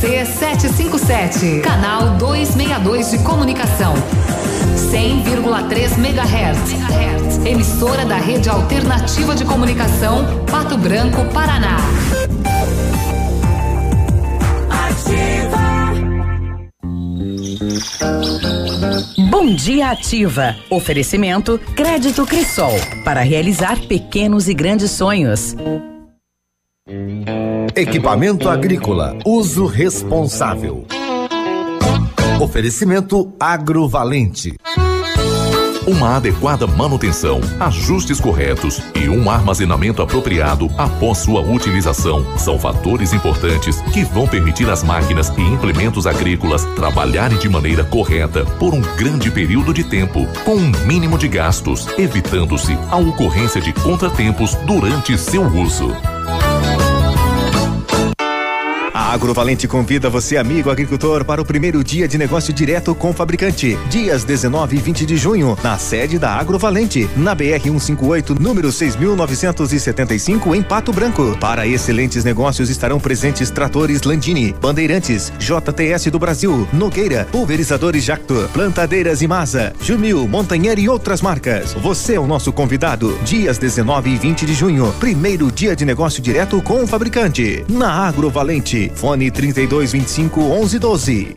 CC 757, canal 262 de comunicação. 100,3 MHz. Emissora da Rede Alternativa de Comunicação, Pato Branco, Paraná. Bom dia, Ativa. Oferecimento Crédito Crisol para realizar pequenos e grandes sonhos. Equipamento agrícola, uso responsável. Oferecimento Agrovalente. Uma adequada manutenção, ajustes corretos e um armazenamento apropriado após sua utilização são fatores importantes que vão permitir às máquinas e implementos agrícolas trabalharem de maneira correta por um grande período de tempo, com um mínimo de gastos, evitando-se a ocorrência de contratempos durante seu uso. A Agrovalente convida você, amigo agricultor, para o primeiro dia de negócio direto com o fabricante. Dias 19 e 20 de junho, na sede da Agrovalente, na BR 158, número 6.975, em Pato Branco. Para excelentes negócios estarão presentes tratores Landini, Bandeirantes, JTS do Brasil, Nogueira, pulverizadores Jacto, plantadeiras Imasa, Jumil, Montanheiro e outras marcas. Você é o nosso convidado. Dias 19 e 20 de junho, primeiro dia de negócio direto com o fabricante, na Agrovalente. Fone 3225-1112.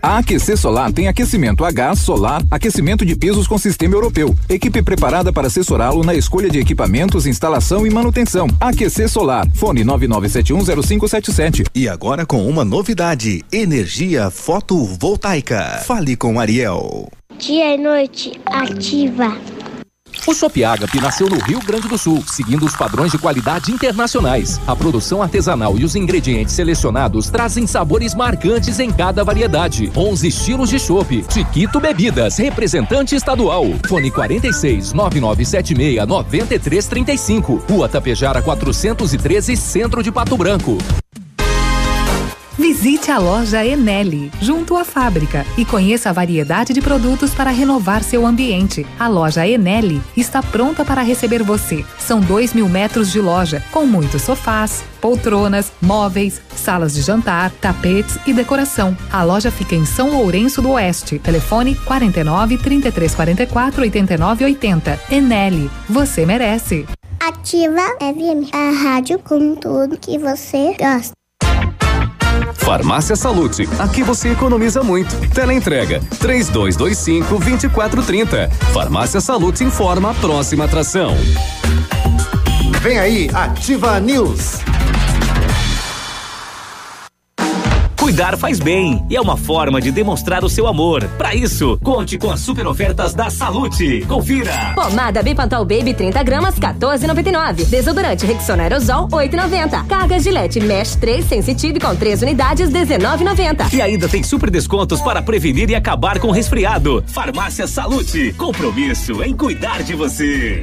A AQC Solar tem aquecimento a gás, solar, aquecimento de pisos com sistema europeu. Equipe preparada para assessorá-lo na escolha de equipamentos, instalação e manutenção. AQC Solar, fone 99710577. E agora com uma novidade, energia fotovoltaica. Fale com Ariel. Dia e noite, ativa. O Chopiágape nasceu no Rio Grande do Sul, seguindo os padrões de qualidade internacionais. A produção artesanal e os ingredientes selecionados trazem sabores marcantes em cada variedade. 11 estilos de chopp. Chiquito Bebidas, representante estadual. Fone 46-9976-9335. Rua Tapejara 413, Centro de Pato Branco. Visite a loja Eneli, junto à fábrica, e conheça a variedade de produtos para renovar seu ambiente. A loja Eneli está pronta para receber você. São 2.000 metros de loja, com muitos sofás, poltronas, móveis, salas de jantar, tapetes e decoração. A loja fica em São Lourenço do Oeste. Telefone 49-3344-8980. Eneli, você merece. Ativa FM, a rádio com tudo que você gosta. Farmácia Salute, aqui você economiza muito. Teleentrega 3225-2430. Farmácia Salute informa a próxima atração. Vem aí, Ativa News. Cuidar faz bem e é uma forma de demonstrar o seu amor. Para isso, conte com as super ofertas da Salute. Confira. Pomada Bepantol Baby 30 gramas, 14,99. Desodorante Rexona Aerosol, 8,90. Carga Gillette Mesh 3 Sensitive com 3 unidades, 19,90. E ainda tem super descontos para prevenir e acabar com o resfriado. Farmácia Salute. Compromisso em cuidar de você.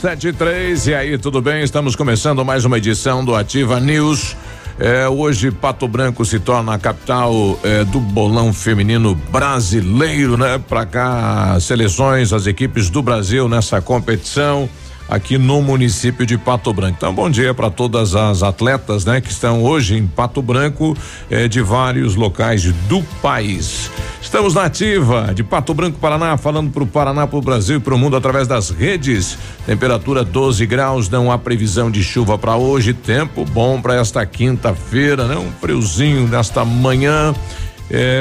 Sete e três, e aí, tudo bem? Estamos começando mais uma edição do Ativa News. Hoje Pato Branco se torna a capital do bolão feminino brasileiro, né? Pra cá, seleções, as equipes do Brasil nessa competição aqui no município de Pato Branco. Então, bom dia para todas as atletas, né, que estão hoje em Pato Branco, de vários locais do país. Estamos na ativa de Pato Branco, Paraná, falando para o Paraná, para o Brasil e para o mundo através das redes. Temperatura 12 graus, não há previsão de chuva para hoje. Tempo bom para esta quinta-feira, né? Um friozinho nesta manhã.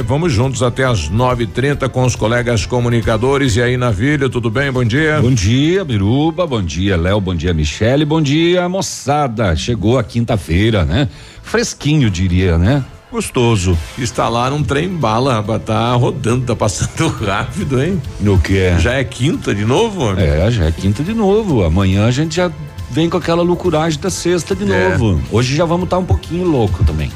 Vamos juntos até as 9h30 com os colegas comunicadores. E aí, Navilho, tudo bem? Bom dia. Bom dia, Biruba, bom dia, Léo, bom dia, Michele, bom dia, moçada. Chegou a quinta-feira, né? Fresquinho, diria, né? Gostoso. Instalar um trem bala, tá rodando, tá passando rápido, hein? No que é? Já é quinta de novo? Amigo? Já é quinta de novo. Amanhã a gente já vem com aquela loucuragem da sexta de novo. Hoje já vamos estar um pouquinho louco também.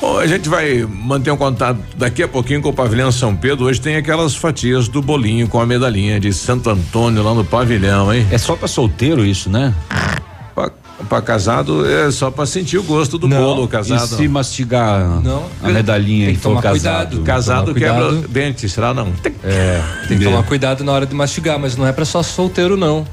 Bom, a gente vai manter um contato daqui a pouquinho com o Pavilhão São Pedro. Hoje tem aquelas fatias do bolinho com a medalhinha de Santo Antônio lá no pavilhão, hein? É só pra solteiro isso, né? Pra casado é só pra sentir o gosto do bolo, casado. E se mastigar a medalhinha e for casado? Casado quebra dente, será não? Tem que tomar cuidado na hora de mastigar, mas não é pra só solteiro, não.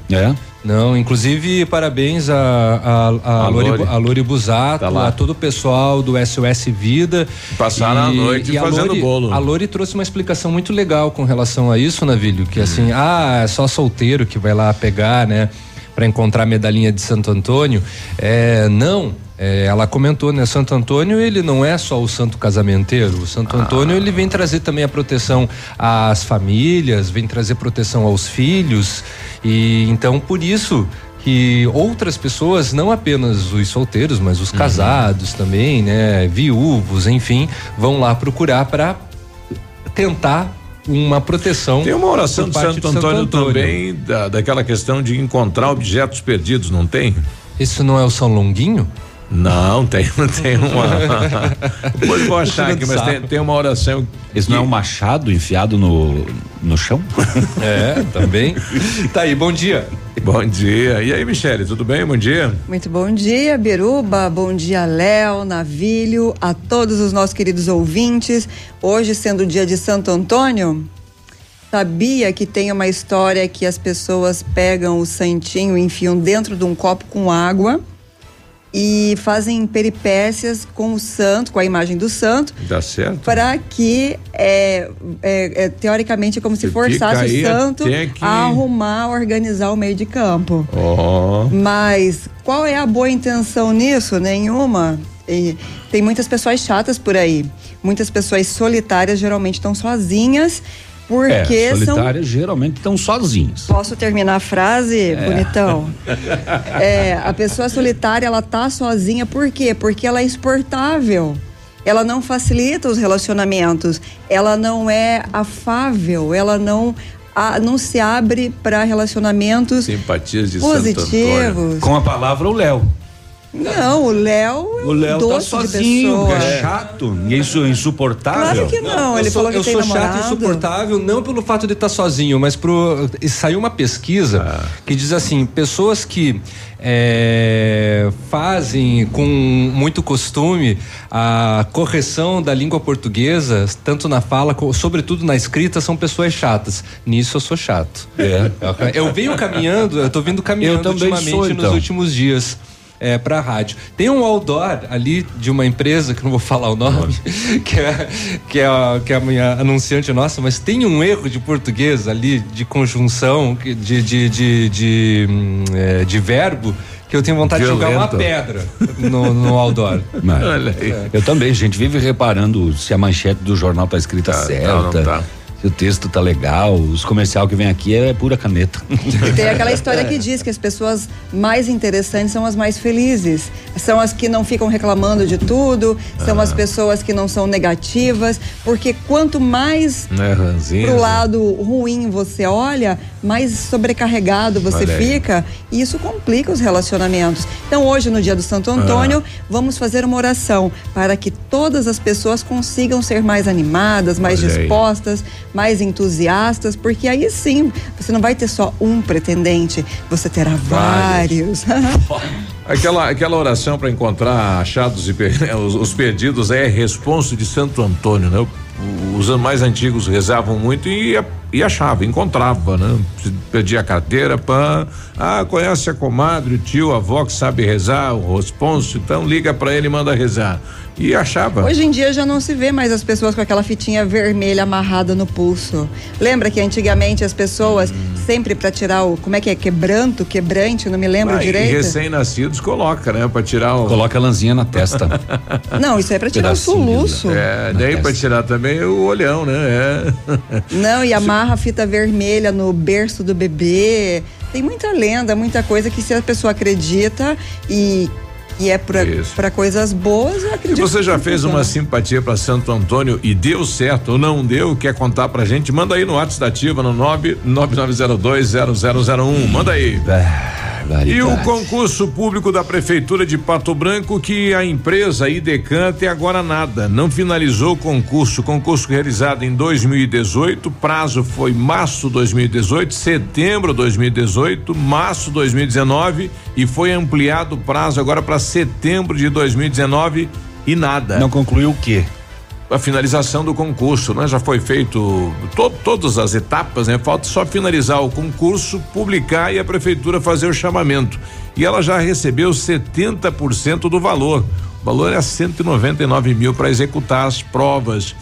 Não, inclusive parabéns a Lori Busato, a todo o pessoal do SOS Vida. Passaram a noite fazendo bolo. A Lori trouxe uma explicação muito legal com relação a isso, Navilho, que assim, é só solteiro que vai lá pegar, né, para encontrar a medalhinha de Santo Antônio. Ela comentou, né? Santo Antônio, ele não é só o santo casamenteiro. O Santo Antônio, ele vem trazer também a proteção às famílias, vem trazer proteção aos filhos, e então por isso que outras pessoas, não apenas os solteiros, mas os casados também, né? Viúvos, enfim, vão lá procurar para tentar uma proteção. Tem uma oração de Santo Antônio também, daquela questão de encontrar objetos perdidos, não tem? Isso não é o São Longuinho? Não tem uma. Depois vou achar aqui, mas tem uma oração. Isso não é um machado enfiado no chão? Também. Tá aí, bom dia. Bom dia. E aí, Michele, tudo bem? Bom dia. Muito bom dia, Biruba, bom dia, Léo, Navilho, a todos os nossos queridos ouvintes. Hoje, sendo o dia de Santo Antônio, sabia que tem uma história que as pessoas pegam o santinho e enfiam dentro de um copo com água e fazem peripécias com o santo, com a imagem do santo. Dá certo. Para que, teoricamente, é como se forçasse o santo a arrumar, organizar o meio de campo. Oh. Mas qual é a boa intenção nisso? Nenhuma. E tem muitas pessoas chatas por aí. Muitas pessoas solitárias geralmente estão sozinhas. Porque solitárias geralmente estão sozinhas. Posso terminar a frase, bonitão? A pessoa solitária, ela tá sozinha, por quê? Porque ela é exportável, ela não facilita os relacionamentos, ela não é afável, ela não se abre para relacionamentos simpatias de positivos. Com a palavra, o Léo. Não, o Léo é um doce tá sozinho, é chato, e é insuportável. Claro que não, ele falou que tem namorado. Eu sou chato e insuportável, não pelo fato de estar sozinho, mas saiu uma pesquisa que diz assim, pessoas que fazem com muito costume a correção da língua portuguesa, tanto na fala, sobretudo na escrita, são pessoas chatas. Nisso eu sou chato. Eu tô vindo caminhando ultimamente nos últimos dias. Pra rádio. Tem um outdoor ali de uma empresa, que não vou falar o nome, que é a minha anunciante nossa, mas tem um erro de português ali, de conjunção, de verbo, que eu tenho vontade de jogar uma pedra no outdoor. Mas, eu também, gente, vive reparando se a manchete do jornal tá escrita certa. Não tá. O texto tá legal, os comercial que vem aqui é pura caneta. E tem aquela história que diz que as pessoas mais interessantes são as mais felizes, são as que não ficam reclamando de tudo, são as pessoas que não são negativas, porque quanto mais pro lado ruim você olha, mais sobrecarregado você fica, e isso complica os relacionamentos. Então hoje, no dia do Santo Antônio, vamos fazer uma oração para que todas as pessoas consigam ser mais animadas, mais dispostas, mais entusiastas, porque aí sim, você não vai ter só um pretendente, você terá vários. Aquela oração para encontrar achados e os perdidos é responso de Santo Antônio, né? Os mais antigos rezavam muito e achava, encontrava, né? Perdia a carteira, conhece a comadre, o tio, a avó que sabe rezar, o responso, então liga pra ele e manda rezar. E achava. Hoje em dia já não se vê mais as pessoas com aquela fitinha vermelha amarrada no pulso. Lembra que antigamente as pessoas sempre pra tirar o, como é que é? Quebrante, não me lembro direito. Recém-nascidos coloca, né? Pra tirar o... Coloca a lãzinha na testa. Não, isso é pra tirar pedacinho, o soluço. É, daí testa. Pra tirar também o olhão, né? É. Não, e amarra a fita vermelha no berço do bebê. Tem muita lenda, muita coisa que se a pessoa acredita e é para coisas boas, eu acredito. E você já fez uma simpatia para Santo Antônio e deu certo ou não deu? Quer contar pra gente? Manda aí no WhatsApp da Ativa no 999020001. Manda aí. E o concurso público da Prefeitura de Pato Branco, que a empresa Idecan até agora nada, não finalizou o concurso. Concurso realizado em 2018, prazo foi março 2018, setembro 2018, março 2019 e foi ampliado o prazo agora para setembro de 2019 e nada. Não concluiu o quê? A finalização do concurso, né? Já foi feito todas as etapas, né? Falta só finalizar o concurso, publicar e a prefeitura fazer o chamamento. E ela já recebeu 70% do valor. O valor é 199 mil para executar as provas.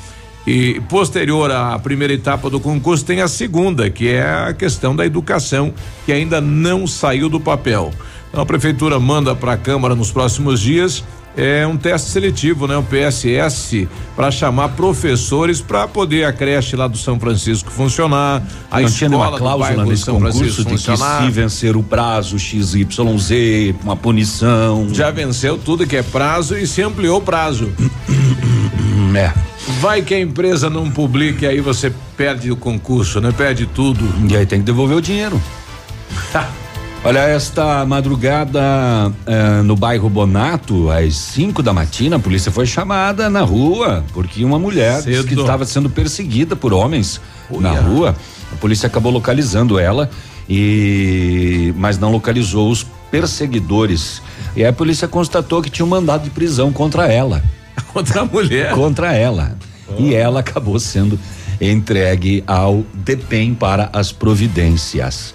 E posterior à primeira etapa do concurso tem a segunda, que é a questão da educação, que ainda não saiu do papel. Então a prefeitura manda para a Câmara nos próximos dias. É um teste seletivo, né? O PSS, para chamar professores para poder a creche lá do São Francisco funcionar, a não escola tinha cláusula nesse concurso de funcionar. Que se vencer o prazo XYZ, uma punição. Já venceu tudo que é prazo e se ampliou o prazo. É. Vai que a empresa não publica e aí você perde o concurso, né? Perde tudo. E aí tem que devolver o dinheiro. Olha, esta madrugada no bairro Bonato, às 5 da matina, a polícia foi chamada na rua, porque uma mulher disse que estava sendo perseguida por homens na rua. A polícia acabou localizando ela, mas não localizou os perseguidores. E aí a polícia constatou que tinha um mandado de prisão contra ela. Contra a mulher? Contra ela. Oh. E ela acabou sendo entregue ao DEPEN para as providências.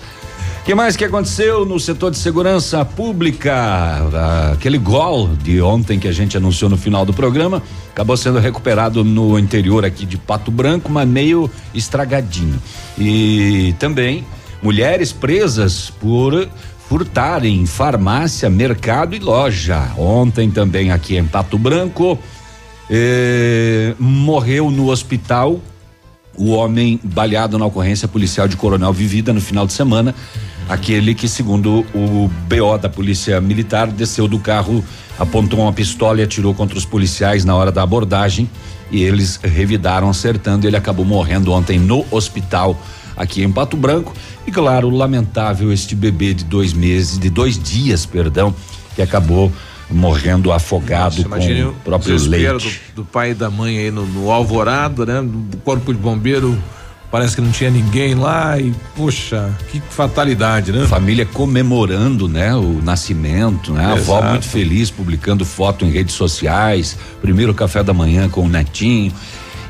O que mais que aconteceu no setor de segurança pública? Aquele gol de ontem que a gente anunciou no final do programa acabou sendo recuperado no interior aqui de Pato Branco, mas meio estragadinho. E também mulheres presas por furtarem farmácia, mercado e loja. Ontem também aqui em Pato Branco morreu no hospital o homem baleado na ocorrência policial de Coronel Vivida no final de semana. Aquele que, segundo o BO da Polícia Militar, desceu do carro, apontou uma pistola e atirou contra os policiais na hora da abordagem e eles revidaram acertando. Ele acabou morrendo ontem no hospital aqui em Pato Branco. E claro, lamentável este bebê de 2 dias, que acabou morrendo afogado. Imagine com o próprio leite. Do pai e da mãe aí no alvorado, né? Do corpo de bombeiro, parece que não tinha ninguém lá e, poxa, que fatalidade, né? Família comemorando, né? O nascimento, né? A avó muito feliz, publicando foto em redes sociais, primeiro café da manhã com o netinho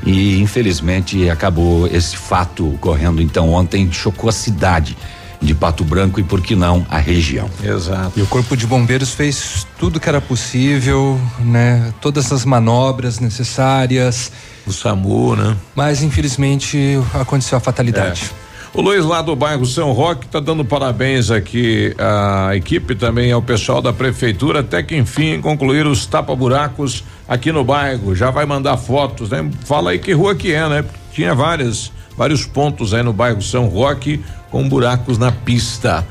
e infelizmente acabou esse fato ocorrendo então ontem, chocou a cidade de Pato Branco e por que não a região. Exato. E o Corpo de Bombeiros fez tudo que era possível, né? Todas as manobras necessárias. O SAMU, né? Mas infelizmente aconteceu a fatalidade. É. O Luiz lá do bairro São Roque tá dando parabéns aqui à equipe, também ao pessoal da prefeitura, até que enfim concluíram os tapa-buracos aqui no bairro. Já vai mandar fotos, né? Fala aí que rua que é, né? Tinha vários pontos aí no bairro São Roque com buracos na pista.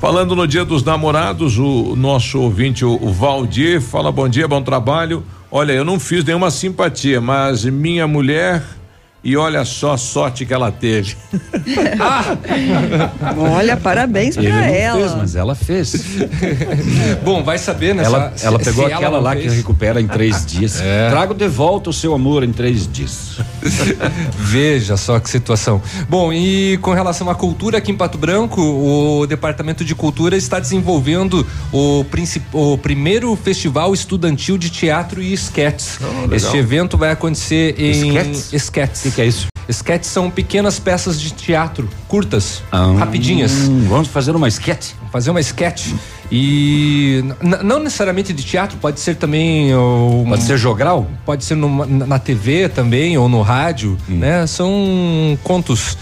Falando no Dia dos Namorados, o nosso ouvinte, o Valdir, fala: bom dia, bom trabalho. Olha, eu não fiz nenhuma simpatia, mas minha mulher E olha só a sorte que ela teve. Olha, parabéns pra ela. Fez, mas ela fez. Bom, vai saber, né? Ela pegou aquela lá que recupera em 3 dias. É. Trago de volta o seu amor em 3 dias. Veja só que situação. Bom, e com relação à cultura aqui em Pato Branco, o Departamento de Cultura está desenvolvendo o primeiro festival estudantil de teatro e esquetes. Oh, este evento vai acontecer em esquetes. O que é isso? Esquetes são pequenas peças de teatro, curtas, rapidinhas. Vamos fazer uma esquete. E não necessariamente de teatro, pode ser também. Pode ser jogral? Pode ser na TV também, ou no rádio, né? São contos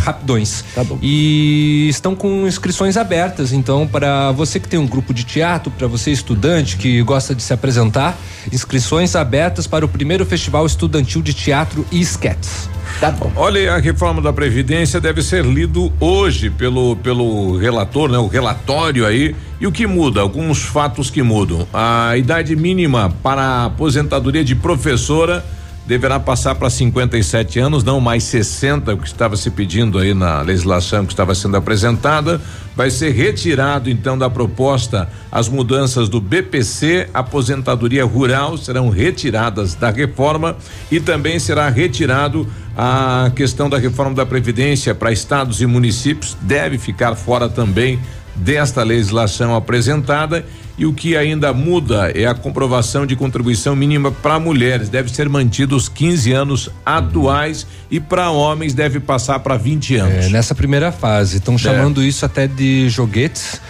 rapidões. Tá bom. E estão com inscrições abertas, então, para você que tem um grupo de teatro, para você estudante que gosta de se apresentar, inscrições abertas para o primeiro Festival Estudantil de Teatro e Esquetes. Tá bom. Olha, a reforma da Previdência deve ser lido hoje pelo relator, né? O relatório aí. E o que muda? Alguns fatos que mudam. A idade mínima para a aposentadoria de professora deverá passar para 57 anos, não mais 60, o que estava se pedindo aí na legislação que estava sendo apresentada. Vai ser retirado então da proposta as mudanças do BPC, aposentadoria rural serão retiradas da reforma, e também será retirado a questão da reforma da Previdência para estados e municípios, deve ficar fora também desta legislação apresentada. E o que ainda muda é a comprovação de contribuição mínima para mulheres, deve ser mantido os 15 anos atuais, e para homens deve passar para 20 anos. Nessa primeira fase, estão chamando isso até de joguetes,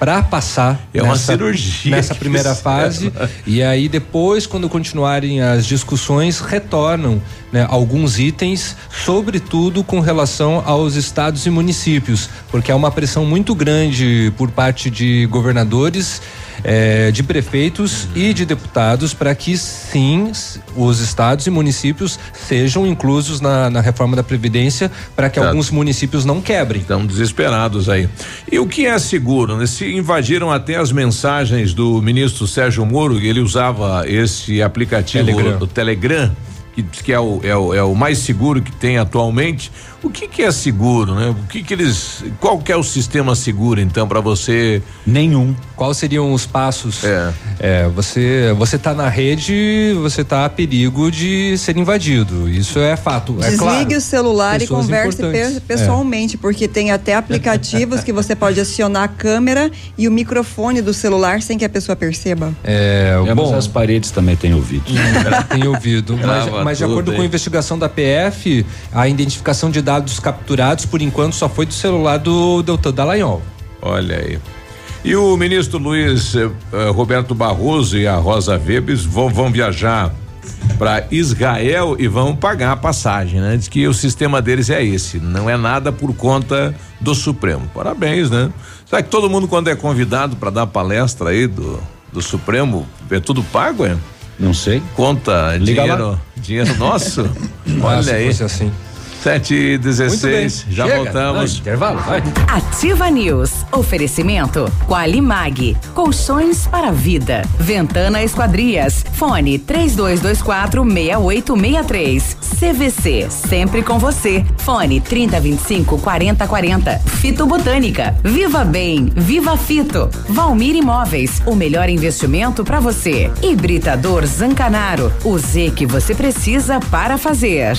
para passar. É uma cirurgia. Nessa primeira fase, e aí depois, quando continuarem as discussões, retornam, né, alguns itens, sobretudo com relação aos estados e municípios, porque há uma pressão muito grande por parte de governadores, de prefeitos e de deputados, para que sim os estados e municípios sejam inclusos na reforma da Previdência, para que alguns municípios não quebrem. Estão desesperados aí. E o que é seguro, né? Se invadiram até as mensagens do ministro Sérgio Moro, ele usava esse aplicativo do Telegram, que é o mais seguro que tem atualmente. O que é seguro, né? Qual que é o sistema seguro, então, para você? Nenhum. Quais seriam os passos? Você tá na rede, você tá a perigo de ser invadido, isso é fato. Desligue o celular e converse pessoalmente, porque tem até aplicativos que você pode acionar a câmera e o microfone do celular sem que a pessoa perceba. Bom, as paredes também têm ouvido. Tem ouvido, mas de acordo com a investigação da PF, a identificação de dados capturados, por enquanto, só foi do celular do Deltan Dallagnol. Olha aí. E o ministro Luiz Roberto Barroso e a Rosa Weber vão viajar para Israel e vão pagar a passagem, né? Diz que o sistema deles é esse, não é nada por conta do Supremo. Parabéns, né? Será que todo mundo, quando é convidado para dar palestra aí do Supremo, é tudo pago, é? Não sei. Conta, dinheiro nosso? Olha aí. Fosse assim. 7h16, já chega, voltamos. Vai, intervalo, vai. Ativa News, oferecimento Qualimag, colchões para vida, Ventana Esquadrias, fone 32246863, CVC, sempre com você, fone 30254040, Fito Botânica, Viva Bem, Viva Fito, Valmir Imóveis, o melhor investimento para você, Hibridador Zancanaro, o Z que você precisa para fazer.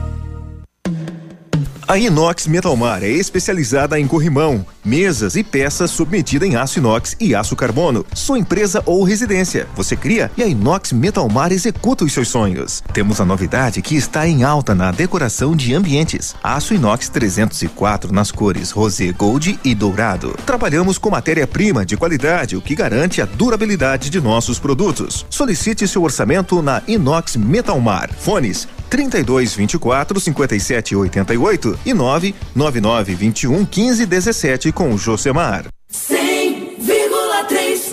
A Inox Metalmar é especializada em corrimão, mesas e peças submetidas em aço inox e aço carbono. Sua empresa ou residência, você cria e a Inox Metalmar executa os seus sonhos. Temos a novidade que está em alta na decoração de ambientes. Aço inox 304 nas cores rosé, gold e dourado. Trabalhamos com matéria-prima de qualidade, o que garante a durabilidade de nossos produtos. Solicite seu orçamento na Inox Metalmar. Fones 3224-5788 e 99921-1517 com o Josemar. 100,3.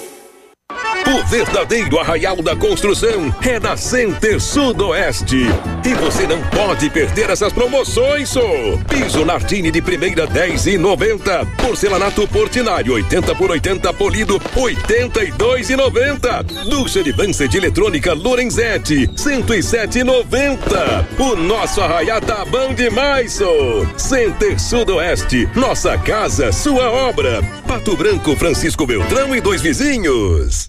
O verdadeiro arraial da construção é na Center Sudoeste. E você não pode perder essas promoções, so. Piso Nardini de primeira R$10,90. Porcelanato Portinari 80x80 polido R$82,90. Ducha de dança de eletrônica Lorenzetti R$107,90. O nosso arraial tá bom demais, so. Center Sudoeste, nossa casa, sua obra. Pato Branco, Francisco Beltrão e dois vizinhos.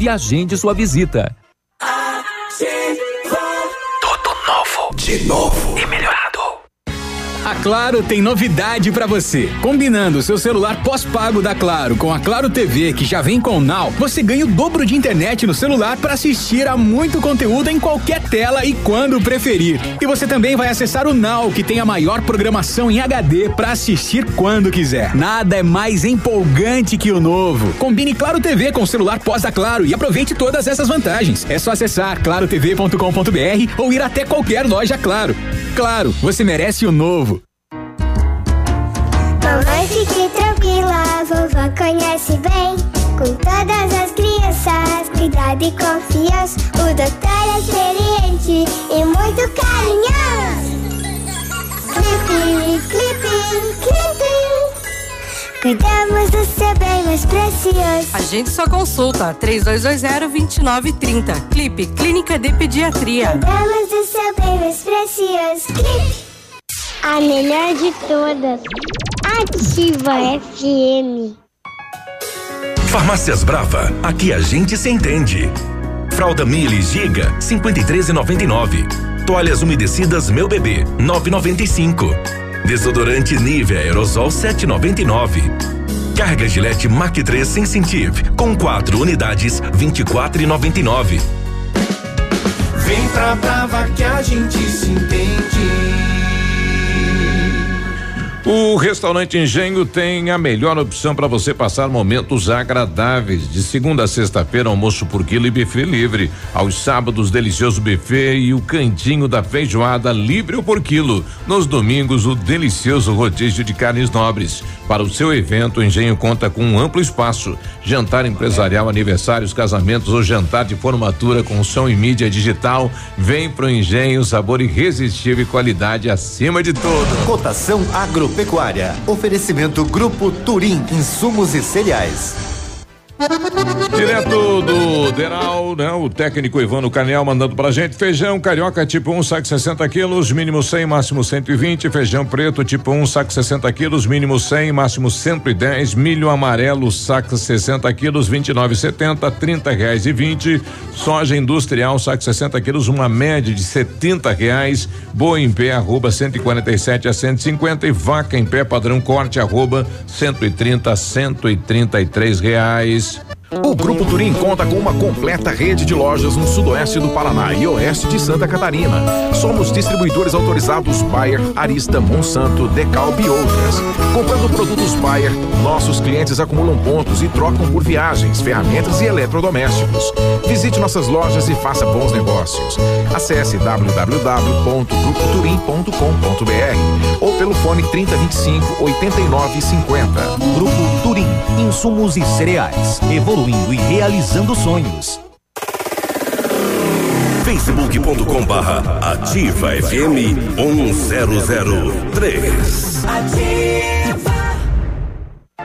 e agende sua visita. Ativa. Tudo novo. De novo. E melhorado. A Claro tem novidade pra você. Combinando o seu celular pós-pago da Claro com a Claro TV, que já vem com o Now, você ganha o dobro de internet no celular pra assistir a muito conteúdo em qualquer tela e quando preferir. E você também vai acessar o Now, que tem a maior programação em HD pra assistir quando quiser. Nada é mais empolgante que o novo. Combine Claro TV com o celular pós da Claro e aproveite todas essas vantagens. É só acessar clarotv.com.br ou ir até qualquer loja Claro. Claro, você merece o novo. Mamãe, fique tranquila, a vovó conhece bem. Com todas as crianças, cuidado e confiança. O doutor é experiente e muito carinhoso. Clipe, clipe, clipe. Cuidamos do seu bem mais precioso. A gente só consulta 3220-2930. Clipe, Clínica de Pediatria. Cuidamos do seu bem mais precioso. Clipe. A melhor de todas, Ativa FM. Farmácias Brava, aqui a gente se entende. Fralda Mili Giga, R$53,99. Toalhas umedecidas Meu Bebê, R$9,95. Desodorante Nivea Aerosol, R$7,99. Carga Gillette Mac 3 Sensitive, com 4 unidades, R$24,99. Vem pra Brava que a gente se entende. O Restaurante Engenho tem a melhor opção para você passar momentos agradáveis. De segunda a sexta-feira, almoço por quilo e buffet livre. Aos sábados, delicioso buffet e o cantinho da feijoada livre ou por quilo. Nos domingos, o delicioso rodízio de carnes nobres. Para o seu evento, o Engenho conta com um amplo espaço. Jantar empresarial, aniversários, casamentos ou jantar de formatura com som e mídia digital. Vem pro Engenho, sabor irresistível e qualidade acima de tudo. Cotação Agro Pecuária. Oferecimento Grupo Turim, insumos e cereais. Direto do Deral, né? O técnico Ivano Canel mandando pra gente. Feijão carioca tipo 1, saco 60 quilos, mínimo 100, máximo 120. Feijão preto tipo 1, saco 60 quilos, mínimo 100, máximo 110. Milho amarelo, saco 60 quilos, R$29,70, R$30,20. Soja industrial, saco 60 quilos, uma média de R$70. Boi em pé, arroba 147 a 150. E vaca em pé, padrão corte, arroba 130 a R$133. O Grupo Turim conta com uma completa rede de lojas no sudoeste do Paraná e oeste de Santa Catarina. Somos distribuidores autorizados Bayer, Arista, Monsanto, Decalb e outras. Comprando produtos Bayer, nossos clientes acumulam pontos e trocam por viagens, ferramentas e eletrodomésticos. Visite nossas lojas e faça bons negócios. Acesse www.grupoturim.com.br ou pelo fone 3025-8950. Grupo Turim, insumos e cereais. Evoluindo e realizando sonhos. facebook.com/AtivaFM 1003. Ativa.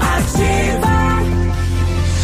Ativa.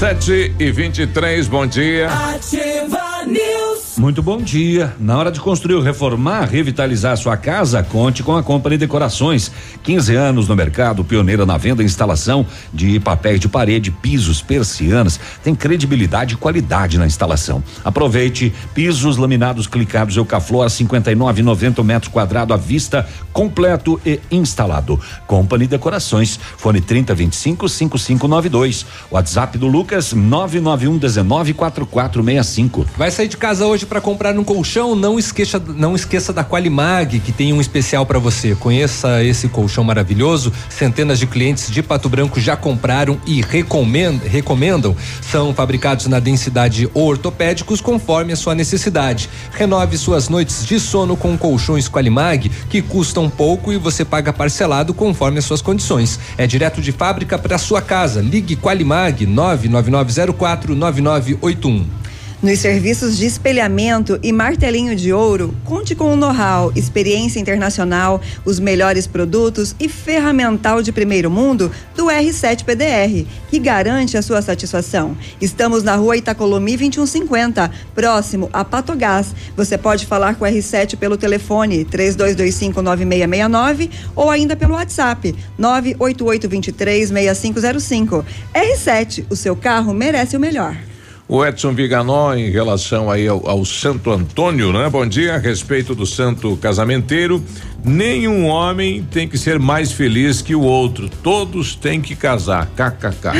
7h23, bom dia. Ativa News. Muito bom dia. Na hora de construir, reformar, revitalizar sua casa, conte com a Company Decorações. 15 anos no mercado, pioneira na venda e instalação de papéis de parede, pisos, persianas. Tem credibilidade e qualidade na instalação. Aproveite pisos laminados clicados Eucaflor, 59,90 metros quadrados à vista, completo e instalado. Company Decorações, fone 3025-5592. WhatsApp do Lucas 991194465. Vai sair de casa hoje para comprar um colchão? Não esqueça da Qualimag, que tem um especial para você. Conheça esse colchão maravilhoso. Centenas de clientes de Pato Branco já compraram e recomendam. São fabricados na densidade ortopédicos conforme a sua necessidade. Renove suas noites de sono com colchões Qualimag, que custam pouco e você paga parcelado conforme as suas condições. É direto de fábrica para sua casa. Ligue Qualimag 999049981. Nos serviços de espelhamento e martelinho de ouro, conte com o know-how, experiência internacional, os melhores produtos e ferramental de primeiro mundo do R7PDR, que garante a sua satisfação. Estamos na rua Itacolomi 2150, próximo a Patogás. Você pode falar com o R7 pelo telefone 32259669 ou ainda pelo WhatsApp 988236505. R7, o seu carro merece o melhor. O Edson Viganó, em relação aí ao Santo Antônio, né? Bom dia, a respeito do santo casamenteiro, nenhum homem tem que ser mais feliz que o outro, todos têm que casar, kkk.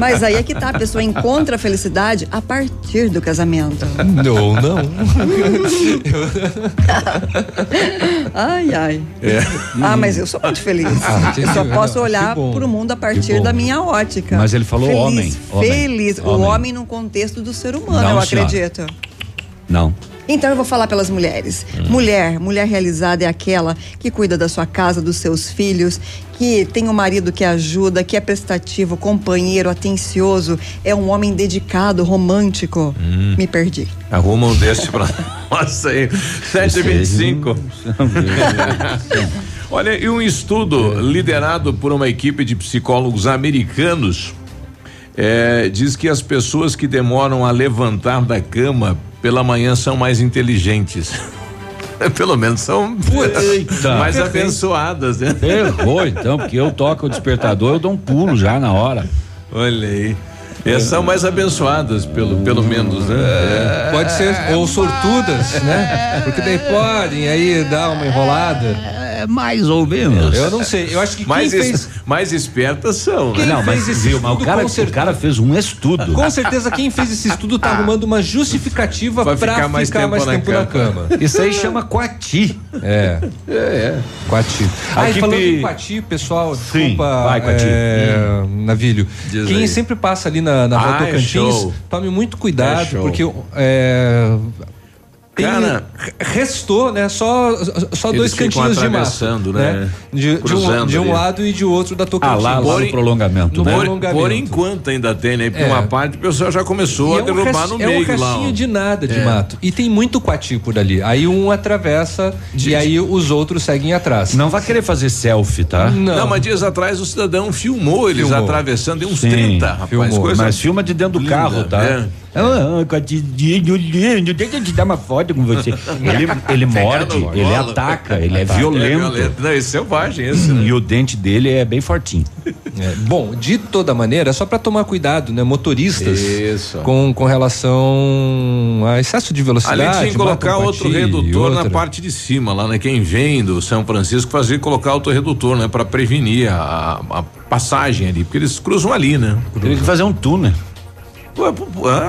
Mas aí é que tá, a pessoa encontra a felicidade a partir do casamento. Não, não. Ai, ai. É. Ah, mas eu sou muito feliz. Ah, eu só posso olhar pro mundo a partir da minha ótica. Mas ele falou feliz, homem. Feliz. Homem. O homem no contexto do ser humano, não, eu acredito. Senhora. Não. Então eu vou falar pelas mulheres. Mulher realizada é aquela que cuida da sua casa, dos seus filhos, que tem um marido que ajuda, que é prestativo, companheiro, atencioso, é um homem dedicado, romântico. Me perdi. Arruma um desse pra nossa aí. 7h25. Olha, e um estudo liderado por uma equipe de psicólogos americanos diz que as pessoas que demoram a levantar da cama pela manhã são mais inteligentes. Pelo menos são mais abençoadas, né? Errou, então, porque eu toco o despertador, eu dou um pulo já na hora. Olha aí. São mais abençoadas, pelo menos, né? É. Pode ser, ou sortudas, né? Porque daí podem aí dar uma enrolada. Mais ou menos. Eu não sei, eu acho que mais espertas são. Não, mas viu, o cara fez um estudo. Com certeza quem fez esse estudo tá arrumando uma justificativa pra ficar mais tempo na cama. Isso aí chama coati. Coati. Aí falando em coati, pessoal, desculpa, Navilho, quem sempre passa ali na Rua Tocantins, tome muito cuidado, porque restou, né? Só dois cantinhos de mato, né? De um lado e de outro da Tocantins. Lá no prolongamento, né? Por enquanto ainda tem, né? Porque uma parte o pessoal já começou a derrubar no meio lá. É um restinho de nada de mato. E tem muito coati por ali. Aí um atravessa e aí os outros seguem atrás. Não vai querer fazer selfie, tá? Não, mas dias atrás o cidadão filmou eles atravessando em uns 30, rapaz. Mas filma de dentro do carro, tá? Deixa eu te dar uma foto com você. Ele morde, ele ataca, ele é violento. Não, esse é selvagem, esse. Né? E o dente dele é bem fortinho. Bom, de toda maneira, é só pra tomar cuidado, né? Motoristas com relação a excesso de velocidade. Além de colocar outro redutor na parte de cima, lá, né? Quem vem do São Francisco fazia colocar outro redutor, né? Pra prevenir a passagem ali, porque eles cruzam ali, né? Teria que fazer um túnel.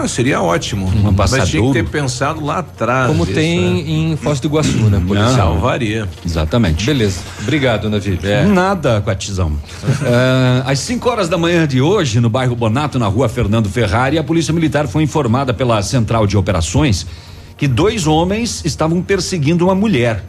Seria ótimo. Uma passadouro. Mas tinha que ter pensado lá atrás. Como isso, tem em Foz do Iguaçu, né? Policial. Salvaria. Exatamente. Beleza. Obrigado, Navi. Nada, Quatizão. Às 5 horas da manhã de hoje, no bairro Bonato, na rua Fernando Ferrari, a Polícia Militar foi informada pela Central de Operações que 2 homens estavam perseguindo uma mulher.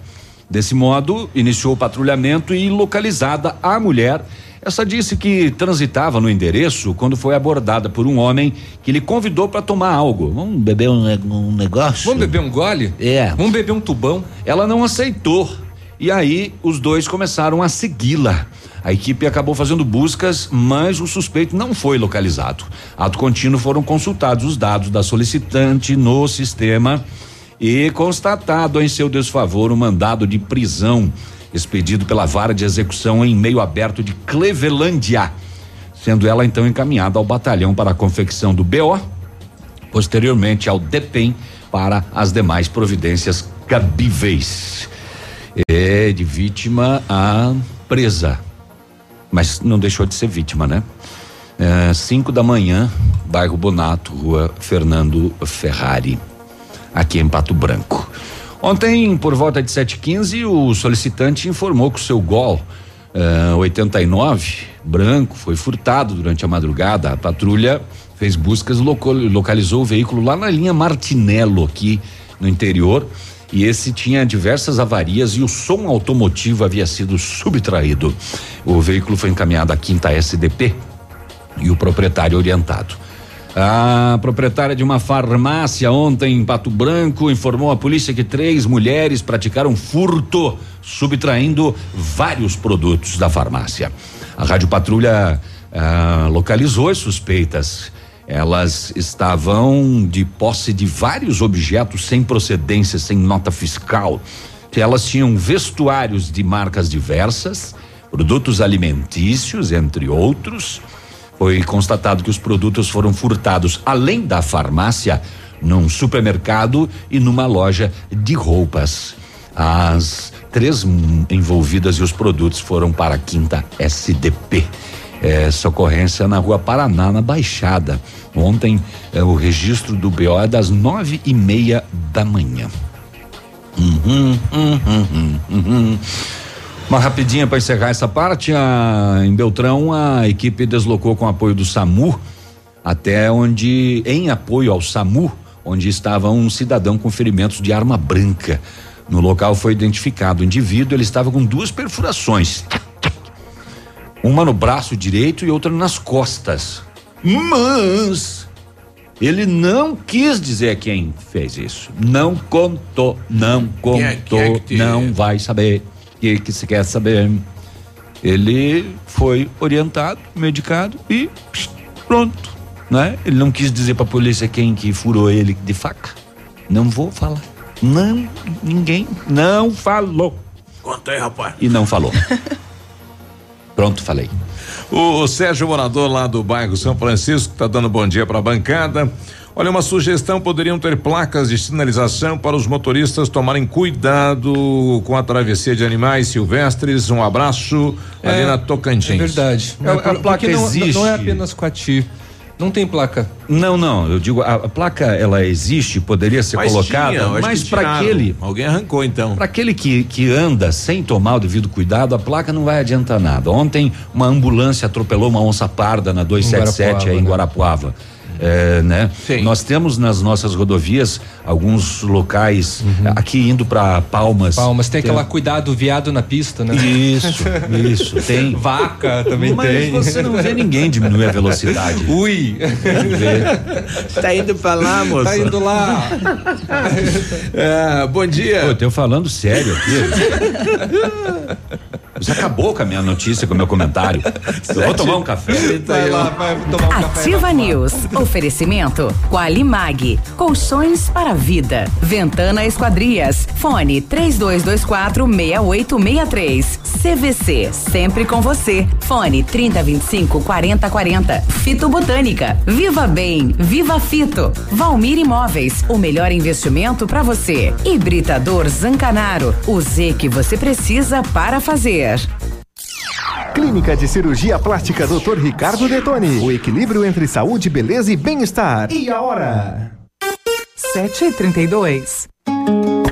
Desse modo, iniciou o patrulhamento e, localizada a mulher, essa disse que transitava no endereço quando foi abordada por um homem que lhe convidou para tomar algo. Vamos beber um negócio? Vamos beber um gole? É. Vamos beber um tubão? Ela não aceitou. E aí, os 2 começaram a segui-la. A equipe acabou fazendo buscas, mas o suspeito não foi localizado. Ato contínuo, foram consultados os dados da solicitante no sistema e constatado em seu desfavor um mandado de prisão expedido pela vara de execução em meio aberto de Clevelândia, sendo ela então encaminhada ao batalhão para a confecção do BO, posteriormente ao DEPEN para as demais providências cabíveis. É de vítima a presa, mas não deixou de ser vítima, né? 5 da manhã, bairro Bonato, rua Fernando Ferrari, aqui em Pato Branco. Ontem, por volta de 7h15, o solicitante informou que o seu Gol 89 branco foi furtado durante a madrugada. A patrulha fez buscas, localizou o veículo lá na linha Martinello, aqui no interior, e esse tinha diversas avarias e o som automotivo havia sido subtraído. O veículo foi encaminhado à 5ª SDP e o proprietário orientado. A proprietária de uma farmácia ontem em Pato Branco informou à polícia que 3 mulheres praticaram furto, subtraindo vários produtos da farmácia. A Rádio Patrulha localizou as suspeitas. Elas estavam de posse de vários objetos sem procedência, sem nota fiscal. Elas tinham vestuários de marcas diversas, produtos alimentícios, entre outros. Foi constatado que os produtos foram furtados, além da farmácia, num supermercado e numa loja de roupas. As 3 envolvidas e os produtos foram para a 5ª SDP. Essa ocorrência na rua Paraná, na Baixada. Ontem, o registro do BO é das 9h30 da manhã. Uma rapidinha para encerrar essa parte. Em Beltrão, a equipe deslocou com apoio do SAMU até onde, em apoio ao SAMU, onde estava um cidadão com ferimentos de arma branca. No local foi identificado o indivíduo. Ele estava com 2 perfurações, uma no braço direito e outra nas costas, mas ele não quis dizer quem fez isso. Não contou, não vai saber. Que se quer saber. Ele foi orientado, medicado e pronto, né? Ele não quis dizer pra polícia quem que furou ele de faca. Não vou falar. Não, ninguém não falou. Conta aí, rapaz. E não falou. Pronto, falei. O Sérgio, morador lá do bairro São Francisco, tá dando bom dia pra bancada. Olha, uma sugestão: poderiam ter placas de sinalização para os motoristas tomarem cuidado com a travessia de animais silvestres. Um abraço, ali na Tocantins. É verdade. A placa existe. Não é apenas Coati. Não tem placa. Não, eu digo, a placa, ela existe, poderia ser colocada, mas para aquele... Alguém arrancou, então. Para aquele que anda sem tomar o devido cuidado, a placa não vai adiantar nada. Ontem, uma ambulância atropelou uma onça parda na 277 aí em Guarapuava. Né? Nós temos nas nossas rodovias alguns locais, aqui indo para Palmas tem aquela cuidado viado na pista, né? Isso, tem vaca também. Mas tem. Mas você não vê ninguém diminuir a velocidade. Ui! Tá indo pra lá, moço. Tá indo lá. Bom dia. Eu tô falando sério aqui. Você acabou com a minha notícia, com o meu comentário. Eu vou tomar um café. Vai lá, vai tomar um café. Ativa News. Oferecimento Qualimag, colchões para vida. Ventana Esquadrias, fone 3224-6863. CVC, sempre com você, fone 3025-4040. Fito Botânica, Viva Bem, Viva Fito. Valmir Imóveis, o melhor investimento para você. Hibridador Zancanaro, o Z que você precisa para fazer. Clínica de Cirurgia Plástica Dr. Ricardo Detoni. O equilíbrio entre saúde, beleza e bem-estar. E a hora? 7h32.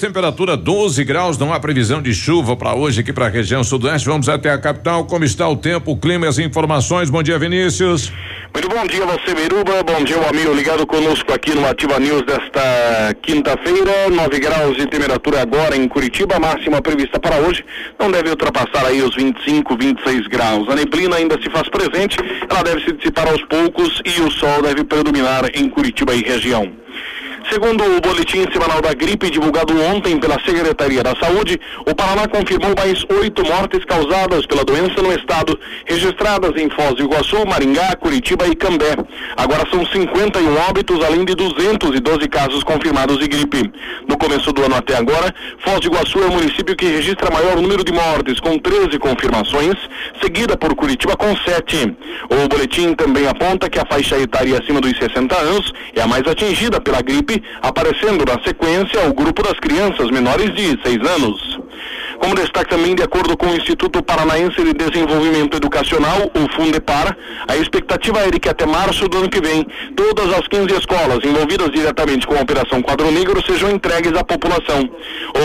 Temperatura 12 graus, não há previsão de chuva para hoje aqui para a região sudoeste. Vamos até a capital. Como está o tempo, o clima e as informações? Bom dia, Vinícius. Muito bom dia, você, Miruba. Bom dia, um amigo ligado conosco aqui no Ativa News desta quinta-feira. 9 graus de temperatura agora em Curitiba. A máxima prevista para hoje não deve ultrapassar aí os 25, 26 graus. A neblina ainda se faz presente, ela deve se dissipar aos poucos e o sol deve predominar em Curitiba e região. Segundo o boletim semanal da gripe divulgado ontem pela Secretaria da Saúde, o Paraná confirmou mais 8 mortes causadas pela doença no estado, registradas em Foz do Iguaçu, Maringá, Curitiba e Cambé. Agora são 51 óbitos, além de 212 casos confirmados de gripe. No começo do ano até agora, Foz do Iguaçu é o município que registra maior número de mortes, com 13 confirmações, seguida por Curitiba com 7. O boletim também aponta que a faixa etária acima dos 60 anos é a mais atingida pela gripe, aparecendo na sequência o grupo das crianças menores de 6 anos. Como destaque também, de acordo com o Instituto Paranaense de Desenvolvimento Educacional, o Fundepar, a expectativa é de que até março do ano que vem, todas as 15 escolas envolvidas diretamente com a Operação Quadro Negro sejam entregues à população.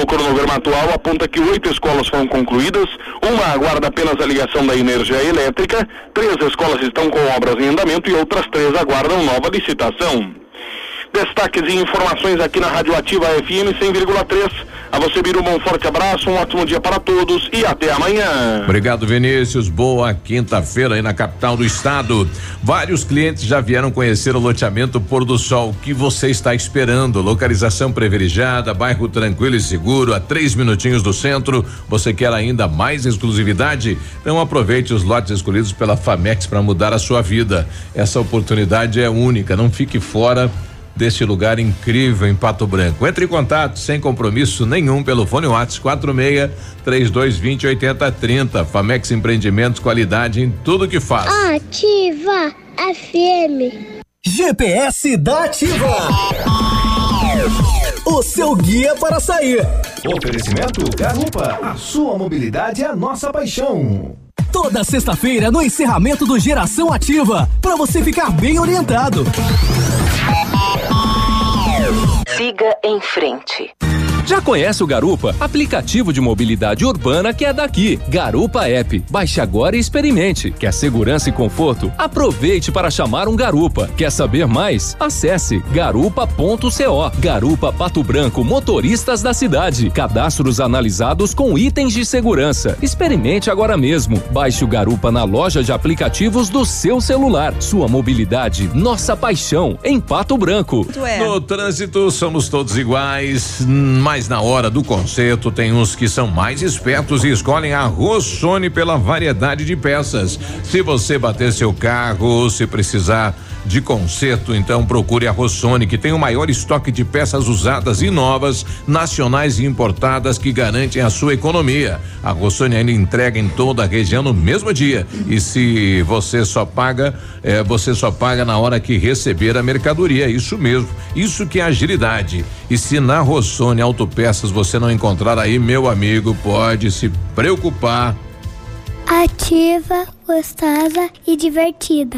O cronograma atual aponta que 8 escolas foram concluídas, uma aguarda apenas a ligação da energia elétrica, 3 escolas estão com obras em andamento e outras 3 aguardam nova licitação. Destaques e informações aqui na Rádio Ativa FM 100,3. A você, Biruba, um forte abraço, um ótimo dia para todos e até amanhã. Obrigado, Vinícius. Boa quinta-feira aí na capital do estado. Vários clientes já vieram conhecer o loteamento Pôr do Sol. O que você está esperando? Localização privilegiada, bairro tranquilo e seguro, a 3 minutinhos do centro. Você quer ainda mais exclusividade? Então aproveite os lotes escolhidos pela Famex para mudar a sua vida. Essa oportunidade é única, não fique fora deste lugar incrível em Pato Branco. Entre em contato sem compromisso nenhum pelo fone WhatsApp 46 3220 8030. Famex Empreendimentos, qualidade em tudo que faz. Ativa FM. GPS da Ativa. O seu guia para sair. Oferecimento Garupa, a sua mobilidade é a nossa paixão. Toda sexta-feira no encerramento do Geração Ativa, para você ficar bem orientado. Siga em frente. Já conhece o Garupa? Aplicativo de mobilidade urbana que é daqui. Garupa App. Baixe agora e experimente. Quer segurança e conforto? Aproveite para chamar um Garupa. Quer saber mais? Acesse garupa.co. Garupa Pato Branco, motoristas da cidade. Cadastros analisados com itens de segurança. Experimente agora mesmo. Baixe o Garupa na loja de aplicativos do seu celular. Sua mobilidade, nossa paixão, em Pato Branco. No trânsito, somos todos iguais. Mas na hora do concerto tem uns que são mais espertos e escolhem a Rossoni pela variedade de peças. Se você bater seu carro ou se precisar de conserto, então procure a Rossoni, que tem o maior estoque de peças usadas e novas, nacionais e importadas, que garantem a sua economia. A Rossoni ainda entrega em toda a região no mesmo dia. E se você só paga na hora que receber a mercadoria. Isso mesmo. Isso que é agilidade. E se na Rossoni Autopeças você não encontrar, aí, meu amigo, pode se preocupar. Ativa, gostosa e divertida.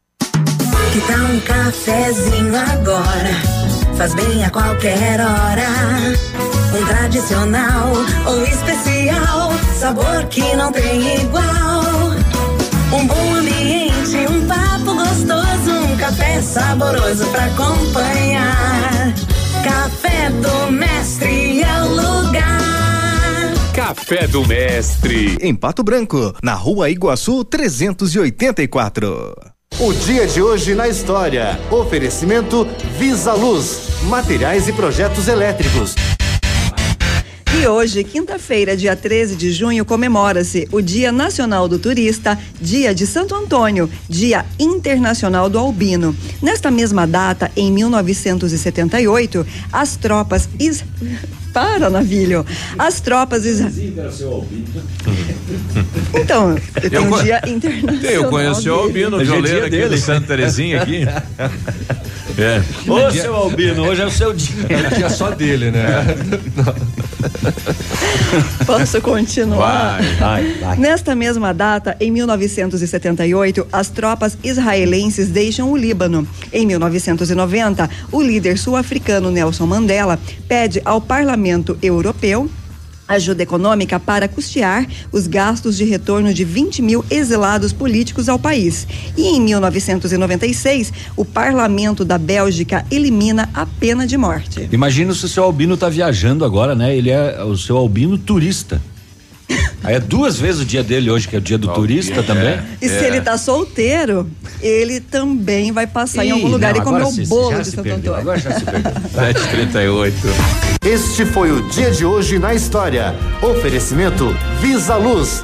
Que tal um cafezinho agora? Faz bem a qualquer hora. Um tradicional ou especial, sabor que não tem igual. Um bom ambiente, um papo gostoso, um café saboroso pra acompanhar. Café do Mestre é o lugar. Café do Mestre, em Pato Branco, na Rua Iguaçu 384. O dia de hoje na história. Oferecimento Visa Luz, materiais e projetos elétricos. E hoje, quinta-feira, dia 13 de junho, comemora-se o Dia Nacional do Turista, Dia de Santo Antônio, Dia Internacional do Albino. Nesta mesma data, em 1978, as tropas Dia Internacional. Eu conheci o Albino, o violeiro aqui de Santa Terezinha aqui. É. Ô, seu Albino, hoje é o seu dia. É dia só dele, né? Posso continuar? Vai. Nesta mesma data, em 1978, as tropas israelenses deixam o Líbano. Em 1990, o líder sul-africano Nelson Mandela pede ao Parlamento Europeu ajuda econômica para custear os gastos de retorno de 20 mil exilados políticos ao país. E em 1996, o parlamento da Bélgica elimina a pena de morte. Imagina se o seu Albino está viajando agora, né? Ele é o seu Albino turista. Aí é duas vezes o dia dele hoje, que é o dia do turista também. E se ele tá solteiro, ele também vai passar em algum lugar e comer o bolo de Santo Antônio. Agora já se perdeu. 7h38. Este foi o dia de hoje na história. Oferecimento Visa Luz.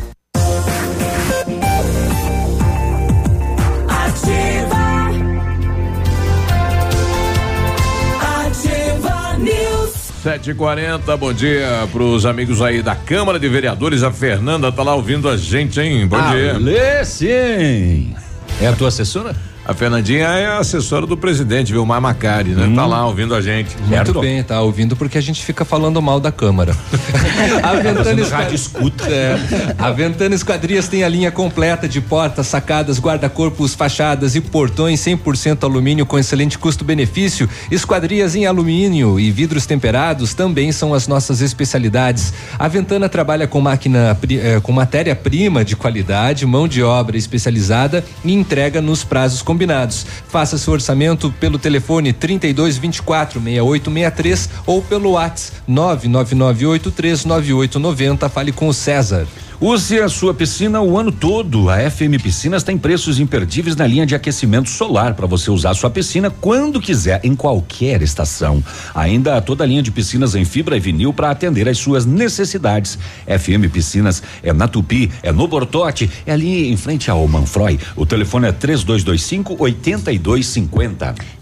Ativa News. 7h40, bom dia pros amigos aí da Câmara de Vereadores. A Fernanda tá lá ouvindo a gente, hein? Bom dia. Lê, sim. É a tua assessora? A Fernandinha é a assessora do presidente, Vilmar Macari, né? Tá lá ouvindo a gente. Muito bem, tá ouvindo porque a gente fica falando mal da Câmara. A Ventana A Ventana Esquadrias tem a linha completa de portas, sacadas, guarda-corpos, fachadas e portões 100% alumínio com excelente custo-benefício. Esquadrias em alumínio e vidros temperados também são as nossas especialidades. A Ventana trabalha com matéria-prima de qualidade, mão de obra especializada e entrega nos prazos combinados. Faça seu orçamento pelo telefone 3224-6863 ou pelo WhatsApp 999839890. Fale com o César. Use a sua piscina o ano todo. A FM Piscinas tem preços imperdíveis na linha de aquecimento solar para você usar sua piscina quando quiser, em qualquer estação. Ainda há toda a linha de piscinas em fibra e vinil para atender às suas necessidades. FM Piscinas é na Tupi, é no Bortote, é ali em frente ao Manfroy. O telefone é 3225-8250.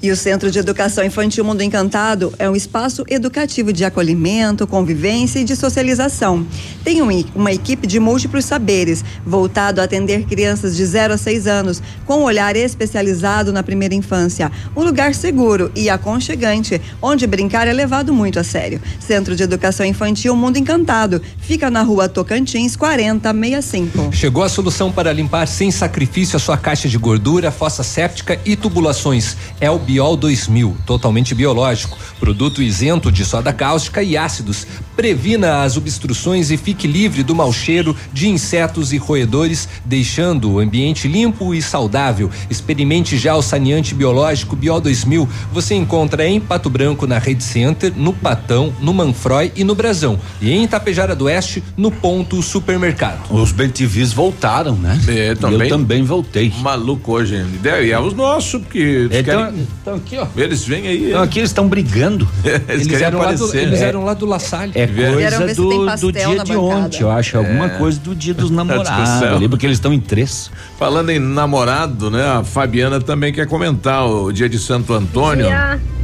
E o Centro de Educação Infantil Mundo Encantado é um espaço educativo de acolhimento, convivência e de socialização. Tem uma equipe de múltiplos saberes, voltado a atender crianças de 0 a 6 anos, com um olhar especializado na primeira infância. Um lugar seguro e aconchegante, onde brincar é levado muito a sério. Centro de Educação Infantil Mundo Encantado, fica na Rua Tocantins 4065. Chegou a solução para limpar sem sacrifício a sua caixa de gordura, fossa séptica e tubulações. É o Biol 2000, totalmente biológico, produto isento de soda cáustica e ácidos. Previna as obstruções e fique livre do mau cheiro de insetos e roedores, deixando o ambiente limpo e saudável. Experimente já o saneante biológico Biol 2000. Você encontra em Pato Branco, na Rede Center, no Patão, no Manfroy e no Brasão. E em Itapejara do Oeste, no Ponto Supermercado. Os BTVs voltaram, né? Eu também voltei. Maluco hoje. É, e é os nossos, porque então aqui, ó. Eles vêm aí. Então aqui eles estão brigando. eles eram aparecer, lá do, eles eram lá do La Salle. É coisa do dia de ontem, eu acho. Alguma coisa do dia dos namorados ali, porque eles estão em três. Falando em namorado, né? A Fabiana também quer comentar o dia de Santo Antônio.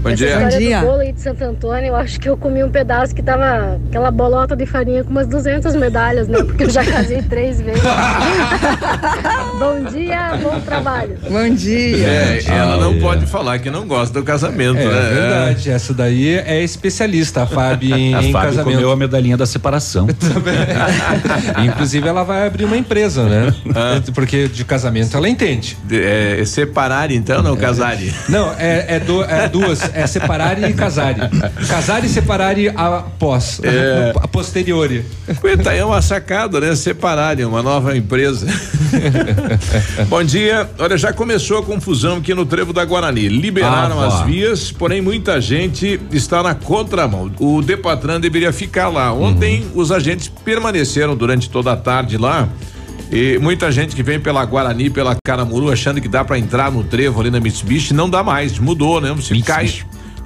Bom dia. Do bolo aí de Santo Antônio, eu acho que eu comi um pedaço que tava aquela bolota de farinha com umas 200 medalhas, né? Porque eu já casei 3 vezes. Bom dia, bom trabalho. Bom dia. Ela não pode falar que não gosta do casamento, né? É verdade, essa daí é especialista, a Fábio em casamento. A Fábio comeu a medalhinha da separação. Inclusive ela vai abrir uma empresa, né? Porque de casamento ela entende. Separar então, não casar? Não, duas. É separar e casar. Casar e separar após. A posteriori. Eita, é uma sacada, né? Separar, uma nova empresa. Bom dia. Olha, já começou a confusão aqui no Trevo da Guarani. Liberaram as vias, porém muita gente está na contramão. O Depatran deveria ficar lá. Ontem os agentes permaneceram durante toda a tarde lá. E muita gente que vem pela Guarani, pela Caramuru, achando que dá pra entrar no trevo ali na Mitsubishi, não dá mais, mudou, né?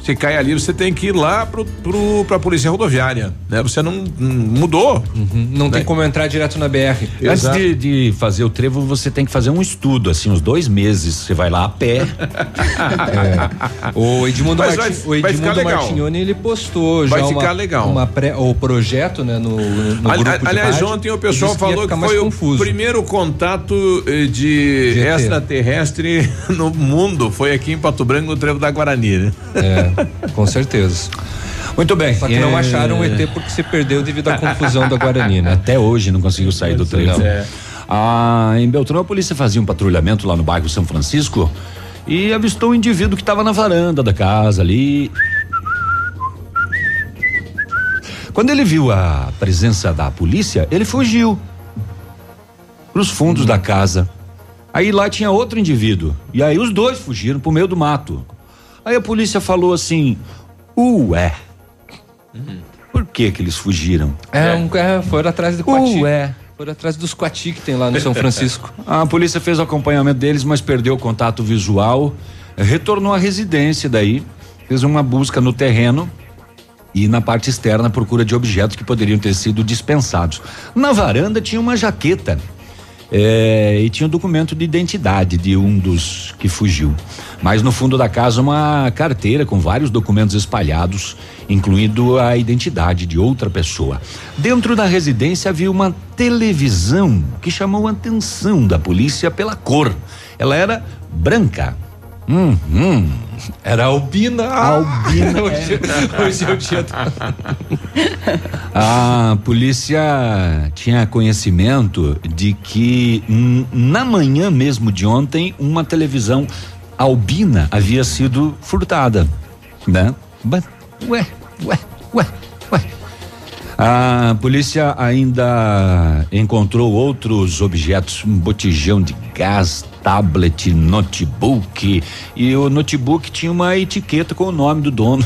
Você cai ali, você tem que ir lá pra polícia rodoviária, né? Você não mudou. Não tem como entrar direto na BR. Exato. Antes de fazer o trevo, você tem que fazer um estudo, assim, uns 2 meses, você vai lá a pé. O Edmundo Martignoni, ele postou já o projeto, né? No grupo de ontem o pessoal falou que foi o primeiro contato de GT. Extraterrestre no mundo, foi aqui em Pato Branco, no trevo da Guarani, né? Com certeza. Muito bem. Só que não acharam o ET porque se perdeu devido à confusão da Guarani, né? Até hoje não conseguiu sair do trevo. Em Beltrão a polícia fazia um patrulhamento lá no bairro São Francisco e avistou um indivíduo que estava na varanda da casa ali. Quando ele viu a presença da polícia, ele fugiu pros fundos da casa. Aí lá tinha outro indivíduo e aí os dois fugiram pro meio do mato. Aí a polícia falou assim, por que eles fugiram? Foram atrás do Coati. Foram atrás dos Coati que tem lá no São Francisco. A polícia fez o acompanhamento deles, mas perdeu o contato visual, retornou à residência daí, fez uma busca no terreno e na parte externa à procura de objetos que poderiam ter sido dispensados. Na varanda tinha uma jaqueta. E tinha um documento de identidade de um dos que fugiu. Mas no fundo da casa uma carteira com vários documentos espalhados, incluindo a identidade de outra pessoa. Dentro da residência havia uma televisão que chamou a atenção da polícia pela cor. Ela era branca. Era albina. Albina. Hoje é o dia. A polícia tinha conhecimento de que na manhã mesmo de ontem uma televisão albina havia sido furtada, né? A polícia ainda encontrou outros objetos, um botijão de gás, tablet, notebook, e o notebook tinha uma etiqueta com o nome do dono.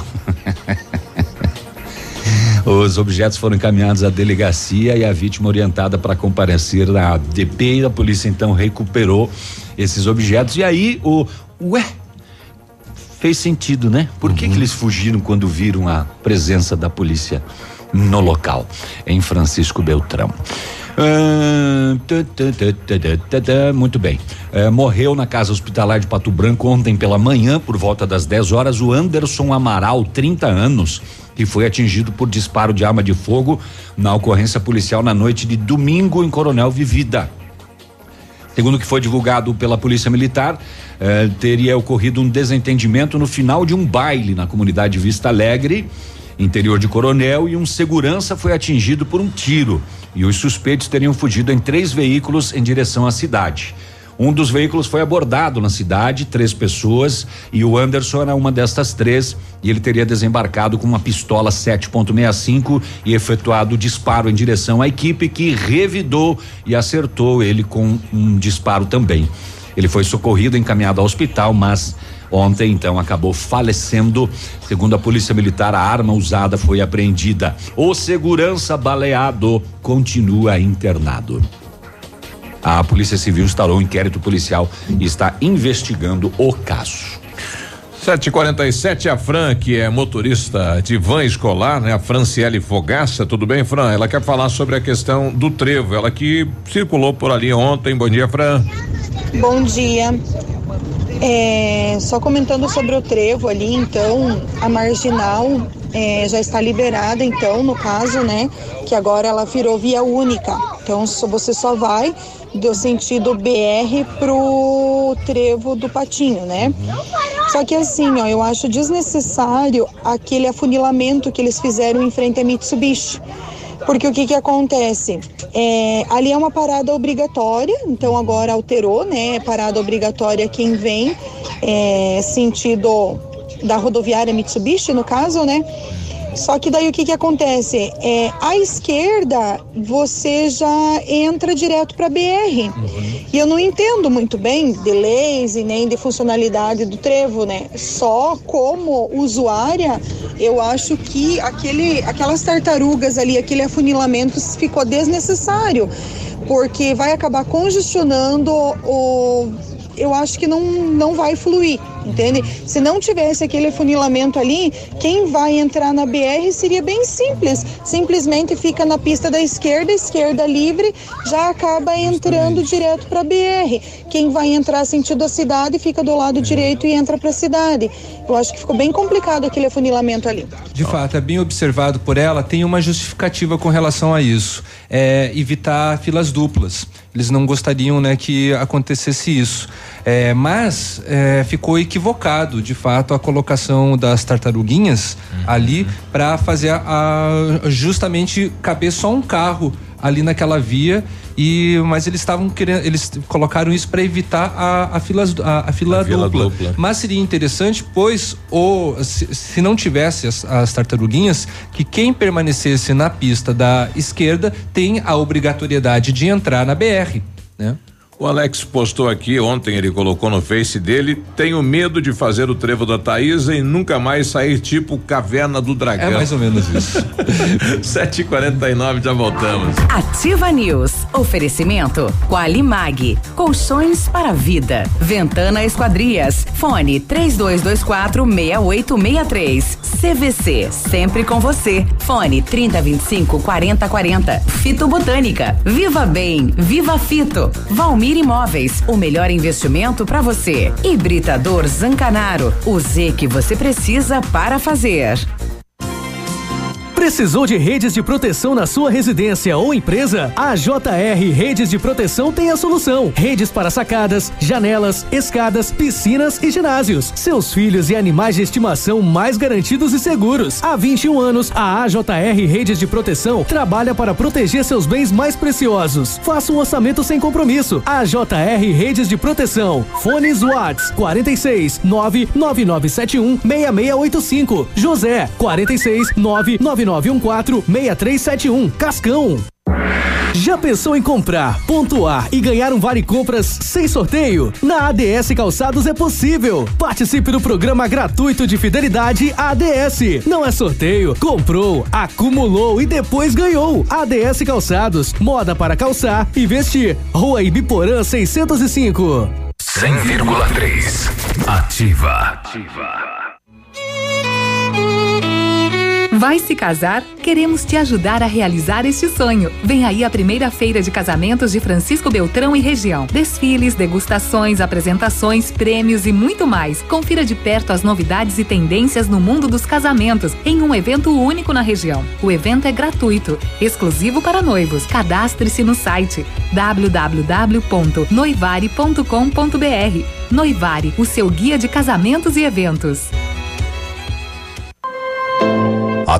Os objetos foram encaminhados à delegacia e a vítima orientada para comparecer na DP, e a polícia então recuperou esses objetos. E aí fez sentido, né? Por que eles fugiram quando viram a presença da polícia no local, em Francisco Beltrão? Muito bem. Morreu na casa hospitalar de Pato Branco ontem pela manhã, por volta das 10 horas, o Anderson Amaral, 30 anos, que foi atingido por disparo de arma de fogo na ocorrência policial na noite de domingo em Coronel Vivida. Segundo o que foi divulgado pela Polícia Militar, teria ocorrido um desentendimento no final de um baile na comunidade Vista Alegre, interior de Coronel, e um segurança foi atingido por um tiro e os suspeitos teriam fugido em 3 veículos em direção à cidade. Um dos veículos foi abordado na cidade, 3 pessoas, e o Anderson era uma destas 3, e ele teria desembarcado com uma pistola 7.65 e efetuado o disparo em direção à equipe, que revidou e acertou ele com um disparo também. Ele foi socorrido, encaminhado ao hospital, mas ontem, então, acabou falecendo. Segundo a Polícia Militar, a arma usada foi apreendida. O segurança baleado continua internado. A Polícia Civil instaurou um inquérito policial e está investigando o caso. 7h47, a Fran, que é motorista de van escolar, né? A Franciele Fogaça, tudo bem, Fran? Ela quer falar sobre a questão do trevo, ela que circulou por ali ontem. Bom dia, Fran. Bom dia. Só comentando sobre o trevo ali, então, a marginal já está liberada, então, no caso, né? Que agora ela virou via única. Então, você só vai do sentido BR pro trevo do Patinho, né? Só que assim, ó, eu acho desnecessário aquele afunilamento que eles fizeram em frente à Mitsubishi. Porque o que acontece? Ali é uma parada obrigatória, então agora alterou, né? Parada obrigatória quem vem, sentido da rodoviária Mitsubishi, no caso, né? Só que daí o que acontece? À esquerda, você já entra direto para a BR. Uhum. E eu não entendo muito bem de leis e nem de funcionalidade do trevo, né? Só como usuária, eu acho que aquelas tartarugas ali, aquele afunilamento ficou desnecessário, porque vai acabar congestionando eu acho que não vai fluir, entende? Se não tivesse aquele funilamento ali, quem vai entrar na BR seria bem simples, simplesmente fica na pista da esquerda livre, já acaba entrando direto para a BR. Quem vai entrar sentido a cidade fica do lado direito e entra para a cidade. Eu acho que ficou bem complicado aquele funilamento ali. De fato, é bem observado por ela, tem uma justificativa com relação a isso, evitar filas duplas. Eles não gostariam, né, que acontecesse isso. Mas ficou equivocado, de fato, a colocação das tartaruguinhas ali para fazer justamente caber só um carro ali naquela via. Mas eles estavam querendo, eles colocaram isso para evitar a fila dupla. Mas seria interessante, pois se não tivesse as tartaruguinhas, que quem permanecesse na pista da esquerda tem a obrigatoriedade de entrar na BR, né? O Alex postou aqui, ontem ele colocou no Face dele: tenho medo de fazer o trevo da Taísa e nunca mais sair tipo Caverna do Dragão. É mais ou menos isso. 7h49, já voltamos. Ativa News, oferecimento Qualimag, colchões para a vida, Ventana Esquadrias, fone 3224-6863, CVC, sempre com você, fone 3025-4040, Fito Botânica, Viva Bem, Viva Fito, Valmir Imóveis, o melhor investimento para você. Hibridador Zancanaro, o Z que você precisa para fazer. Precisou de redes de proteção na sua residência ou empresa? A JR Redes de Proteção tem a solução. Redes para sacadas, janelas, escadas, piscinas e ginásios. Seus filhos e animais de estimação mais garantidos e seguros. Há 21 anos, a AJR Redes de Proteção trabalha para proteger seus bens mais preciosos. Faça um orçamento sem compromisso. A JR Redes de Proteção. Fones Whats 46 99971 6685. José 46 99914-6371. Cascão. Já pensou em comprar, pontuar e ganhar um Vale Compras sem sorteio? Na ADS Calçados é possível. Participe do programa gratuito de fidelidade ADS. Não é sorteio, comprou, acumulou e depois ganhou. ADS Calçados, moda para calçar e vestir. Rua Ibiporã 605. 100,3. Ativa. Vai se casar? Queremos te ajudar a realizar este sonho. Vem aí a primeira feira de casamentos de Francisco Beltrão e região. Desfiles, degustações, apresentações, prêmios e muito mais. Confira de perto as novidades e tendências no mundo dos casamentos em um evento único na região. O evento é gratuito, exclusivo para noivos. Cadastre-se no site www.noivare.com.br. Noivare, o seu guia de casamentos e eventos. Há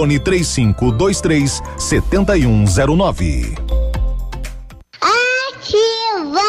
fone 3523-7109. Ativa!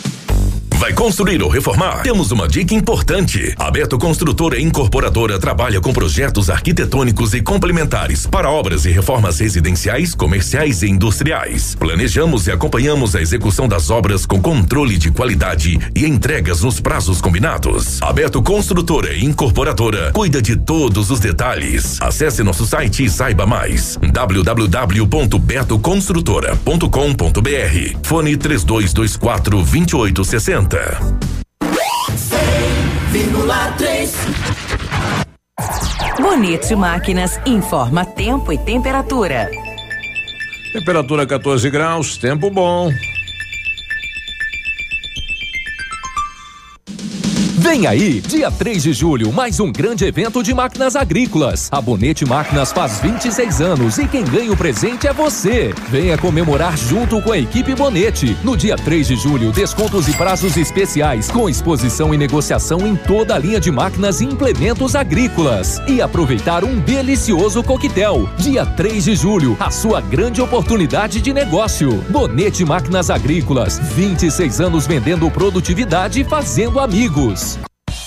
Vai construir ou reformar? Temos uma dica importante. A Beto Construtora e Incorporadora trabalha com projetos arquitetônicos e complementares para obras e reformas residenciais, comerciais e industriais. Planejamos e acompanhamos a execução das obras com controle de qualidade e entregas nos prazos combinados. A Beto Construtora e Incorporadora cuida de todos os detalhes. Acesse nosso site e saiba mais. www.betoconstrutora.com.br. Fone 3224-2860. 100,3. Bonito Máquinas informa tempo e temperatura. Temperatura 14 graus, tempo bom. Vem aí, dia 3 de julho, mais um grande evento de máquinas agrícolas. A Bonete Máquinas faz 26 anos e quem ganha o presente é você. Venha comemorar junto com a equipe Bonete. No dia 3 de julho, descontos e prazos especiais, com exposição e negociação em toda a linha de máquinas e implementos agrícolas. E aproveitar um delicioso coquetel. Dia 3 de julho, a sua grande oportunidade de negócio. Bonete Máquinas Agrícolas, 26 anos vendendo produtividade e fazendo amigos.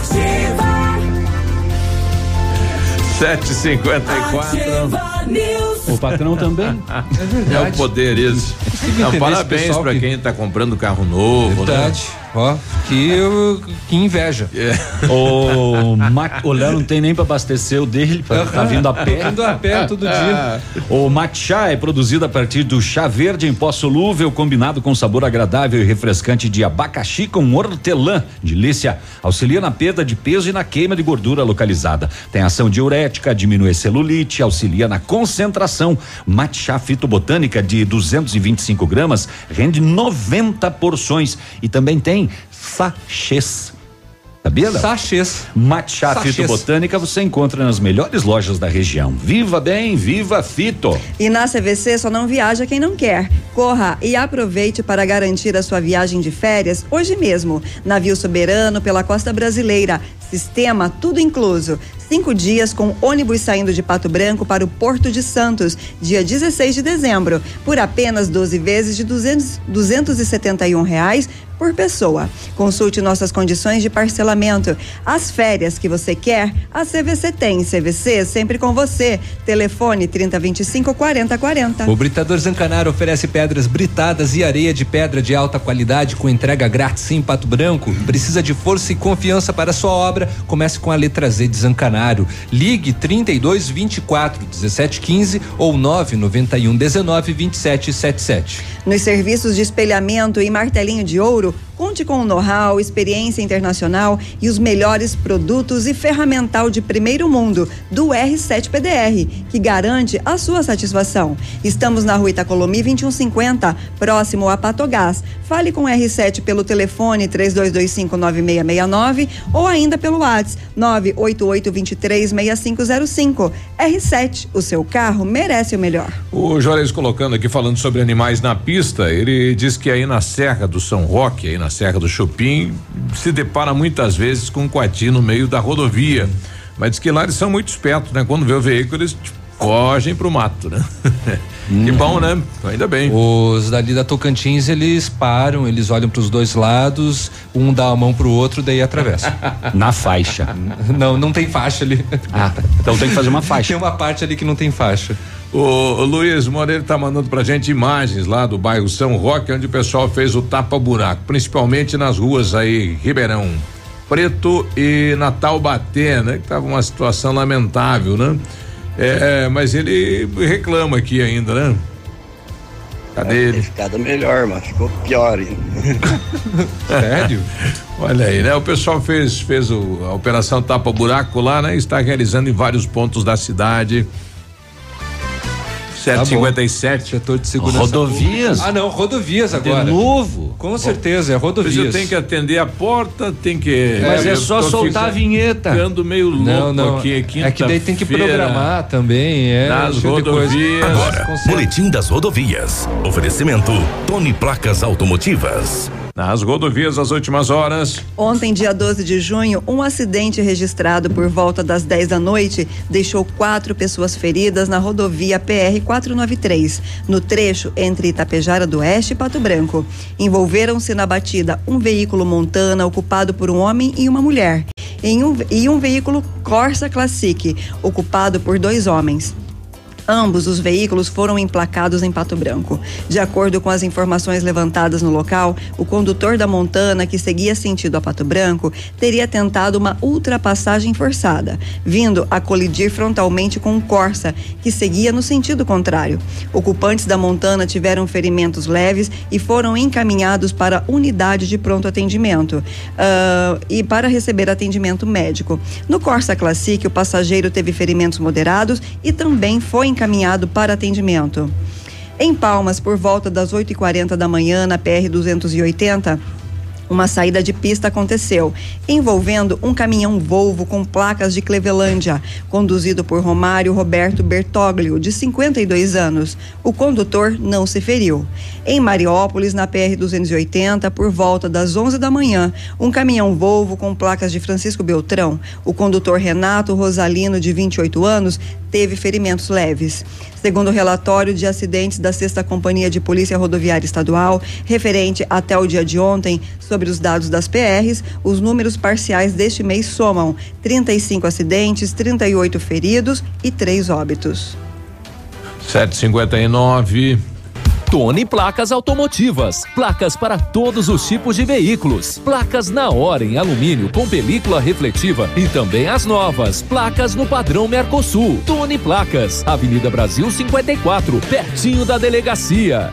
Ativa 7h54. O patrão também. É verdade. É o poder isso. Não, parabéns para quem está comprando carro novo. Verdade. Né? Ó, que inveja. Yeah. O Léo não tem nem para abastecer o dele, tá vindo a pé. Vindo a pé todo dia. O matcha é produzido a partir do chá verde em pó solúvel, combinado com sabor agradável e refrescante de abacaxi com hortelã. Delícia. Auxilia na perda de peso e na queima de gordura localizada. Tem ação diurética, diminui celulite, auxilia na concentração. Matcha fitobotânica de 225 gramas rende 90 porções e também tem sachês. Sabia? Sachês. Matcha Fito Botânica você encontra nas melhores lojas da região. Viva Bem, Viva Fito. E na CVC só não viaja quem não quer. Corra e aproveite para garantir a sua viagem de férias hoje mesmo. Navio soberano pela costa brasileira. Sistema tudo incluso. 5 dias com ônibus saindo de Pato Branco para o Porto de Santos, dia 16 de dezembro, por apenas 12 vezes de R$271 por pessoa. Consulte nossas condições de parcelamento. As férias que você quer, a CVC tem. CVC sempre com você. Telefone 3025-4040. O Britador Zancanaro oferece pedras britadas e areia de pedra de alta qualidade com entrega grátis em Pato Branco. Precisa de força e confiança para sua obra? Comece com a letra Z de Zancanaro. Ligue 3224-1715 ou 99119-2777. Nos serviços de espelhamento e martelinho de ouro, conte com o know-how, experiência internacional e os melhores produtos e ferramental de primeiro mundo do R7 PDR, que garante a sua satisfação. Estamos na Rua Itacolomi 2150, próximo a Patogás. Fale com o R7 pelo telefone 3225-9669 ou ainda pelo WhatsApp 98823-6505. R7, o seu carro merece o melhor. O Jorge colocando aqui, falando sobre animais na pista, ele diz que aí na Serra do São Roque, que aí na Serra do Chopin se depara muitas vezes com um coati no meio da rodovia, mas diz que lá eles são muito espertos, né? Quando vê o veículo eles cogem pro mato, né? Que bom, né? Ainda bem. Os dali da Tocantins, eles param, eles olham pros dois lados, um dá a mão pro outro, daí atravessa. Na faixa. Não tem faixa ali. Ah, então tem que fazer uma faixa. Tem uma parte ali que não tem faixa. O Luiz Moreira tá mandando pra gente imagens lá do bairro São Roque, onde o pessoal fez o tapa-buraco, principalmente nas ruas aí, Ribeirão Preto e na Taubaté, né? Que tava uma situação lamentável, né? Mas ele reclama aqui ainda, né? Cadê ele? Ficado melhor, mas ficou pior ainda. Sério? Olha aí, né? O pessoal fez a operação Tapa Buraco lá, né? Está realizando em vários pontos da cidade. 757, setor de segurança. Rodovias. Pública. Ah, não, rodovias agora. De novo? Com certeza, é rodovias. Mas eu tenho que atender a porta, tem que. Mas é só soltar a vinheta. Ficando meio louco aqui. É que daí tem que programar também. Nas rodovias. Agora, boletim das rodovias. Oferecimento Tony Placas Automotivas. Nas rodovias, às últimas horas. Ontem, dia 12 de junho, um acidente registrado por volta das 10 da noite deixou 4 pessoas feridas na rodovia PR-493, no trecho entre Itapejara do Oeste e Pato Branco. Envolveram-se na batida um veículo Montana ocupado por um homem e uma mulher, e um veículo Corsa Classic ocupado por 2 homens. Ambos os veículos foram emplacados em Pato Branco. De acordo com as informações levantadas no local, o condutor da Montana, que seguia sentido a Pato Branco, teria tentado uma ultrapassagem forçada, vindo a colidir frontalmente com um Corsa, que seguia no sentido contrário. Ocupantes da Montana tiveram ferimentos leves e foram encaminhados para a unidade de pronto atendimento e para receber atendimento médico. No Corsa Classic, o passageiro teve ferimentos moderados e também foi encaminhado para atendimento. Em Palmas, por volta das 8h40 da manhã, na PR-280, uma saída de pista aconteceu, envolvendo um caminhão Volvo com placas de Clevelândia, conduzido por Romário Roberto Bertoglio, de 52 anos. O condutor não se feriu. Em Mariópolis, na PR-280, por volta das 11 da manhã, um caminhão Volvo com placas de Francisco Beltrão. O condutor Renato Rosalino, de 28 anos, teve ferimentos leves. Segundo o relatório de acidentes da 6ª Companhia de Polícia Rodoviária Estadual, referente até o dia de ontem, sobre os dados das PRs, os números parciais deste mês somam 35 acidentes, 38 feridos e 3 óbitos. 7h59. Tony Placas Automotivas. Placas para todos os tipos de veículos. Placas na hora em alumínio com película refletiva e também as novas. Placas no padrão Mercosul. Tony Placas, Avenida Brasil 54, pertinho da delegacia.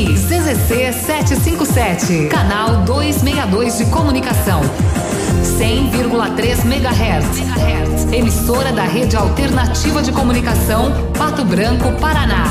CZC 757, canal 262 de comunicação, 100,3 MHz, emissora da Rede Alternativa de Comunicação, Pato Branco, Paraná.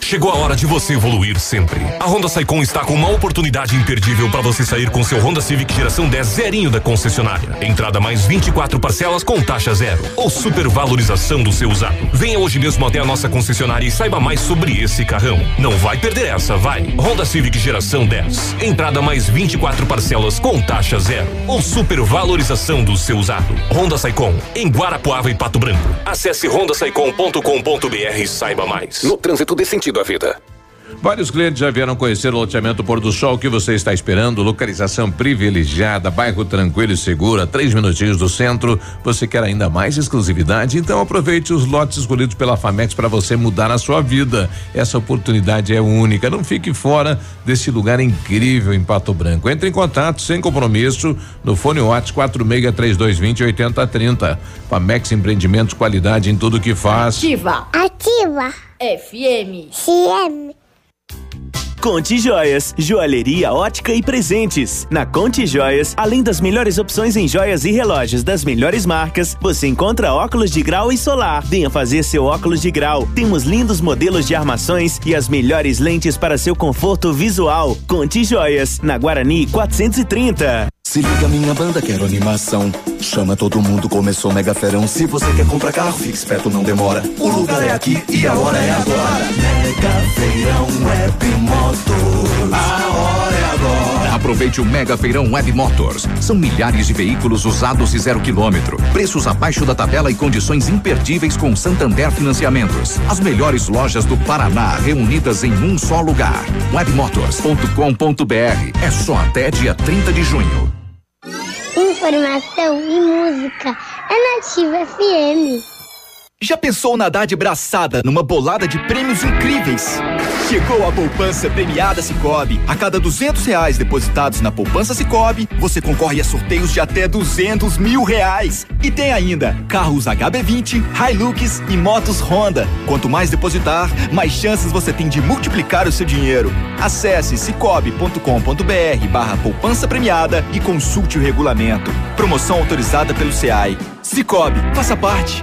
Chegou a hora de você evoluir sempre. A Honda Saicom está com uma oportunidade imperdível para você sair com seu Honda Civic geração 10 zerinho da concessionária. Entrada mais 24 parcelas com taxa zero ou supervalorização do seu usado. Venha hoje mesmo até a nossa concessionária e saiba mais sobre esse carrão. Não vai perder essa, vai. Honda Civic geração 10. Entrada mais 24 parcelas com taxa zero ou supervalorização do seu usado. Honda Saicom, em Guarapuava e Pato Branco. Acesse hondasaicom.com.br e saiba mais. No trânsito desse sentido a vida. Vários clientes já vieram conhecer o loteamento Pôr do Sol que você está esperando, localização privilegiada, bairro tranquilo e seguro, a 3 minutinhos do centro. Você quer ainda mais exclusividade? Então aproveite os lotes escolhidos pela Famex para você mudar a sua vida. Essa oportunidade é única, não fique fora desse lugar incrível em Pato Branco. Entre em contato sem compromisso no fone WhatsApp 4632208030. Famex Empreendimentos, qualidade em tudo que faz. Ativa FM. Conte Joias, joalheria, ótica e presentes. Na Conte Joias, além das melhores opções em joias e relógios das melhores marcas, você encontra óculos de grau e solar. Venha fazer seu óculos de grau. Temos lindos modelos de armações e as melhores lentes para seu conforto visual. Conte Joias, na Guarani 430. Se liga, minha banda, quero animação. Chama todo mundo, começou mega ferão. Se você quer comprar carro, fique esperto, não demora. O lugar é aqui e a hora é agora. Mega Feirão Web Motors, a hora é agora. Aproveite o Mega Feirão Web Motors. São milhares de veículos usados e 0 quilômetro. Preços abaixo da tabela e condições imperdíveis com Santander Financiamentos. As melhores lojas do Paraná reunidas em um só lugar. Webmotors.com.br. É só até dia 30 de junho. Informação e música é Nativa FM. Já pensou nadar de braçada numa bolada de prêmios incríveis? Chegou a poupança premiada Sicoob. A cada R$200 depositados na poupança Sicoob, você concorre a sorteios de até R$200 mil. E tem ainda carros HB20, Hilux e motos Honda. Quanto mais depositar, mais chances você tem de multiplicar o seu dinheiro. Acesse sicoob.com.br/poupança premiada e consulte o regulamento. Promoção autorizada pelo SEAI. Sicoob, faça parte.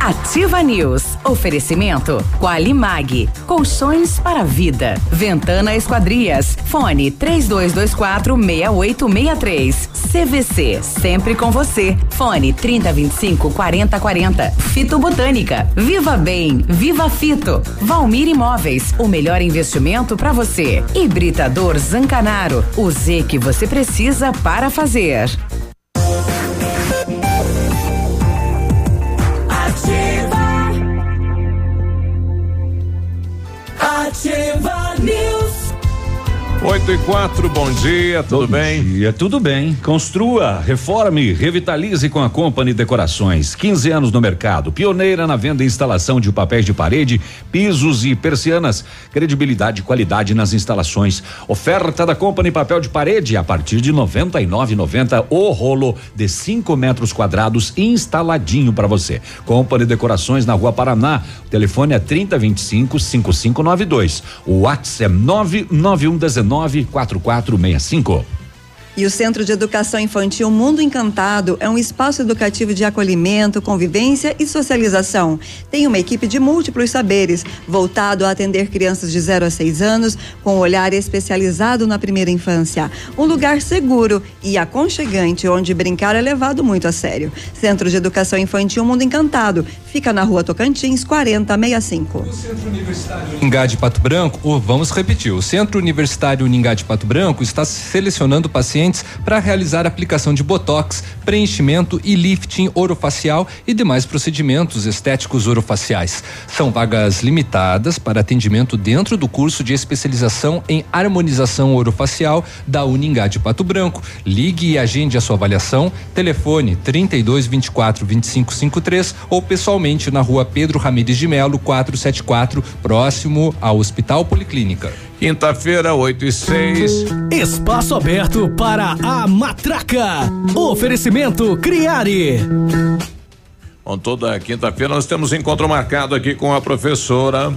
Ativa News. Oferecimento Qualimag, colchões para a vida. Ventana Esquadrias. Fone 3224-6863. CVC, sempre com você. Fone 3025-4040. Fito Botânica. Viva Bem, Viva Fito. Valmir Imóveis, o melhor investimento para você. Hibridador Zancanaro, o Z que você precisa para fazer. Ativa News. 8h04, bom dia, tudo bem? Bom dia, tudo bem. Construa, reforme, revitalize com a Company Decorações. 15 anos no mercado, pioneira na venda e instalação de papéis de parede, pisos e persianas. Credibilidade e qualidade nas instalações. Oferta da Company Papel de Parede a partir de R$99,90 o rolo de 5 metros quadrados instaladinho para você. Company Decorações na Rua Paraná. O telefone é 3025-5592. O WhatsApp é 991194465. E o Centro de Educação Infantil Mundo Encantado é um espaço educativo de acolhimento, convivência e socialização. Tem uma equipe de múltiplos saberes, voltado a atender crianças de 0 a 6 anos, com um olhar especializado na primeira infância. Um lugar seguro e aconchegante, onde brincar é levado muito a sério. Centro de Educação Infantil Mundo Encantado fica na Rua Tocantins, 4065. O Centro Universitário Uningá de Pato Branco, vamos repetir, o Centro Universitário Uningá de Pato Branco está selecionando pacientes para realizar aplicação de botox, preenchimento e lifting orofacial e demais procedimentos estéticos orofaciais. São vagas limitadas para atendimento dentro do curso de especialização em harmonização orofacial da Uningá de Pato Branco. Ligue e agende a sua avaliação. Telefone 3224-2553 ou pessoalmente na Rua Pedro Ramires de Melo, 474, próximo ao Hospital Policlínica. Quinta-feira, 8h06. Espaço aberto para a Matraca. Oferecimento Criare. Bom, toda quinta-feira nós temos encontro marcado aqui com a professora.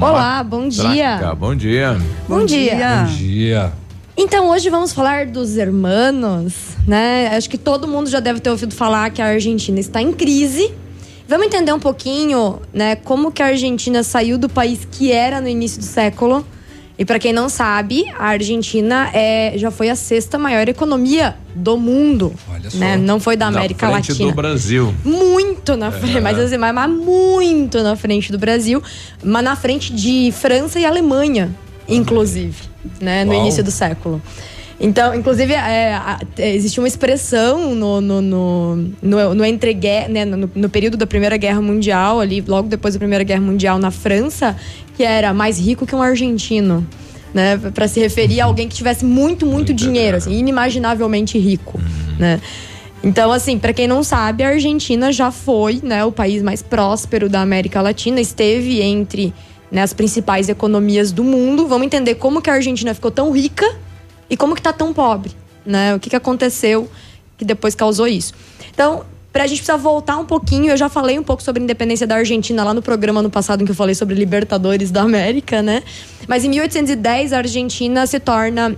Olá, bom dia. Bom dia. Bom dia. Bom dia. Então hoje vamos falar dos hermanos, né? Acho que todo mundo já deve ter ouvido falar que a Argentina está em crise. Vamos entender um pouquinho, né? Como que a Argentina saiu do país que era no início do século E para quem não sabe, a Argentina já foi a 6ª maior economia do mundo. Olha só. Né? Não foi da América Latina. Na frente do Brasil. Muito na frente, mas muito na frente do Brasil. Mas na frente de França e Alemanha, inclusive, né? No início do século. Então, inclusive, existe uma expressão no entreguerra, né, no período da Primeira Guerra Mundial, ali, logo depois da Primeira Guerra Mundial na França, que era mais rico que um argentino, né? Para se referir a alguém que tivesse muito, muito dinheiro, assim, inimaginavelmente rico, né? Então, assim, para quem não sabe, a Argentina já foi, né, o país mais próspero da América Latina, esteve entre, né, as principais economias do mundo. Vamos entender como que a Argentina ficou tão rica e como que tá tão pobre, né? O que aconteceu que depois causou isso. Então, pra gente precisar voltar um pouquinho, eu já falei um pouco sobre a independência da Argentina lá no programa no passado, em que eu falei sobre Libertadores da América, né? Mas em 1810, a Argentina se torna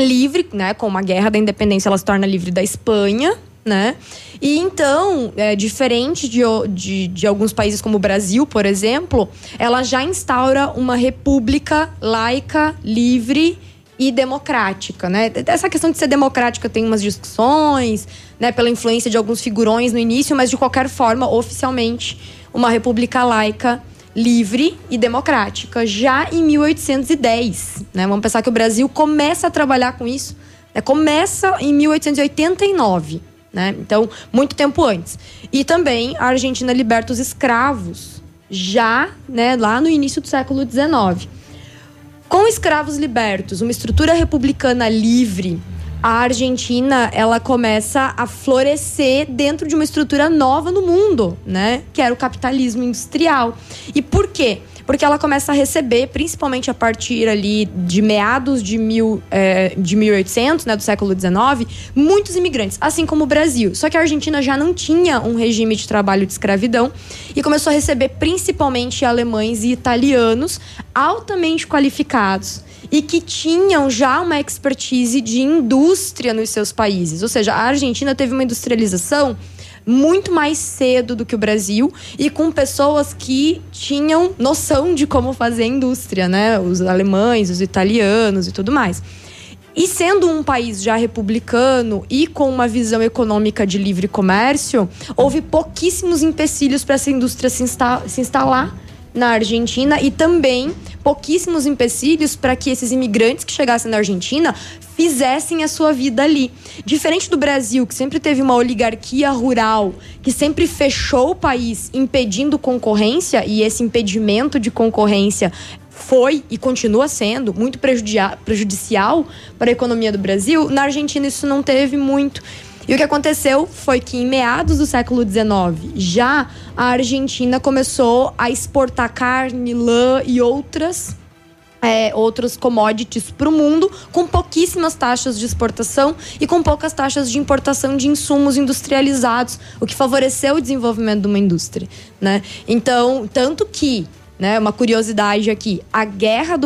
livre, né? Com uma guerra da independência, ela se torna livre da Espanha, né? E então, diferente de alguns países como o Brasil, por exemplo, ela já instaura uma república laica, livre e democrática, né? Essa questão de ser democrática tem umas discussões, né? Pela influência de alguns figurões no início, mas de qualquer forma, oficialmente, uma república laica, livre e democrática. Já em 1810, né? Vamos pensar que o Brasil começa a trabalhar com isso, né? Começa em 1889, né? Então, muito tempo antes. E também a Argentina liberta os escravos, já, né, lá no início do século XIX. Com escravos libertos, uma estrutura republicana livre, a Argentina, ela começa a florescer dentro de uma estrutura nova no mundo, né? Que era o capitalismo industrial. E por quê? Porque ela começa a receber, principalmente a partir ali de meados de 1800, né, do século XIX, muitos imigrantes, assim como o Brasil. Só que a Argentina já não tinha um regime de trabalho de escravidão e começou a receber principalmente alemães e italianos altamente qualificados e que tinham já uma expertise de indústria nos seus países. Ou seja, a Argentina teve uma industrialização muito mais cedo do que o Brasil e com pessoas que tinham noção de como fazer a indústria, né? Os alemães, os italianos e tudo mais. E sendo um país já republicano e com uma visão econômica de livre comércio, houve pouquíssimos empecilhos para essa indústria se instalar na Argentina e também pouquíssimos empecilhos para que esses imigrantes que chegassem na Argentina fizessem a sua vida ali. Diferente do Brasil, que sempre teve uma oligarquia rural, que sempre fechou o país impedindo concorrência, e esse impedimento de concorrência foi e continua sendo muito prejudicial para a economia do Brasil, na Argentina isso não teve muito. E o que aconteceu foi que em meados do século XIX, já a Argentina começou a exportar carne, lã e outros commodities para o mundo, com pouquíssimas taxas de exportação e com poucas taxas de importação de insumos industrializados, o que favoreceu o desenvolvimento de uma indústria, né? Então, tanto que, né, uma curiosidade aqui, a Guerra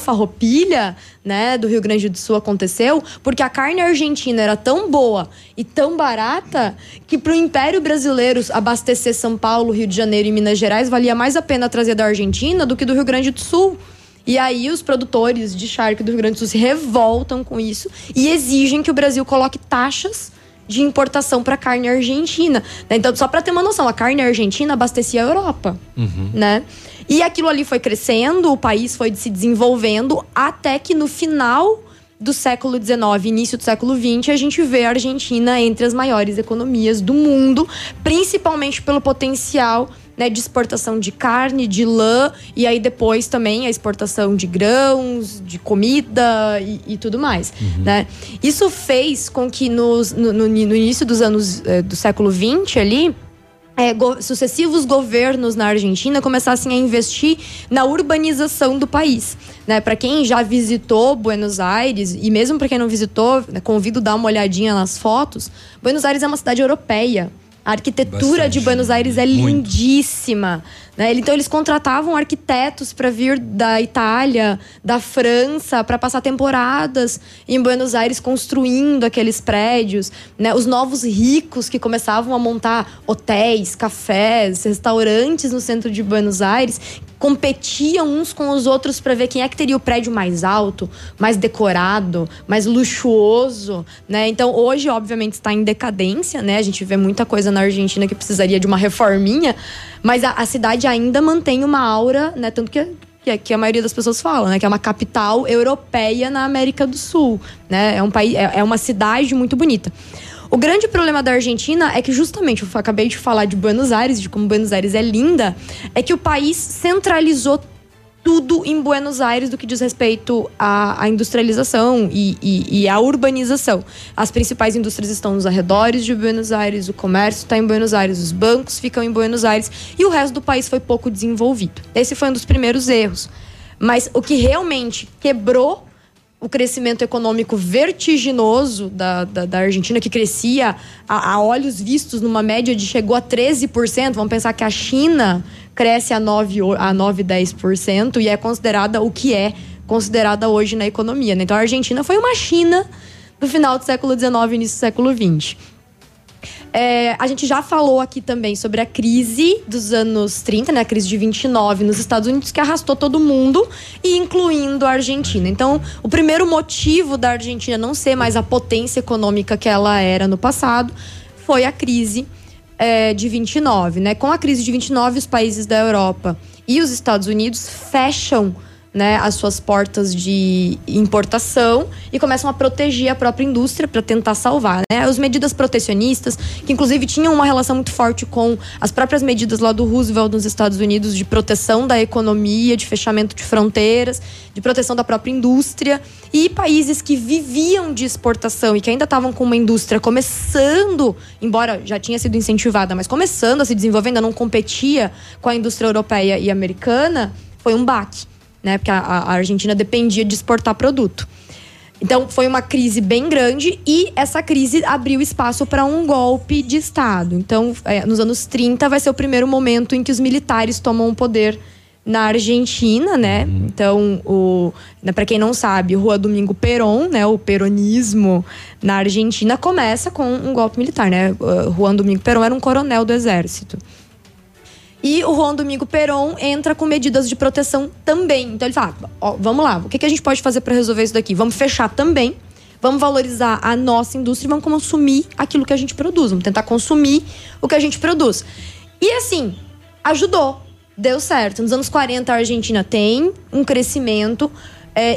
Farroupilha, né, do Rio Grande do Sul aconteceu porque a carne argentina era tão boa e tão barata que pro Império Brasileiro abastecer São Paulo, Rio de Janeiro e Minas Gerais valia mais a pena trazer da Argentina do que do Rio Grande do Sul. E aí os produtores de charque do Rio Grande do Sul se revoltam com isso e exigem que o Brasil coloque taxas de importação para carne argentina. Então, só para ter uma noção, a carne argentina abastecia a Europa, né? E aquilo ali foi crescendo, o país foi se desenvolvendo, até que no final do século XIX, início do século XX, a gente vê a Argentina entre as maiores economias do mundo, principalmente pelo potencial, né, de exportação de carne, de lã, e aí depois também a exportação de grãos, de comida e tudo mais, né? Isso fez com que no início dos anos do século XX ali, sucessivos governos na Argentina começassem a investir na urbanização do país, né? Para quem já visitou Buenos Aires, e mesmo para quem não visitou, convido a dar uma olhadinha nas fotos. Buenos Aires é uma cidade europeia. A arquitetura de Buenos Aires é lindíssima, Né? Então, eles contratavam arquitetos para vir da Itália, da França, para passar temporadas em Buenos Aires construindo aqueles prédios. Né? Os novos ricos que começavam a montar hotéis, cafés, restaurantes no centro de Buenos Aires competiam uns com os outros para ver quem é que teria o prédio mais alto, mais decorado, mais luxuoso, né? Então, hoje, obviamente, está em decadência, né? A gente vê muita coisa na Argentina que precisaria de uma reforminha, mas a cidade ainda mantém uma aura, né? Tanto que a maioria das pessoas fala, né? Que é uma capital europeia na América do Sul, né? É um país, é uma cidade muito bonita. O grande problema da Argentina é que justamente, eu acabei de falar de Buenos Aires, de como Buenos Aires é linda, é que o país centralizou tudo em Buenos Aires do que diz respeito à industrialização e à urbanização. As principais indústrias estão nos arredores de Buenos Aires, o comércio está em Buenos Aires, os bancos ficam em Buenos Aires e o resto do país foi pouco desenvolvido. Esse foi um dos primeiros erros. Mas o que realmente quebrou o crescimento econômico vertiginoso da Argentina, que crescia a olhos vistos numa média de chegou a 13%. Vamos pensar que a China cresce a 9, 10% e é considerada o que é considerada hoje na economia. Né? Então, a Argentina foi uma China no final do século XIX, início do século XX. A gente já falou aqui também sobre a crise dos anos 30, né? A crise de 29 nos Estados Unidos, que arrastou todo mundo, incluindo a Argentina. Então, o primeiro motivo da Argentina não ser mais a potência econômica que ela era no passado foi a crise de 29, né? Com a crise de 29, os países da Europa e os Estados Unidos fecham, né, as suas portas de importação e começam a proteger a própria indústria para tentar salvar, né? As medidas protecionistas, que inclusive tinham uma relação muito forte com as próprias medidas lá do Roosevelt nos Estados Unidos de proteção da economia, de fechamento de fronteiras, de proteção da própria indústria, e países que viviam de exportação e que ainda estavam com uma indústria começando, embora já tinha sido incentivada, mas começando a se desenvolver, ainda não competia com a indústria europeia e americana, foi um baque. Né, porque a Argentina dependia de exportar produto. Então, foi uma crise bem grande e essa crise abriu espaço para um golpe de Estado. Então, nos anos 30 vai ser o primeiro momento em que os militares tomam o poder na Argentina, né? Então, né, para quem não sabe, Juan Domingo Perón, né, o peronismo na Argentina começa com um golpe militar, né? Juan Domingo Perón era um coronel do exército. E o Juan Domingo Perón entra com medidas de proteção também. Então ele fala, ó, vamos lá, o que a gente pode fazer para resolver isso daqui? Vamos fechar também, vamos valorizar a nossa indústria e vamos consumir aquilo que a gente produz. Vamos tentar consumir o que a gente produz. E assim, ajudou, deu certo. Nos anos 40 a Argentina tem um crescimento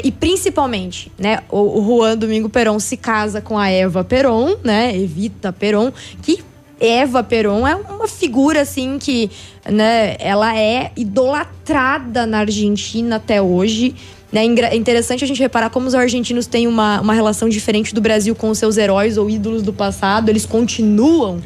e principalmente, né, o Juan Domingo Perón se casa com a Eva Perón, né, Evita Perón, que... Eva Perón é uma figura, assim, que, né, ela é idolatrada na Argentina até hoje. Né? É interessante a gente reparar como os argentinos têm uma relação diferente do Brasil com os seus heróis ou ídolos do passado. Eles continuam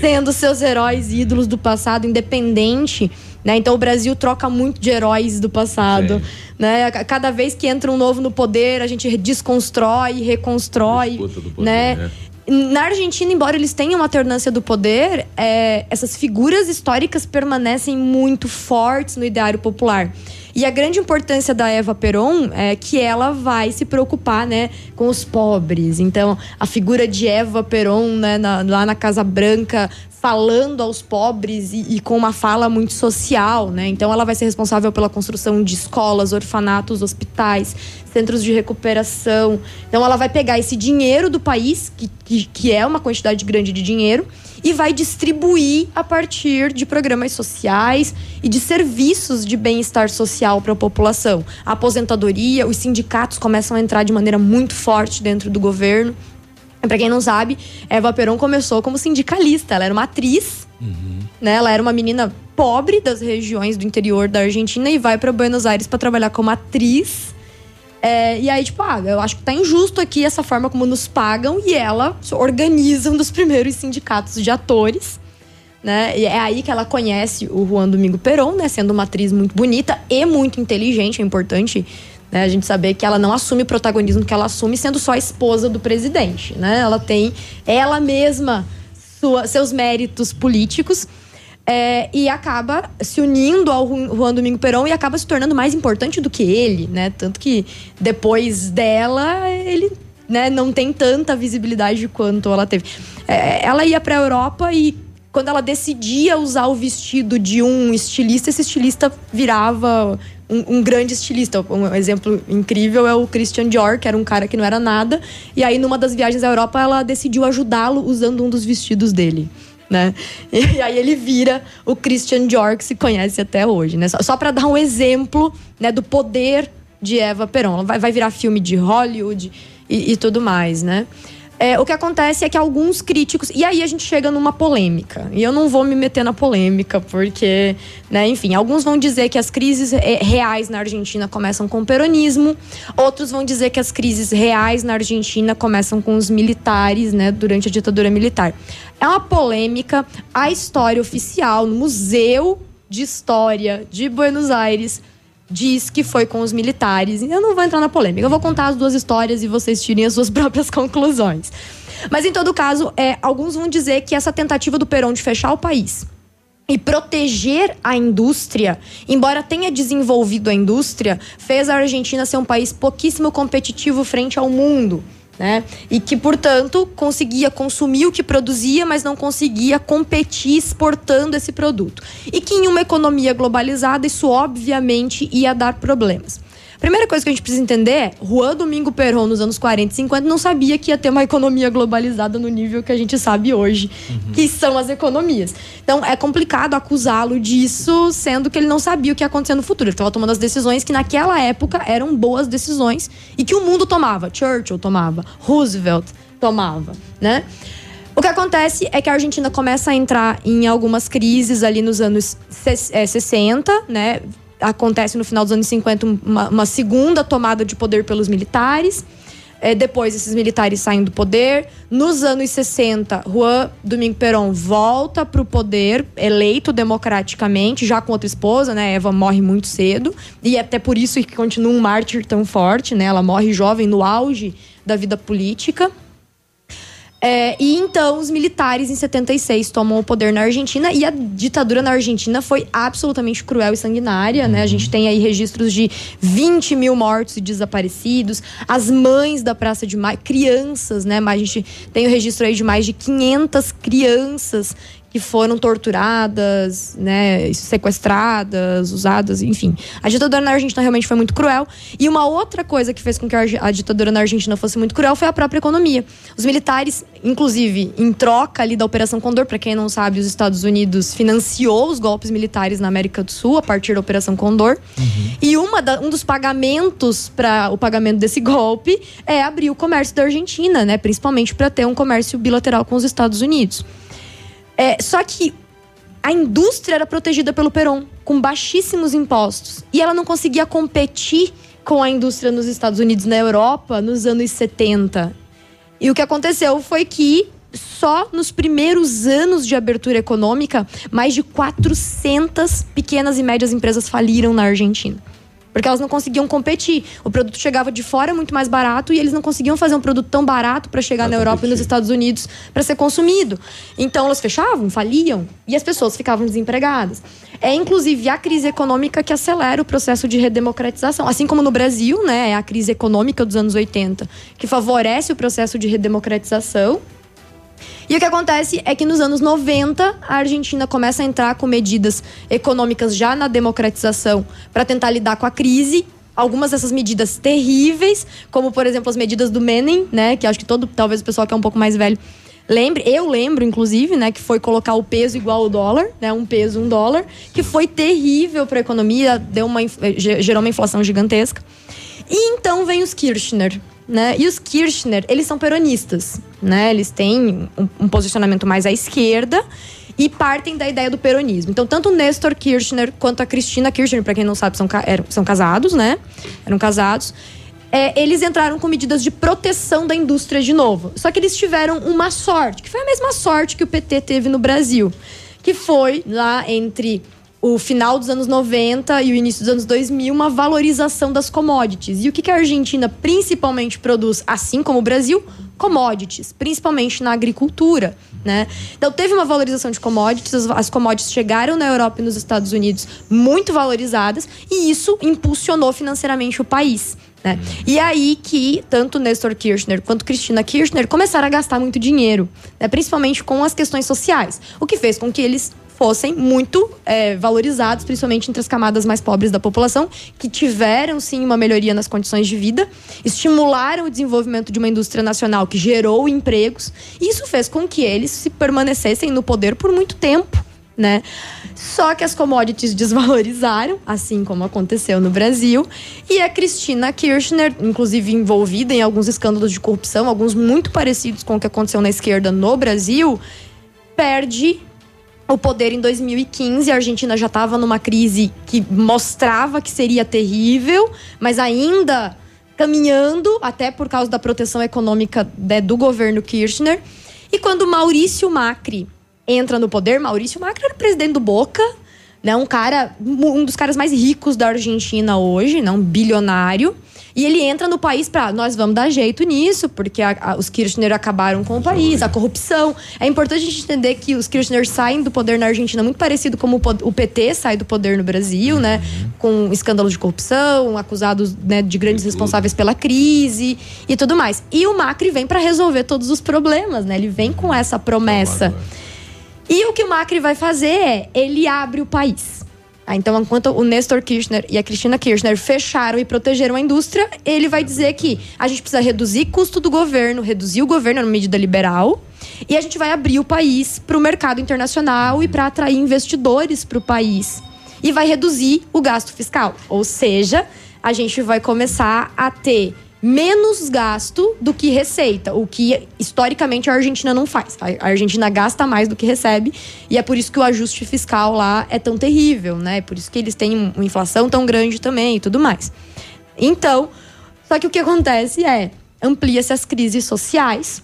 sendo seus heróis e ídolos do passado, independente... Né? Então o Brasil troca muito de heróis do passado, né? Cada vez que entra um novo no poder, a gente desconstrói, reconstrói, né? Na Argentina, embora eles tenham uma alternância do poder, essas figuras históricas permanecem muito fortes no ideário popular. E a grande importância da Eva Perón é que ela vai se preocupar, né, com os pobres. Então, a figura de Eva Perón, né, lá na Casa Branca, falando aos pobres e com uma fala muito social, né? Então, ela vai ser responsável pela construção de escolas, orfanatos, hospitais, centros de recuperação. Então, ela vai pegar esse dinheiro do país, que é uma quantidade grande de dinheiro, e vai distribuir a partir de programas sociais e de serviços de bem-estar social para a população. A aposentadoria, os sindicatos começam a entrar de maneira muito forte dentro do governo. Para quem não sabe, Eva Perón começou como sindicalista. Ela era uma atriz, né? Ela era uma menina pobre das regiões do interior da Argentina e vai para Buenos Aires para trabalhar como atriz. E aí, tipo, eu acho que tá injusto aqui essa forma como nos pagam, e ela organiza um dos primeiros sindicatos de atores, né? E é aí que ela conhece o Juan Domingo Perón, né? Sendo uma atriz muito bonita e muito inteligente, é importante, né, a gente saber que ela não assume o protagonismo que ela assume sendo só a esposa do presidente, né? Ela tem ela mesma seus méritos políticos. e acaba se unindo ao Juan Domingo Perón e acaba se tornando mais importante do que ele, né? Tanto que depois dela, ele, né, não tem tanta visibilidade quanto ela teve. Ela ia pra Europa e quando ela decidia usar o vestido de um estilista, esse estilista virava um grande estilista. Um exemplo incrível é o Christian Dior, que era um cara que não era nada. E aí, numa das viagens à Europa, ela decidiu ajudá-lo usando um dos vestidos dele, né? E aí ele vira o Christian Dior, que se conhece até hoje, né? Só para dar um exemplo, né, do poder de Eva Perón. Ela vai virar filme de Hollywood e tudo mais, né? O que acontece é que alguns críticos... E aí a gente chega numa polêmica. E eu não vou me meter na polêmica, porque... né, enfim, alguns vão dizer que as crises reais na Argentina começam com o peronismo. Outros vão dizer que as crises reais na Argentina começam com os militares, né, durante a ditadura militar. É uma polêmica. A história oficial no Museu de História de Buenos Aires diz que foi com os militares. Eu não vou entrar na polêmica. Eu vou contar as duas histórias e vocês tirem as suas próprias conclusões. Mas, em todo caso, alguns vão dizer que essa tentativa do Perón de fechar o país e proteger a indústria, embora tenha desenvolvido a indústria, fez a Argentina ser um país pouquíssimo competitivo frente ao mundo, né? E que, portanto, conseguia consumir o que produzia, mas não conseguia competir exportando esse produto. E que em uma economia globalizada, isso obviamente ia dar problemas. Primeira coisa que a gente precisa entender é: Juan Domingo Perón, nos anos 40 e 50, não sabia que ia ter uma economia globalizada no nível que a gente sabe hoje, que são as economias. Então, é complicado acusá-lo disso, sendo que ele não sabia o que ia acontecer no futuro. Ele estava tomando as decisões que naquela época eram boas decisões e que o mundo tomava. Churchill tomava, Roosevelt tomava, né? O que acontece é que a Argentina começa a entrar em algumas crises ali nos anos 60, né? Acontece no final dos anos 50 uma segunda tomada de poder pelos militares. Depois esses militares saem do poder. Nos anos 60, Juan Domingo Perón volta para o poder, eleito democraticamente, já com outra esposa, né? Eva morre muito cedo. E é até por isso que continua um mártir tão forte, né? Ela morre jovem, no auge da vida política. E então os militares em 76 tomam o poder na Argentina, e a ditadura na Argentina foi absolutamente cruel e sanguinária, né? A gente tem aí registros de 20 mil mortos e desaparecidos, as mães da Praça de Maio, crianças, né? Mas a gente tem o registro aí de mais de 500 crianças que foram torturadas, né, sequestradas, usadas, enfim. A ditadura na Argentina realmente foi muito cruel. E uma outra coisa que fez com que a ditadura na Argentina fosse muito cruel foi a própria economia. Os militares, inclusive, em troca ali da Operação Condor, para quem não sabe, os Estados Unidos financiou os golpes militares na América do Sul a partir da Operação Condor. E um dos pagamentos para o pagamento desse golpe é abrir o comércio da Argentina, né, principalmente para ter um comércio bilateral com os Estados Unidos. Só que a indústria era protegida pelo Perón, com baixíssimos impostos. E ela não conseguia competir com a indústria nos Estados Unidos, na Europa, nos anos 70. E o que aconteceu foi que, só nos primeiros anos de abertura econômica, mais de 400 pequenas e médias empresas faliram na Argentina. Porque elas não conseguiam competir. O produto chegava de fora muito mais barato e eles não conseguiam fazer um produto tão barato para chegar na Europa e nos Estados Unidos para ser consumido. Então elas fechavam, faliam e as pessoas ficavam desempregadas. É inclusive a crise econômica que acelera o processo de redemocratização. Assim como no Brasil, né, é a crise econômica dos anos 80 que favorece o processo de redemocratização. E o que acontece é que nos anos 90, a Argentina começa a entrar com medidas econômicas já na democratização para tentar lidar com a crise. Algumas dessas medidas terríveis, como, por exemplo, as medidas do Menem, né, que acho que talvez o pessoal que é um pouco mais velho lembre. Eu lembro, inclusive, né, que foi colocar o peso igual ao dólar, né, um peso, um dólar, que foi terrível para a economia, gerou uma inflação gigantesca. E então vem os Kirchner, né? E os Kirchner, eles são peronistas, né? Eles têm um posicionamento mais à esquerda e partem da ideia do peronismo. Então, tanto o Néstor Kirchner quanto a Cristina Kirchner, para quem não sabe, são casados, né? Eram casados. Eles entraram com medidas de proteção da indústria de novo. Só que eles tiveram uma sorte, que foi a mesma sorte que o PT teve no Brasil, que foi lá entre o final dos anos 90 e o início dos anos 2000, uma valorização das commodities. E o que a Argentina principalmente produz, assim como o Brasil? Commodities, principalmente na agricultura, né? Então teve uma valorização de commodities, as commodities chegaram na Europa e nos Estados Unidos muito valorizadas e isso impulsionou financeiramente o país, né? E aí que tanto Néstor Kirchner quanto Cristina Kirchner começaram a gastar muito dinheiro, né? Principalmente com as questões sociais, o que fez com que eles fossem muito valorizados, principalmente entre as camadas mais pobres da população, que tiveram, sim, uma melhoria nas condições de vida, estimularam o desenvolvimento de uma indústria nacional que gerou empregos, e isso fez com que eles se permanecessem no poder por muito tempo, né? Só que as commodities desvalorizaram, assim como aconteceu no Brasil, e a Cristina Kirchner, inclusive envolvida em alguns escândalos de corrupção, alguns muito parecidos com o que aconteceu na esquerda no Brasil, perde o poder em 2015, a Argentina já estava numa crise que mostrava que seria terrível, mas ainda caminhando, até por causa da proteção econômica do governo Kirchner. E quando Maurício Macri entra no poder, Maurício Macri era o presidente do Boca, né? Um dos caras mais ricos da Argentina hoje, né? Um bilionário. E ele entra no país para nós vamos dar jeito nisso, porque os Kirchner acabaram com o país, a corrupção. É importante a gente entender que os Kirchner saem do poder na Argentina muito parecido como o PT sai do poder no Brasil, né? Com escândalos de corrupção, acusados, né, de grandes responsáveis pela crise e tudo mais. E o Macri vem para resolver todos os problemas, né? Ele vem com essa promessa. E o que o Macri vai fazer é, ele abre o país. Então, enquanto o Néstor Kirchner e a Cristina Kirchner fecharam e protegeram a indústria, ele vai dizer que a gente precisa reduzir o custo do governo, reduzir o governo é uma medida liberal, e a gente vai abrir o país para o mercado internacional e para atrair investidores para o país. E vai reduzir o gasto fiscal. Ou seja, a gente vai começar a ter menos gasto do que receita, o que historicamente a Argentina não faz. A Argentina gasta mais do que recebe e é por isso que o ajuste fiscal lá é tão terrível, né? É por isso que eles têm uma inflação tão grande também e tudo mais. Então, só que o que acontece é, amplia-se as crises sociais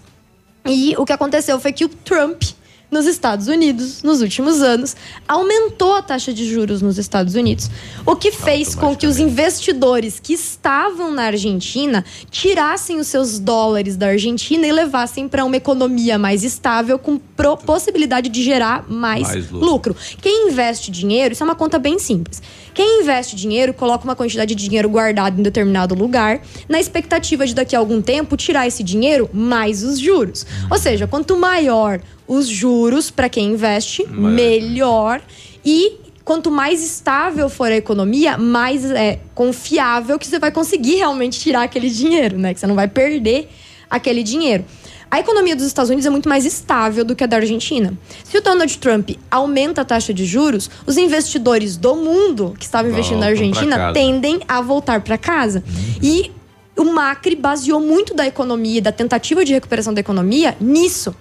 e o que aconteceu foi que o Trump, nos Estados Unidos, nos últimos anos, aumentou a taxa de juros nos Estados Unidos, o que fez com que os investidores que estavam na Argentina tirassem os seus dólares da Argentina e levassem para uma economia mais estável, com possibilidade de gerar mais lucro. Quem investe dinheiro, isso é uma conta bem simples, quem investe dinheiro coloca uma quantidade de dinheiro guardado em determinado lugar, na expectativa de daqui a algum tempo tirar esse dinheiro mais os juros. Ou seja, quanto maior os juros para quem investe, melhor. E quanto mais estável for a economia, mais é confiável que você vai conseguir realmente tirar aquele dinheiro, né? Que você não vai perder aquele dinheiro. A economia dos Estados Unidos é muito mais estável do que a da Argentina. Se o Donald Trump aumenta a taxa de juros, os investidores do mundo que estavam investindo na Argentina tendem a voltar para casa. E o Macri baseou muito da economia, da tentativa de recuperação da economia, nisso.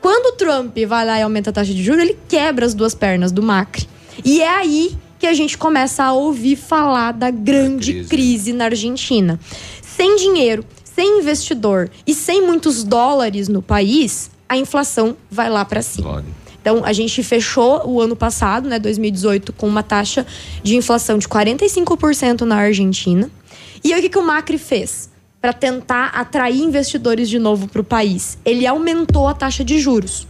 Quando o Trump vai lá e aumenta a taxa de juros, ele quebra as duas pernas do Macri. E é aí que a gente começa a ouvir falar da grande crise na Argentina. Sem dinheiro, sem investidor e sem muitos dólares no país, a inflação vai lá para cima. Então, a gente fechou o ano passado, né, 2018, com uma taxa de inflação de 45% na Argentina. E aí, o que o Macri fez para tentar atrair investidores de novo para o país? Ele aumentou a taxa de juros.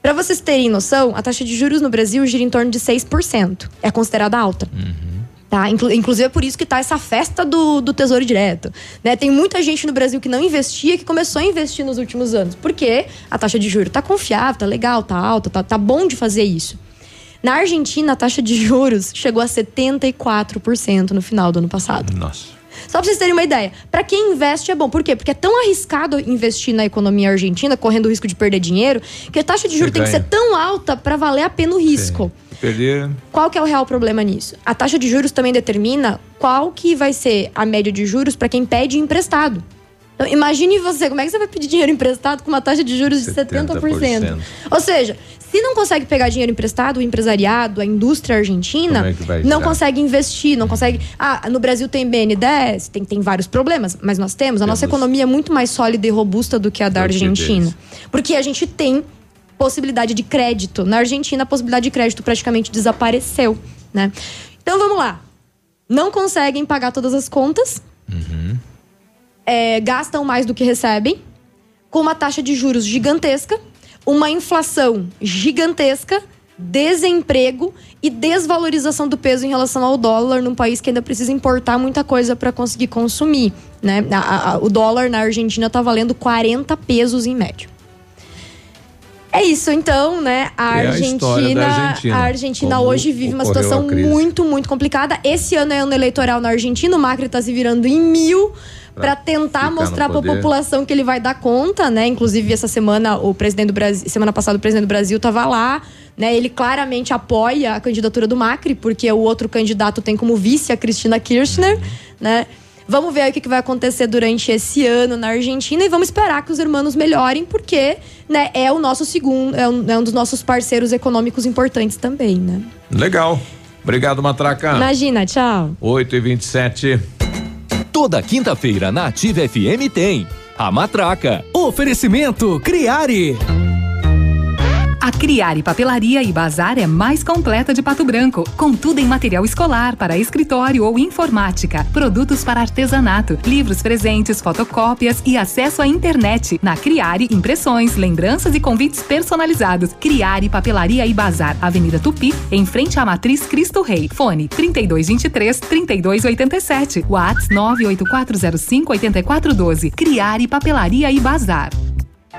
Para vocês terem noção, a taxa de juros no Brasil gira em torno de 6%. É considerada alta. Tá? Inclusive é por isso que tá essa festa do Tesouro Direto, né? Tem muita gente no Brasil que não investia, que começou a investir nos últimos anos. Porque a taxa de juros tá confiável, tá legal, tá alta, tá bom de fazer isso. Na Argentina, a taxa de juros chegou a 74% no final do ano passado. Nossa. Só pra vocês terem uma ideia, pra quem investe é bom. Por quê? Porque é tão arriscado investir na economia argentina, correndo o risco de perder dinheiro, que a taxa de juros tem que ser tão alta pra valer a pena o risco. Perder. Qual que é o real problema nisso? A taxa de juros também determina qual que vai ser a média de juros pra quem pede emprestado. Então, imagine você, como é que você vai pedir dinheiro emprestado com uma taxa de juros de 70%? Ou seja, se não consegue pegar dinheiro emprestado, o empresariado, a indústria argentina, não consegue investir, não consegue... Ah, no Brasil tem BNDES, tem vários problemas, mas nós temos. A nossa economia é muito mais sólida e robusta do que a da Argentina. Porque a gente tem possibilidade de crédito. Na Argentina, a possibilidade de crédito praticamente desapareceu, né? Então, vamos lá. Não conseguem pagar todas as contas. Uhum. Gastam mais do que recebem. Com uma taxa de juros gigantesca. Uma inflação gigantesca. Desemprego e desvalorização do peso em relação ao dólar, num país que ainda precisa importar muita coisa para conseguir consumir, né? O dólar na Argentina está valendo 40 pesos em média. É isso, então, né? A Argentina hoje vive uma situação muito, muito complicada. Esse ano é ano eleitoral na Argentina, o Macri está se virando em mil para tentar mostrar para a população que ele vai dar conta, né? Inclusive, essa semana, semana passada, o presidente do Brasil estava lá, né? Ele claramente apoia a candidatura do Macri, porque o outro candidato tem como vice a Cristina Kirchner, né? Vamos ver aí o que vai acontecer durante esse ano na Argentina e vamos esperar que os irmãos melhorem, porque, né, é um dos nossos parceiros econômicos importantes também, né? Legal. Obrigado, Matraca. Imagina, tchau. 8h27. Toda quinta-feira na Ativa FM tem a Matraca. Oferecimento Criare. A Criare Papelaria e Bazar é mais completa de Pato Branco, com tudo em material escolar, para escritório ou informática, produtos para artesanato, livros, presentes, fotocópias e acesso à internet. Na Criare, impressões, lembranças e convites personalizados. Criare Papelaria e Bazar, Avenida Tupi, em frente à Matriz Cristo Rei. Fone 3223-3287, WhatsApp 98405-8412. Criare Papelaria e Bazar.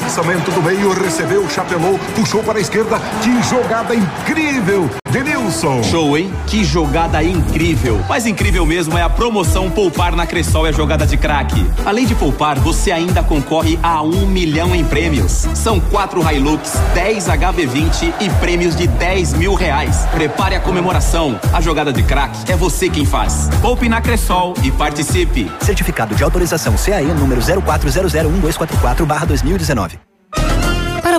Lançamento do meio, recebeu, chapelou, puxou para a esquerda, que jogada incrível, Denilson. Show, hein? Que jogada incrível. Mas incrível mesmo é a promoção Poupar na Cressol é jogada de craque. Além de poupar, você ainda concorre a 1 milhão em prêmios. São 4 Hilux, 10 HB20 e prêmios de 10 mil reais. Prepare a comemoração. A jogada de craque é você quem faz. Poupe na Cressol e participe. Certificado de autorização CAE número 04001244/2019. Para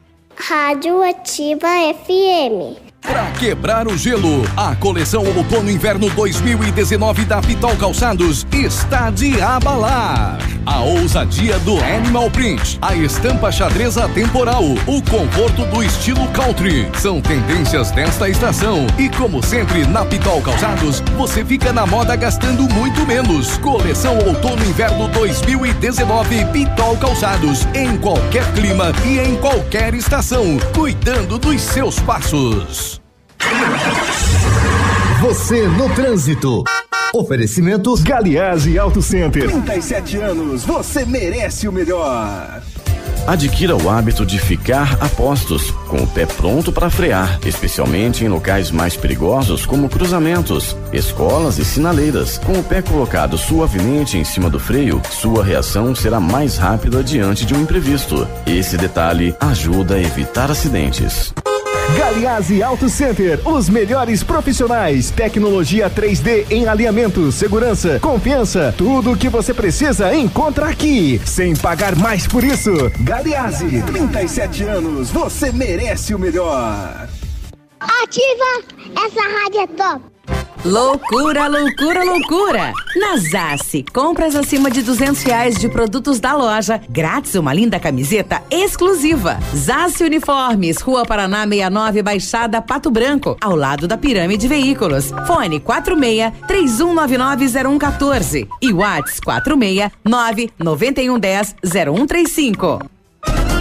Rádio Ativa FM. Pra quebrar o gelo, a coleção Outono Inverno 2019 da Pitol Calçados está de abalar. A ousadia do Animal Print, a estampa xadrez atemporal, o conforto do estilo country são tendências desta estação. E como sempre, na Pitol Calçados, você fica na moda gastando muito menos. Coleção Outono Inverno 2019 Pitol Calçados, em qualquer clima e em qualquer estação, cuidando dos seus passos. Você no trânsito. Oferecimentos Galiase Auto Center. 37 anos, você merece o melhor. Adquira o hábito de ficar a postos, com o pé pronto para frear, especialmente em locais mais perigosos como cruzamentos, escolas e sinaleiras. Com o pé colocado suavemente em cima do freio, sua reação será mais rápida diante de um imprevisto. Esse detalhe ajuda a evitar acidentes. Galiase Auto Center, os melhores profissionais, tecnologia 3D em alinhamento, segurança, confiança, tudo o que você precisa encontra aqui, sem pagar mais por isso. Galiase, 37 anos, você merece o melhor. Ativa, essa rádio é top. Loucura, loucura, loucura! Na Zassi, compras acima de R$200 de produtos da loja, grátis uma linda camiseta exclusiva. Zassi Uniformes, Rua Paraná 69, Baixada, Pato Branco, ao lado da Pirâmide Veículos. Fone 46-3199-0114 e WhatsApp 46-99110-0135.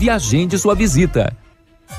e agende sua visita.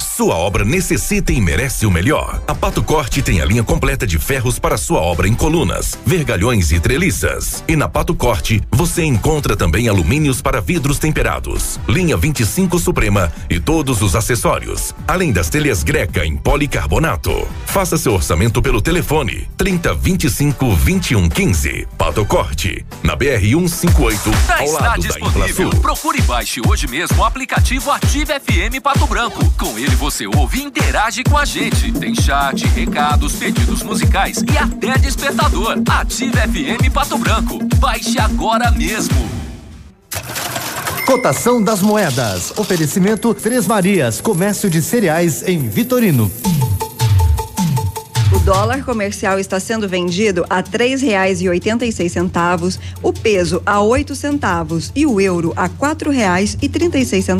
Sua obra necessita e merece o melhor. A Pato Corte tem a linha completa de ferros para sua obra em colunas, vergalhões e treliças. E na Pato Corte, você encontra também alumínios para vidros temperados, linha 25 Suprema e todos os acessórios, além das telhas Greca em policarbonato. Faça seu orçamento pelo telefone 3025-2115. Pato Corte, na BR-158, ao lado da Inflasul. Procure e baixe hoje mesmo o aplicativo Ativa FM Pato Branco. Com ele você ouve e interage com a gente. Tem chat, recados, pedidos musicais e até despertador. Ativa FM Pato Branco. Baixe agora mesmo. Cotação das moedas. Oferecimento Três Marias, comércio de cereais em Vitorino. O dólar comercial está sendo vendido a R$3,86, o peso a R$0,08 e o euro a R$4,36.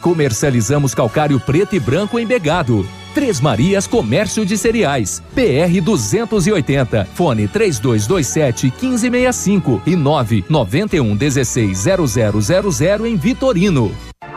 Comercializamos calcário preto e branco em Begado. Três Marias Comércio de Cereais, PR 280, fone 3227-1565 e 991-16-0000 em Vitorino.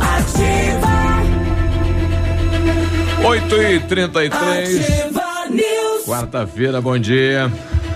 Ativa. 8h33. Quarta-feira, bom dia.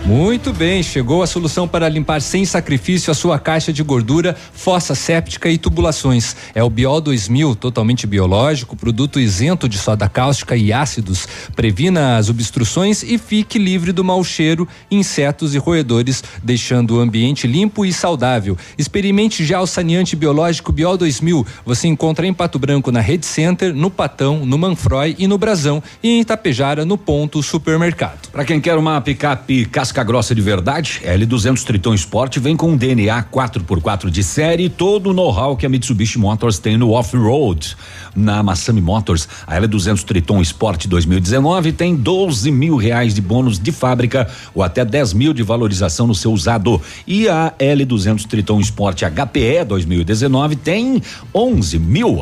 Muito bem, chegou a solução para limpar sem sacrifício a sua caixa de gordura, fossa séptica e tubulações. É o Biol 2000, totalmente biológico, produto isento de soda cáustica e ácidos. Previna as obstruções e fique livre do mau cheiro, insetos e roedores, deixando o ambiente limpo e saudável. Experimente já o saneante biológico Biol 2000. Você encontra em Pato Branco na Rede Center, no Patão, no Manfroy e no Brasão, e em Itapejara no Ponto Supermercado. Para quem quer uma picape casca grossa de verdade, L200 Triton Sport vem com um DNA 4x4 de série e todo o know-how que a Mitsubishi Motors tem no off-road. Na Massami Motors, a L200 Triton Sport 2019 tem R$12 mil de bônus de fábrica ou até R$10 mil de valorização no seu usado. E a L200 Triton Sport HPE 2019 tem R$11 mil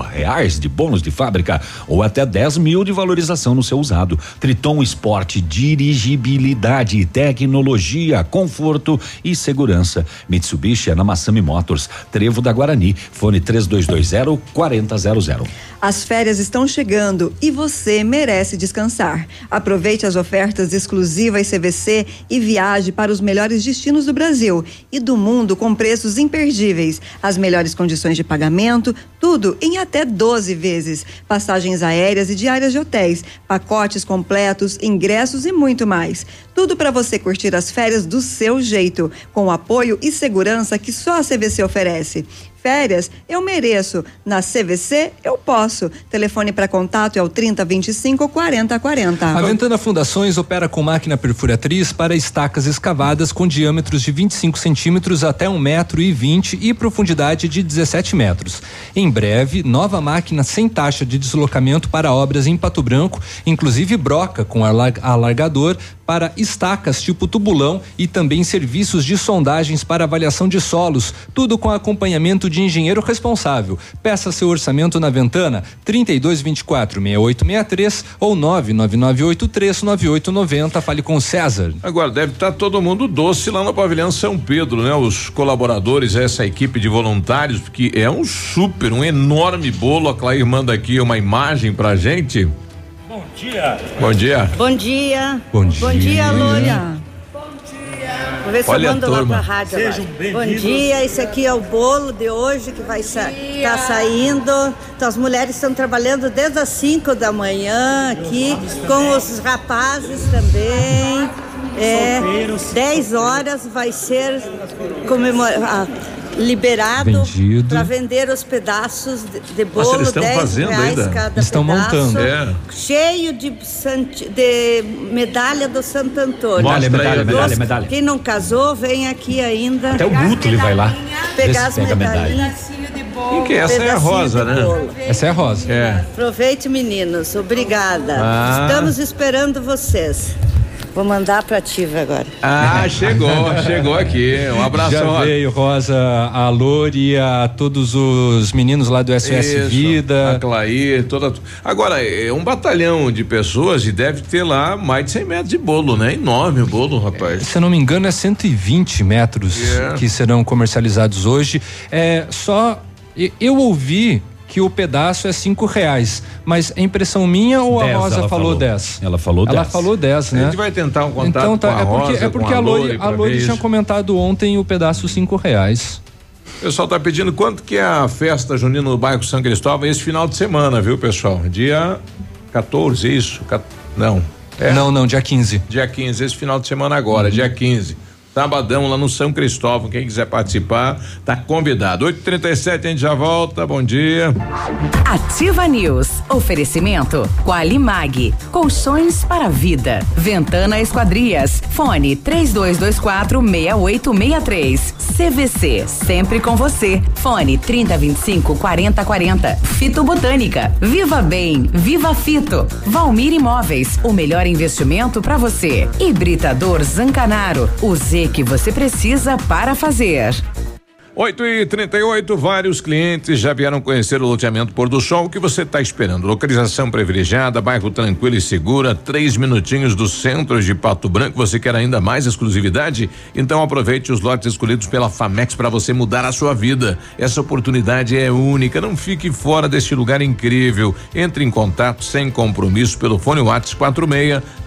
de bônus de fábrica ou até R$10 mil de valorização no seu usado. Triton Sport, dirigibilidade e tecnologia. Conforto e segurança. Mitsubishi é na Massami Motors, Trevo da Guarani, fone 3220-4000. As férias estão chegando e você merece descansar. Aproveite as ofertas exclusivas CVC e viaje para os melhores destinos do Brasil e do mundo com preços imperdíveis. As melhores condições de pagamento, tudo em até 12 vezes. Passagens aéreas e diárias de hotéis, pacotes completos, ingressos e muito mais. Tudo para você curtir as férias do seu jeito, com o apoio e segurança que só a CVC oferece. Férias eu mereço, na CVC eu posso. Telefone para contato é o 3025-4040. A Ventana Fundações opera com máquina perfuratriz para estacas escavadas com diâmetros de 25 centímetros até 1,20 metros e profundidade de 17 metros. Em breve, nova máquina sem taxa de deslocamento para obras em Pato Branco, inclusive broca com alargador para estacas tipo tubulão e também serviços de sondagens para avaliação de solos, tudo com acompanhamento de engenheiro responsável. Peça seu orçamento na Ventana 3224-6863 ou 99983-9890. Fale com César. Agora deve estar todo mundo doce lá no Pavilhão São Pedro, né? Os colaboradores, essa equipe de voluntários, porque é um enorme bolo. A Clair manda aqui uma imagem pra gente. Bom dia. Bom dia. Bom dia. Bom dia. Bom dia, Lúlia. Vou ver se eu mando lá pra rádio. Sejam bem-vindos. Bom dia, esse aqui é o bolo de hoje que vai tá saindo. Então as mulheres estão trabalhando desde as 5 da manhã aqui, com os rapazes também. 10 horas vai ser liberado para vender os pedaços de bolo. Nossa, R$10 cada estão pedaço, montando. Cheio de medalha do Santo Antônio. Olha, medalha. Quem não casou, vem aqui ainda. Até o Guto ele vai lá pegar as medalhinhas. Que essa é a Rosa, né? Essa é a Rosa. Aproveite, meninos. Obrigada. Estamos esperando vocês. Vou mandar pra Tiva agora. Ah, chegou aqui. Um abraço. Já veio, Rosa, a Lori, a todos os meninos lá do SOS Vida. A Clair, toda. Agora, é um batalhão de pessoas e deve ter lá mais de 100 metros de bolo, né? Enorme o bolo, rapaz. Se eu não me engano, é 120 metros que serão comercializados hoje. Eu ouvi que o pedaço é R$5, mas é impressão minha ou a Rosa falou 10? Ela falou 10. Né? A gente vai tentar um contato então, com a Rosa. É porque a Lori tinha comentado ontem o pedaço R$5. O pessoal tá pedindo quanto que é a festa junina no bairro São Cristóvão esse final de semana, viu, pessoal? Dia 14, isso? Não. Não, dia 15. Dia 15, esse final de semana agora, dia 15. Sabadão lá no São Cristóvão, quem quiser participar, tá convidado. 8h37, a gente já volta, bom dia. Ativa News, oferecimento Qualimag, colchões para a vida, Ventana Esquadrias, fone 3224-6863, CVC, sempre com você, fone 3025-4040, Fito Botânica, Viva Bem, Viva Fito, Valmir Imóveis, o melhor investimento para você, Hibridador Zancanaro, o Z que você precisa para fazer. 8h38, vários clientes já vieram conhecer o loteamento Pôr do Sol. O que você está esperando? Localização privilegiada, bairro tranquilo e segura, 3 minutinhos do centro de Pato Branco. Você quer ainda mais exclusividade? Então aproveite os lotes escolhidos pela Famex para você mudar a sua vida. Essa oportunidade é única, não fique fora deste lugar incrível. Entre em contato sem compromisso pelo fone WhatsApp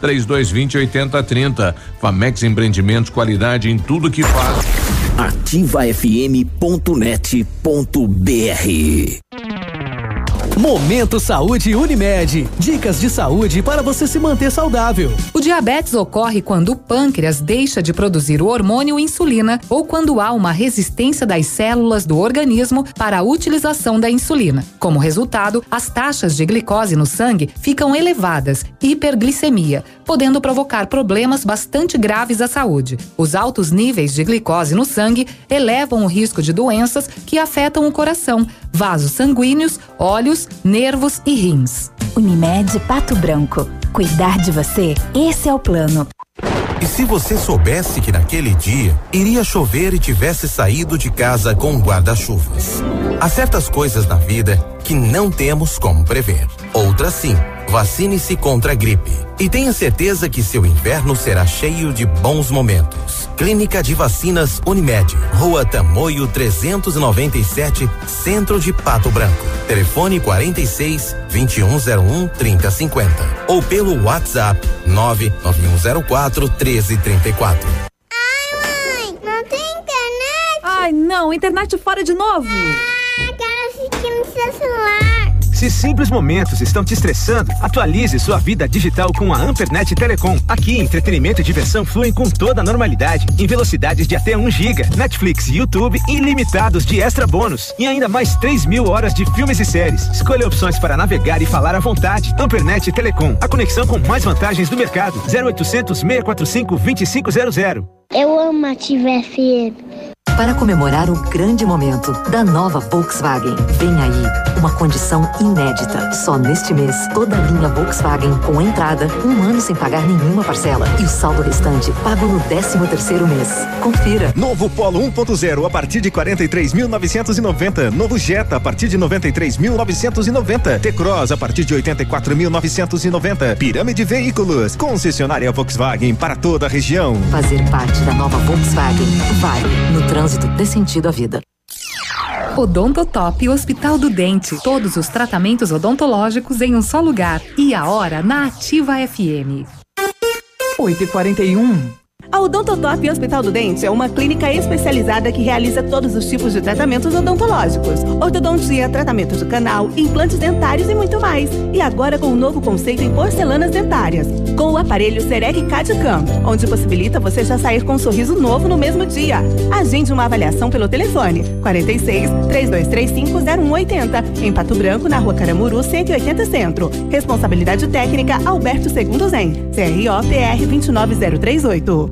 46-3220-8030. Famex Empreendimentos, qualidade em tudo que faz. ativafm.net.br. Momento Saúde Unimed. Dicas de saúde para você se manter saudável. O diabetes ocorre quando o pâncreas deixa de produzir o hormônio insulina ou quando há uma resistência das células do organismo para a utilização da insulina. Como resultado, as taxas de glicose no sangue ficam elevadas, hiperglicemia, podendo provocar problemas bastante graves à saúde. Os altos níveis de glicose no sangue elevam o risco de doenças que afetam o coração, vasos sanguíneos, olhos, nervos e rins. Unimed Pato Branco. Cuidar de você, esse é o plano. E se você soubesse que naquele dia iria chover e tivesse saído de casa com guarda-chuvas? Há certas coisas na vida que não temos como prever. Outras sim. Vacine-se contra a gripe. E tenha certeza que seu inverno será cheio de bons momentos. Clínica de Vacinas Unimed. Rua Tamoio 397, Centro de Pato Branco. Telefone 46-2101-3050. Ou pelo WhatsApp 99104-1334. Ai, mãe, não tem internet? Ai, não, internet fora de novo. Ah, quero assistir no seu celular. Se simples momentos estão te estressando, atualize sua vida digital com a Ampernet Telecom. Aqui, entretenimento e diversão fluem com toda a normalidade, em velocidades de até 1 giga, Netflix, YouTube, ilimitados de extra bônus e ainda mais 3.000 horas de filmes e séries. Escolha opções para navegar e falar à vontade. Ampernet Telecom, a conexão com mais vantagens do mercado. 0800 645 2500. Eu amo a Ativa FM. para comemorar o grande momento da nova Volkswagen. Vem aí uma condição inédita. Só neste mês, toda a linha Volkswagen com entrada, um ano sem pagar nenhuma parcela e o saldo restante pago no 13º mês. Confira. Novo Polo 1.0 a partir de 43.990. Novo Jetta a partir de 93.990. T-Cross a partir de 84.990. Pirâmide Veículos, concessionária Volkswagen para toda a região. Fazer parte da nova Volkswagen vale. No trânsito dê sentido à vida. Odontotop Hospital do Dente. Todos os tratamentos odontológicos em um só lugar. E a hora na Ativa FM. 8h41. A Odontotop Hospital do Dente é uma clínica especializada que realiza todos os tipos de tratamentos odontológicos. Ortodontia, tratamento de canal, implantes dentários e muito mais. E agora com um novo conceito em porcelanas dentárias, com o aparelho Cerec CAD-CAM, onde possibilita você já sair com um sorriso novo no mesmo dia. Agende uma avaliação pelo telefone 46 3235-0180, em Pato Branco, na Rua Caramuru, 180 Centro. Responsabilidade técnica Alberto Segundo Zen, CRO-PR 29038.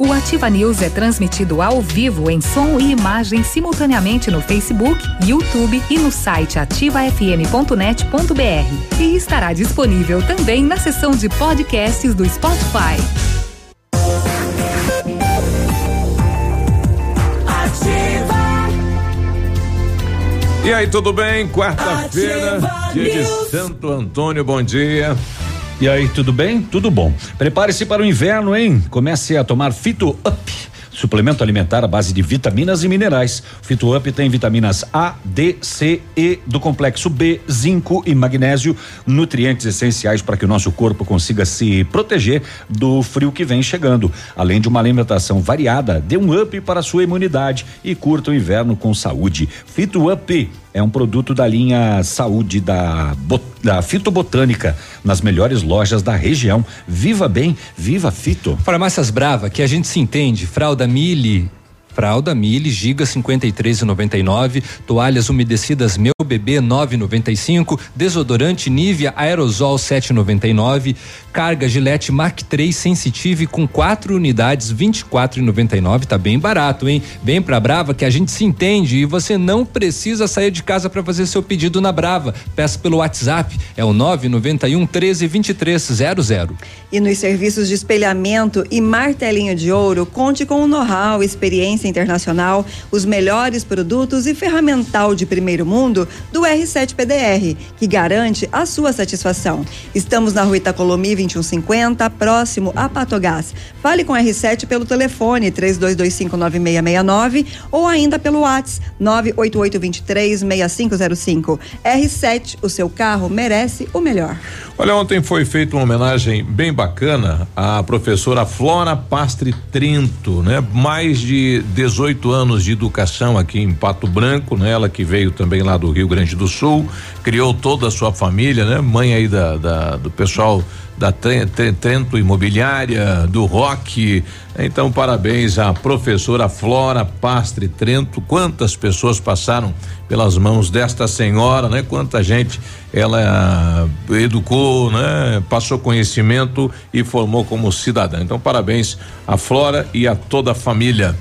O Ativa News é transmitido ao vivo em som e imagem simultaneamente no Facebook, YouTube e no site ativafm.net.br. E estará disponível também na seção de podcasts do Spotify. Ativa. E aí, tudo bem? Quarta-feira, dia de Santo Antônio, bom dia. E aí, tudo bem? Tudo bom. Prepare-se para o inverno, hein? Comece a tomar Fito Up, suplemento alimentar à base de vitaminas e minerais. Fito Up tem vitaminas A, D, C, E, do complexo B, zinco e magnésio, nutrientes essenciais para que o nosso corpo consiga se proteger do frio que vem chegando. Além de uma alimentação variada, dê um up para a sua imunidade e curta o inverno com saúde. Fito Up é um produto da linha Saúde da Fitobotânica, nas melhores lojas da região. Viva Bem, Viva Fito. Farmácias Brava, que a gente se entende. Fralda Mili, Giga 53,99, toalhas umedecidas Meu Bebê 9,95, desodorante Nivea Aerosol 7,99, carga Gillette Mark 3 Sensitive com 4 unidades 24,99, tá bem barato, hein? Bem pra Brava, que a gente se entende, e você não precisa sair de casa para fazer seu pedido na Brava. Peça pelo WhatsApp, é o 991 13 2300. E nos serviços de espelhamento e martelinho de ouro, conte com o know-how, experiência internacional, os melhores produtos e ferramental de primeiro mundo do R7 PDR, que garante a sua satisfação. Estamos na Rua Itacolomi 2150, próximo a Patogás. Fale com R7 pelo telefone 32259669 ou ainda pelo WhatsApp 988236505. R7, o seu carro merece o melhor. Olha, ontem foi feita uma homenagem bem bacana à professora Flora Pastre Trinto, né? Mais de 18 anos de educação aqui em Pato Branco, né? Ela que veio também lá do Rio Grande do Sul, criou toda a sua família, né? Mãe aí do pessoal da Trento Imobiliária, do Rock. Então, parabéns à professora Flora Pastre Trinto. Quantas pessoas passaram pelas mãos desta senhora, né? Quanta gente ela educou, né? Passou conhecimento e formou como cidadã. Então, parabéns à Flora e a toda a família.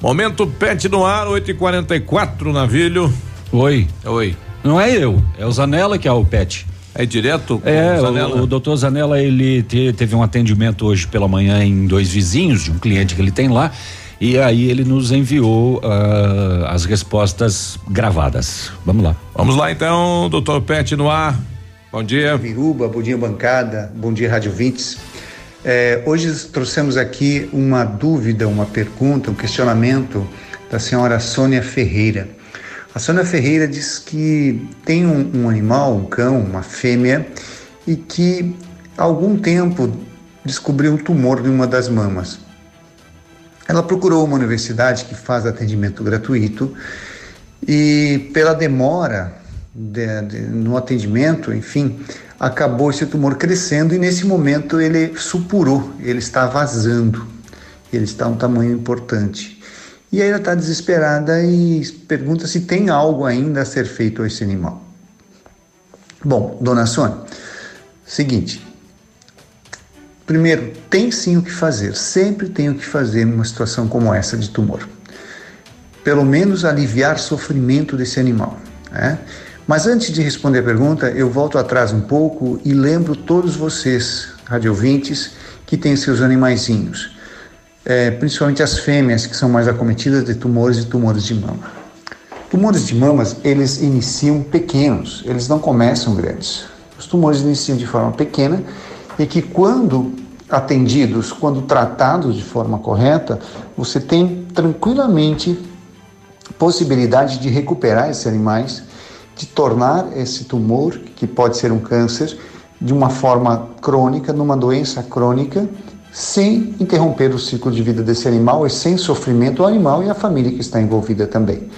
Momento Pet no ar, 8h44, Navilho. Oi. Não é eu, é o Zanella que é o Pet. É direto? O doutor Zanella, ele teve um atendimento hoje pela manhã em dois vizinhos de um cliente que ele tem lá, e aí ele nos enviou as respostas gravadas. Vamos lá então, doutor Pet no ar. Bom dia. Viruba, bom dia bancada, bom dia Rádio Vintes. Hoje trouxemos aqui uma dúvida, uma pergunta, um questionamento da senhora Sônia Ferreira. A Sônia Ferreira diz que tem um animal, um cão, uma fêmea, e que há algum tempo descobriu um tumor em uma das mamas. Ela procurou uma universidade que faz atendimento gratuito e pela demora no atendimento, enfim, acabou esse tumor crescendo e nesse momento ele supurou, ele está vazando, ele está um tamanho importante. E aí ela está desesperada e pergunta se tem algo ainda a ser feito a esse animal. Bom, dona Sônia, seguinte, primeiro, tem sim o que fazer, sempre tem o que fazer numa situação como essa de tumor. Pelo menos aliviar sofrimento desse animal, né? Mas antes de responder a pergunta, eu volto atrás um pouco e lembro todos vocês, radiovintes, que têm seus animaizinhos, principalmente as fêmeas, que são mais acometidas de tumores e tumores de mama. Tumores de mamas, eles iniciam pequenos, eles não começam grandes. Os tumores iniciam de forma pequena e que quando atendidos, quando tratados de forma correta, você tem tranquilamente possibilidade de recuperar esses animais, de tornar esse tumor, que pode ser um câncer, de uma forma crônica, numa doença crônica, sem interromper o ciclo de vida desse animal e sem sofrimento ao animal e à família que está envolvida também.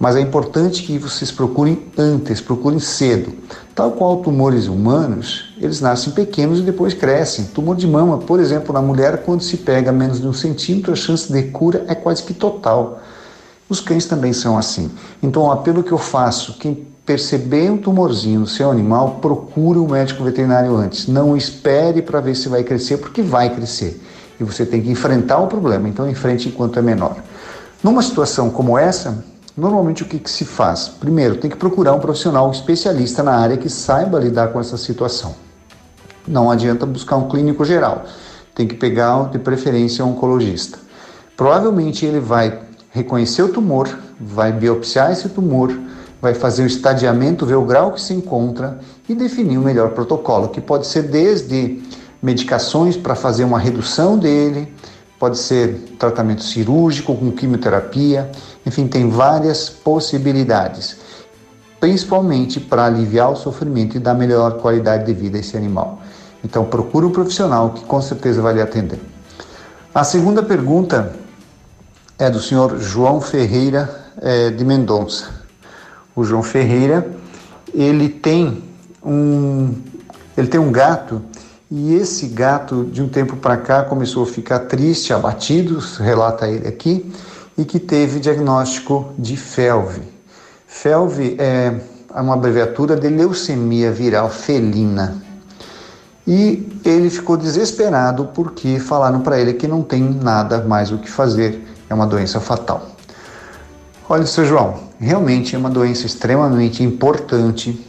Mas é importante que vocês procurem antes, procurem cedo. Tal qual tumores humanos, eles nascem pequenos e depois crescem. Tumor de mama, por exemplo, na mulher, quando se pega menos de 1 centímetro, a chance de cura é quase que total. Os cães também são assim. Então, o apelo que eu faço, quem perceber um tumorzinho no seu animal, procure o médico veterinário antes. Não espere para ver se vai crescer, porque vai crescer. E você tem que enfrentar o problema, então enfrente enquanto é menor. Numa situação como essa, normalmente o que se faz? Primeiro, tem que procurar um profissional especialista na área que saiba lidar com essa situação. Não adianta buscar um clínico geral. Tem que pegar, de preferência, um oncologista. Provavelmente ele vai reconhecer o tumor, vai biopsiar esse tumor, vai fazer o estadiamento, ver o grau que se encontra e definir o melhor protocolo, que pode ser desde medicações para fazer uma redução dele, pode ser tratamento cirúrgico, com quimioterapia, enfim, tem várias possibilidades, principalmente para aliviar o sofrimento e dar melhor qualidade de vida a esse animal. Então, procure um profissional que com certeza vai lhe atender. A segunda pergunta é do senhor João Ferreira de Mendonça. O João Ferreira, ele tem um gato e esse gato, de um tempo para cá, começou a ficar triste, abatido, relata ele aqui, e que teve diagnóstico de FeLV. FeLV é uma abreviatura de leucemia viral felina. E ele ficou desesperado porque falaram para ele que não tem nada mais o que fazer. É uma doença fatal. Olha, seu João, realmente é uma doença extremamente importante,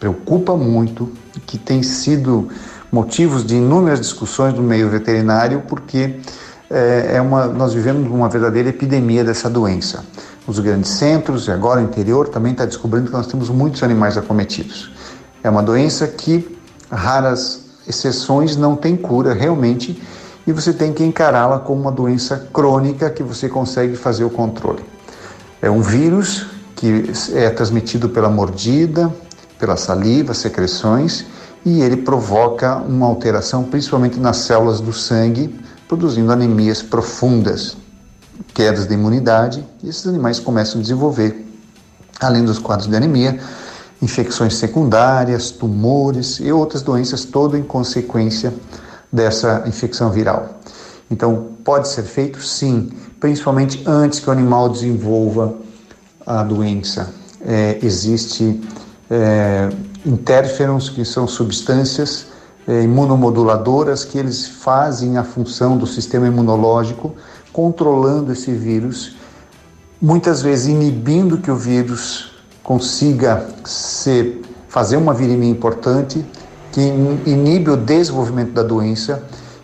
preocupa muito, que tem sido motivos de inúmeras discussões no meio veterinário, porque nós vivemos uma verdadeira epidemia dessa doença. Os grandes centros e agora o interior também está descobrindo que nós temos muitos animais acometidos. É uma doença que raras exceções não tem cura realmente, e você tem que encará-la como uma doença crônica que você consegue fazer o controle. É um vírus que é transmitido pela mordida, pela saliva, secreções, e ele provoca uma alteração principalmente nas células do sangue, produzindo anemias profundas, quedas de imunidade, e esses animais começam a desenvolver, além dos quadros de anemia, infecções secundárias, tumores e outras doenças, todo em consequência dessa infecção viral. Então, pode ser feito sim, principalmente antes que o animal desenvolva a doença. Existe interferons, que são substâncias imunomoduladoras, que eles fazem a função do sistema imunológico, controlando esse vírus, muitas vezes inibindo que o vírus consiga fazer uma virimia importante, que inibe o desenvolvimento da doença,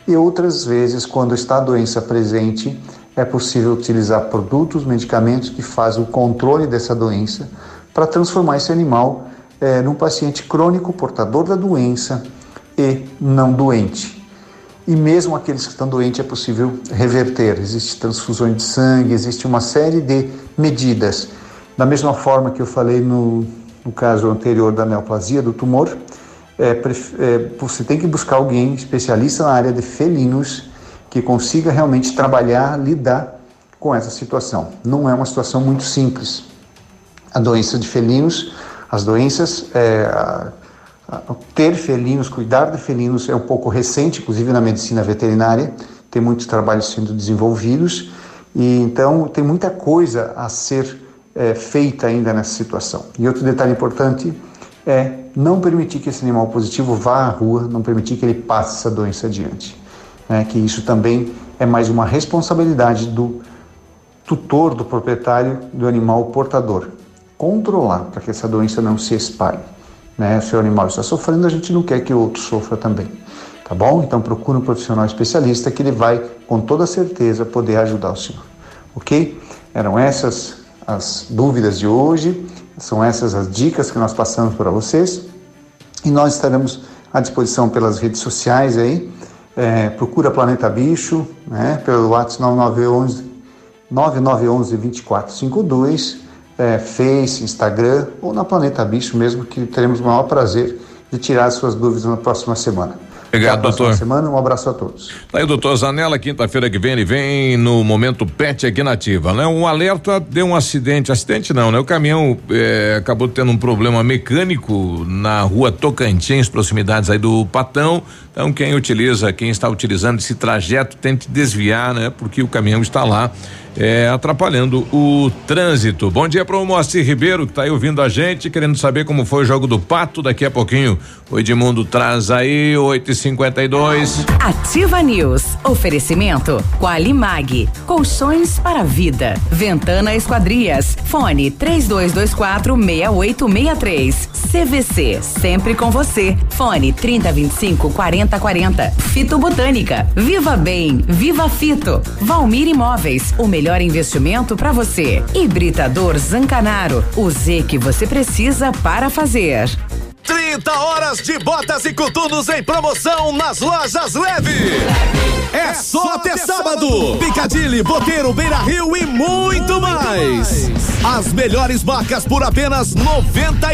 e outras vezes, quando está a doença presente, é possível utilizar produtos, medicamentos que fazem o controle dessa doença para transformar esse animal num paciente crônico, portador da doença e não doente. E mesmo aqueles que estão doentes é possível reverter. Existe transfusões de sangue, existe uma série de medidas. Da mesma forma que eu falei no caso anterior da neoplasia, do tumor, você tem que buscar alguém especialista na área de felinos que consiga realmente trabalhar, lidar com essa situação. Não é uma situação muito simples. a doença de felinos, as doenças, ter felinos, cuidar de felinos é um pouco recente, inclusive na medicina veterinária, tem muitos trabalhos sendo desenvolvidos e então tem muita coisa a ser feita ainda nessa situação. E outro detalhe importante é não permitir que esse animal positivo vá à rua, não permitir que ele passe essa doença adiante, né? Que isso também é mais uma responsabilidade do tutor, do proprietário do animal portador. Controlar para que essa doença não se espalhe, né? Se o animal está sofrendo, a gente não quer que o outro sofra também, tá bom? Então procure um profissional especialista que ele vai, com toda certeza, poder ajudar o senhor, ok? Eram essas as dúvidas de hoje, são essas as dicas que nós passamos para vocês e nós estaremos à disposição pelas redes sociais aí, procura Planeta Bicho, né, pelo WhatsApp 9911 2452, Face, Instagram ou na Planeta Bicho mesmo, que teremos o maior prazer de tirar as suas dúvidas na próxima semana. Obrigado, doutor. Semana, um abraço a todos. Tá aí o doutor Zanella, quinta-feira que vem ele vem no Momento Pet aqui na Ativa, né? Um alerta de um acidente não, né? O caminhão acabou tendo um problema mecânico na rua Tocantins, proximidades aí do Patão, então quem está utilizando esse trajeto tente desviar, né? Porque o caminhão está lá atrapalhando o trânsito. Bom dia para o Moacir Ribeiro, que está aí ouvindo a gente, querendo saber como foi o jogo do Pato. Daqui a pouquinho o Edmundo traz aí 8:52. Ativa News, oferecimento Qualimag, colchões para vida, Ventana Esquadrias, fone 32246863, CVC, sempre com você, fone 30254040, Fito Botânica, Viva Bem, Viva Fito, Valmir Imóveis, o melhor investimento para você, Hibridador Zancanaro, o Z que você precisa para fazer. 30 horas de botas e coturnos em promoção nas lojas Leve. É só até sábado. Piccadilly, Boteiro, Beira Rio e muito mais. As melhores marcas por apenas R$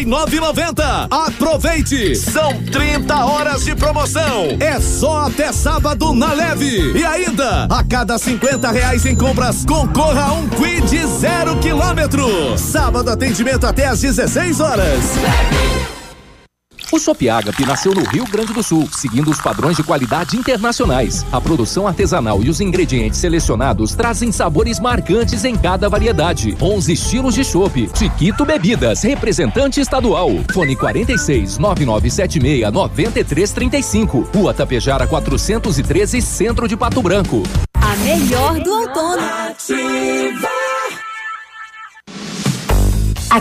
99,90. Aproveite! São 30 horas de promoção. É só até sábado na Leve. E ainda, a cada R$50 em compras, concorra a um quid 0 km. Sábado atendimento até às 16 horas. Leve. O Chopp Ágape nasceu no Rio Grande do Sul, seguindo os padrões de qualidade internacionais. A produção artesanal e os ingredientes selecionados trazem sabores marcantes em cada variedade. 11 estilos de chopp. Chiquito Bebidas, representante estadual. Fone 46 9976 9335. Rua Tapejara 413, Centro de Pato Branco. A melhor do outono. Ativa. A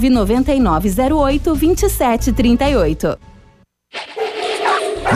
99908-2738.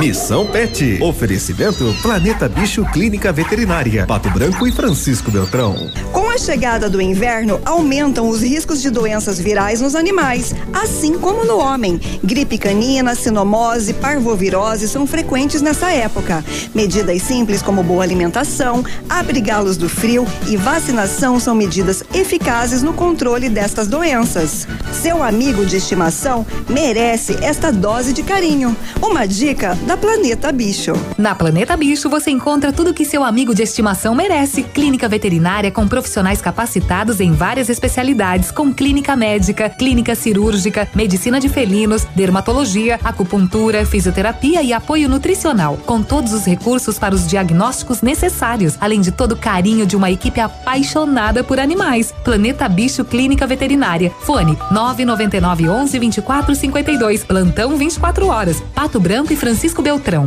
Missão Pet. Oferecimento Planeta Bicho, Clínica Veterinária, Pato Branco e Francisco Beltrão. Com a chegada do inverno, aumentam os riscos de doenças virais nos animais, assim como no homem. Gripe canina, cinomose, parvovirose são frequentes nessa época. Medidas simples como boa alimentação, abrigá-los do frio e vacinação são medidas eficazes no controle destas doenças. Seu amigo de estimação merece esta dose de carinho. Uma dica da Planeta Bicho. Na Planeta Bicho você encontra tudo o que seu amigo de estimação merece. Clínica veterinária com profissionais capacitados em várias especialidades, com clínica médica, clínica cirúrgica, medicina de felinos, dermatologia, acupuntura, fisioterapia e apoio nutricional, com todos os recursos para os diagnósticos necessários, além de todo o carinho de uma equipe apaixonada por animais. Planeta Bicho Clínica Veterinária. Fone 999 11 2452. Plantão 24 horas. Pato Branco e Francisco Beltrão.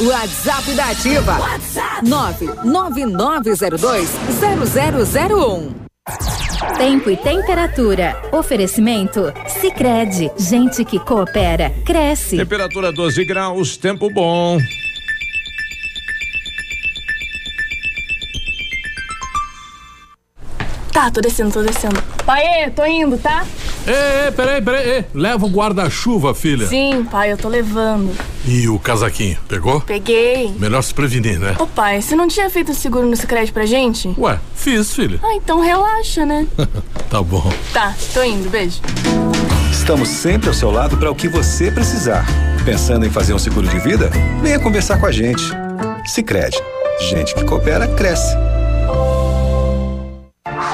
WhatsApp da Ativa. WhatsApp 999020001. Tempo e temperatura. Oferecimento Sicredi. Gente que coopera, cresce. Temperatura 12 graus, tempo bom. Tá, tô descendo. Pai, tô indo, tá? Ei, peraí. Leva o guarda-chuva, filha. Sim, pai, eu tô levando. E o casaquinho, pegou? Peguei. Melhor se prevenir, né? Ô, pai, você não tinha feito o seguro no Sicredi pra gente? Ué, fiz, filha. Ah, então relaxa, né? Tá bom. Tá, tô indo, beijo. Estamos sempre ao seu lado para o que você precisar. Pensando em fazer um seguro de vida? Venha conversar com a gente. Sicredi. Gente que coopera, cresce.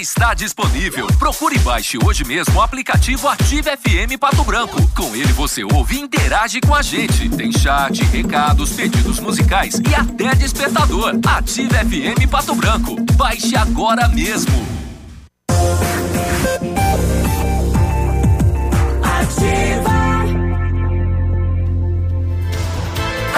Está disponível. Procure e baixe hoje mesmo o aplicativo Ativa FM Pato Branco. Com ele você ouve e interage com a gente. Tem chat, recados, pedidos musicais e até despertador. Ativa FM Pato Branco. Baixe agora mesmo.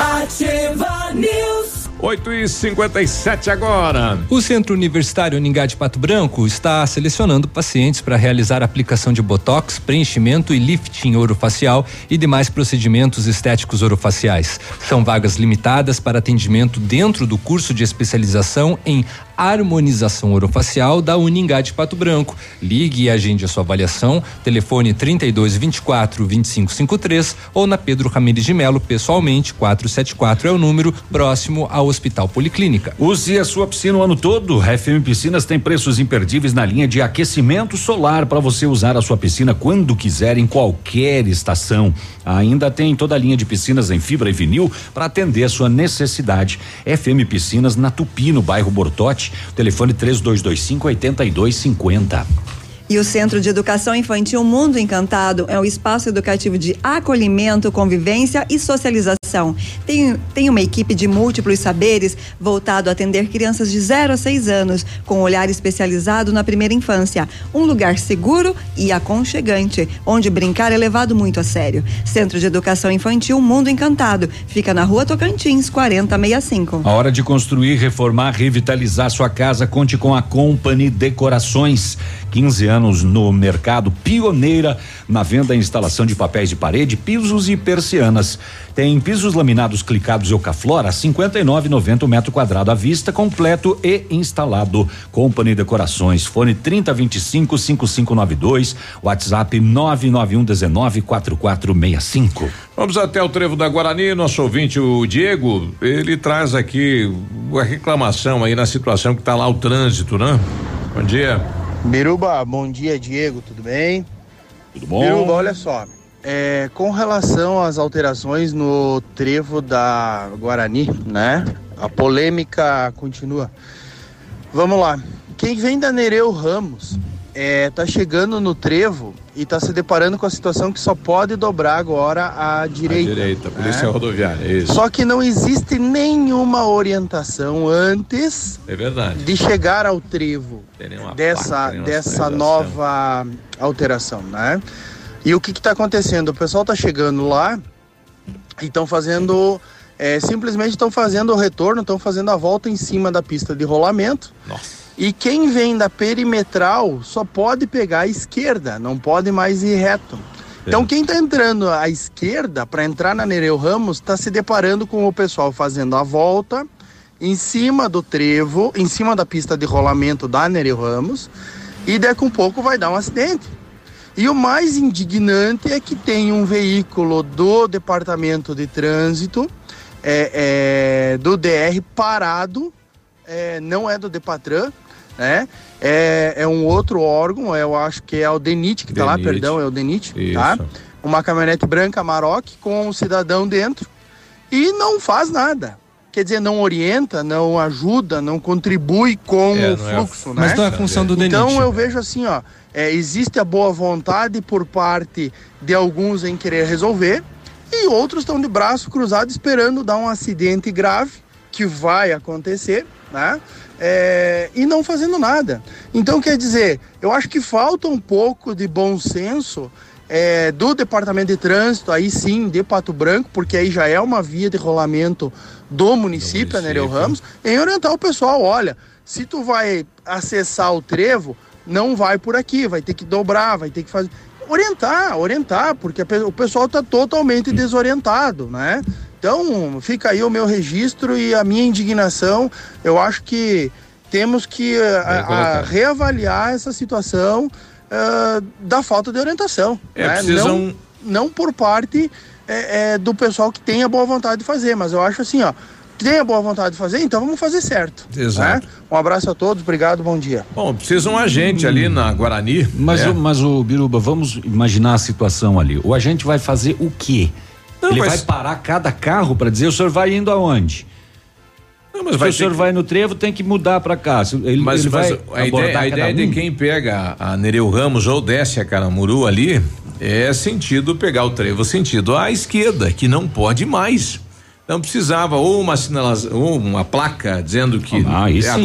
Ativa News. 8h57 agora. O Centro Universitário Uningá de Pato Branco está selecionando pacientes para realizar aplicação de botox, preenchimento e lifting orofacial e demais procedimentos estéticos orofaciais. São vagas limitadas para atendimento dentro do curso de especialização em harmonização orofacial da Uningá de Pato Branco. Ligue e agende a sua avaliação. Telefone 3224-2553 ou na Pedro Ramires de Melo, pessoalmente, 474 é o número, próximo ao Hospital Policlínica. Use a sua piscina o ano todo. A FM Piscinas tem preços imperdíveis na linha de aquecimento solar para você usar a sua piscina quando quiser, em qualquer estação. Ainda tem toda a linha de piscinas em fibra e vinil para atender a sua necessidade. FM Piscinas na Tupi, no bairro Bortote. Telefone 3225-8250. E o Centro de Educação Infantil Mundo Encantado é um espaço educativo de acolhimento, convivência e socialização. Tem uma equipe de múltiplos saberes voltado a atender crianças de 0 a 6 anos, com um olhar especializado na primeira infância. Um lugar seguro e aconchegante, onde brincar é levado muito a sério. Centro de Educação Infantil Mundo Encantado. Fica na Rua Tocantins, 4065. A hora de construir, reformar, revitalizar sua casa, conte com a Company Decorações. 15 anos no mercado, pioneira na venda e instalação de papéis de parede, pisos e persianas. Tem pisos laminados clicados Eucaflora, R$59,90 o metro quadrado, à vista, completo e instalado. Company Decorações, fone 3025-5592, WhatsApp 99119-4465. Vamos até o Trevo da Guarani. Nosso ouvinte, o Diego, ele traz aqui a reclamação aí na situação que está lá o trânsito, né? Bom dia. Biruba, bom dia, Diego, tudo bem? Tudo bom? Biruba, olha só, com relação às alterações no trevo da Guarani, né? A polêmica continua. Vamos lá, quem vem da Nereu Ramos tá chegando no trevo e tá se deparando com a situação que só pode dobrar agora à direita. À direita, polícia rodoviária, isso. Só que não existe nenhuma orientação antes de chegar ao trevo dessa nova alteração, né? E o que está acontecendo? O pessoal está chegando lá e estão fazendo, simplesmente estão fazendo o retorno, estão fazendo a volta em cima da pista de rolamento. Nossa. E quem vem da perimetral só pode pegar a esquerda, não pode mais ir reto. Então quem está entrando à esquerda para entrar na Nereu Ramos está se deparando com o pessoal fazendo a volta em cima do trevo, em cima da pista de rolamento da Nereu Ramos, e daqui a um pouco vai dar um acidente. E o mais indignante é que tem um veículo do Departamento de Trânsito, do DR, parado, não é do Depatran, né? É um outro órgão, eu acho que é o DENIT, que está lá, perdão, é o DENIT, isso. Tá? Uma caminhonete branca Maroc com um cidadão dentro e não faz nada. Quer dizer, não orienta, não ajuda, não contribui com o fluxo, né? Mas não é a função do DENIT. Então eu vejo assim, existe a boa vontade por parte de alguns em querer resolver e outros estão de braço cruzado esperando dar um acidente grave, que vai acontecer, né? E não fazendo nada. Então, quer dizer, eu acho que falta um pouco de bom senso do Departamento de Trânsito, aí sim, de Pato Branco, porque aí já é uma via de rolamento do município, Nereu Ramos, em orientar o pessoal, olha, se tu vai acessar o trevo, não vai por aqui, vai ter que dobrar, vai ter que fazer... Orientar, porque o pessoal está totalmente desorientado, né? Então, fica aí o meu registro e a minha indignação. Eu acho que temos que reavaliar essa situação da falta de orientação, né? Precisam... não por parte do pessoal que tem a boa vontade de fazer, mas eu acho assim, tem a boa vontade de fazer, então vamos fazer certo. Exato. Né? Um abraço a todos, obrigado, bom dia. Bom, precisa um agente ali na Guarani. Mas, Biruba, vamos imaginar a situação ali. O agente vai fazer o quê? Ele vai parar cada carro para dizer o senhor vai indo aonde? Se o senhor vai no trevo, tem que mudar para cá. A ideia de quem pega a Nereu Ramos ou desce a Caramuru ali é sentido pegar o trevo, sentido à esquerda, que não pode mais. Então precisava ou uma sinalização, ou uma placa dizendo que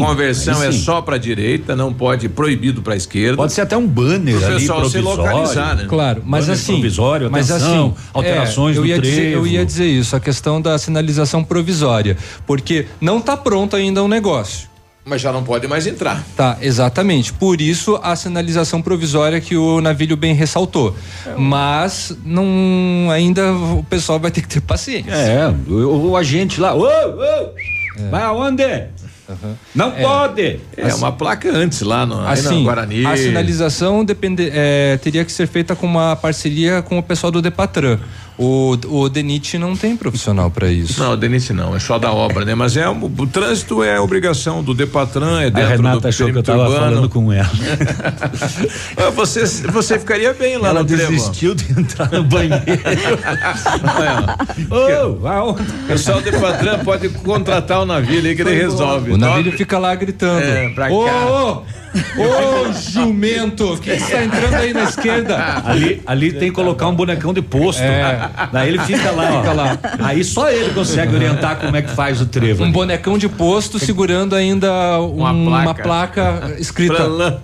conversão é só para direita, não pode, proibido para esquerda. Pode ser até um banner ali provisório. Se localizar, né? Claro, mas banner assim, provisório, mas atenção, assim, alterações do trevo. Eu ia dizer isso, a questão da sinalização provisória, porque não está pronto ainda o negócio. Mas já não pode mais entrar. Tá, exatamente. Por isso a sinalização provisória que o Navilho bem ressaltou. Mas não, ainda o pessoal vai ter que ter paciência. O agente lá, vai aonde? Uhum. Não pode! Assim, uma placa antes lá no Guarani. A sinalização teria que ser feita com uma parceria com o pessoal do Depatran. O DENIT não tem profissional para isso. Não, o DENIT não, é só da obra, né? Mas o trânsito é obrigação do Depatran, dentro do Renata achou que eu tava falando com ela. Você ficaria bem lá no trevo. Ela desistiu de entrar no banheiro. O pessoal do Depatran pode contratar o navio aí que ele resolve. O navio fica lá gritando. Pra cá. Jumento, quem está entrando aí na esquerda? Ali tem que colocar um bonecão de posto. Daí ele fica lá. Aí só ele consegue orientar como é que faz o trevo. Um bonecão de posto segurando ainda uma placa escrita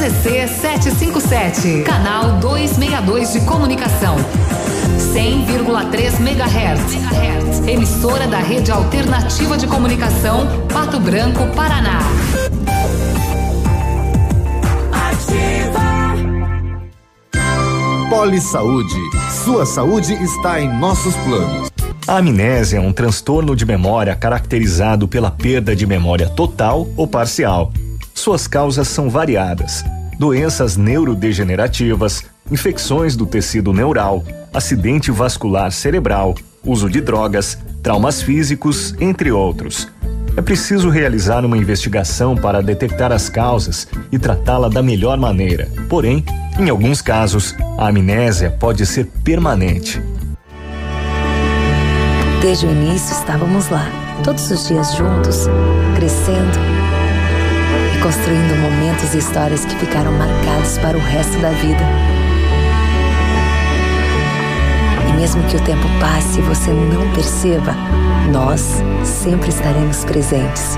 CZC 757, canal 262 de comunicação, 100,3 MHz, emissora da Rede Alternativa de Comunicação, Pato Branco, Paraná. Ativa. Polisaúde, sua saúde está em nossos planos. A amnésia é um transtorno de memória caracterizado pela perda de memória total ou parcial. Suas causas são variadas: doenças neurodegenerativas, infecções do tecido neural, acidente vascular cerebral, uso de drogas, traumas físicos, entre outros. É preciso realizar uma investigação para detectar as causas e tratá-la da melhor maneira. Porém, em alguns casos, a amnésia pode ser permanente. Desde o início estávamos lá, todos os dias juntos, crescendo, construindo momentos e histórias que ficaram marcados para o resto da vida. E mesmo que o tempo passe e você não perceba, nós sempre estaremos presentes.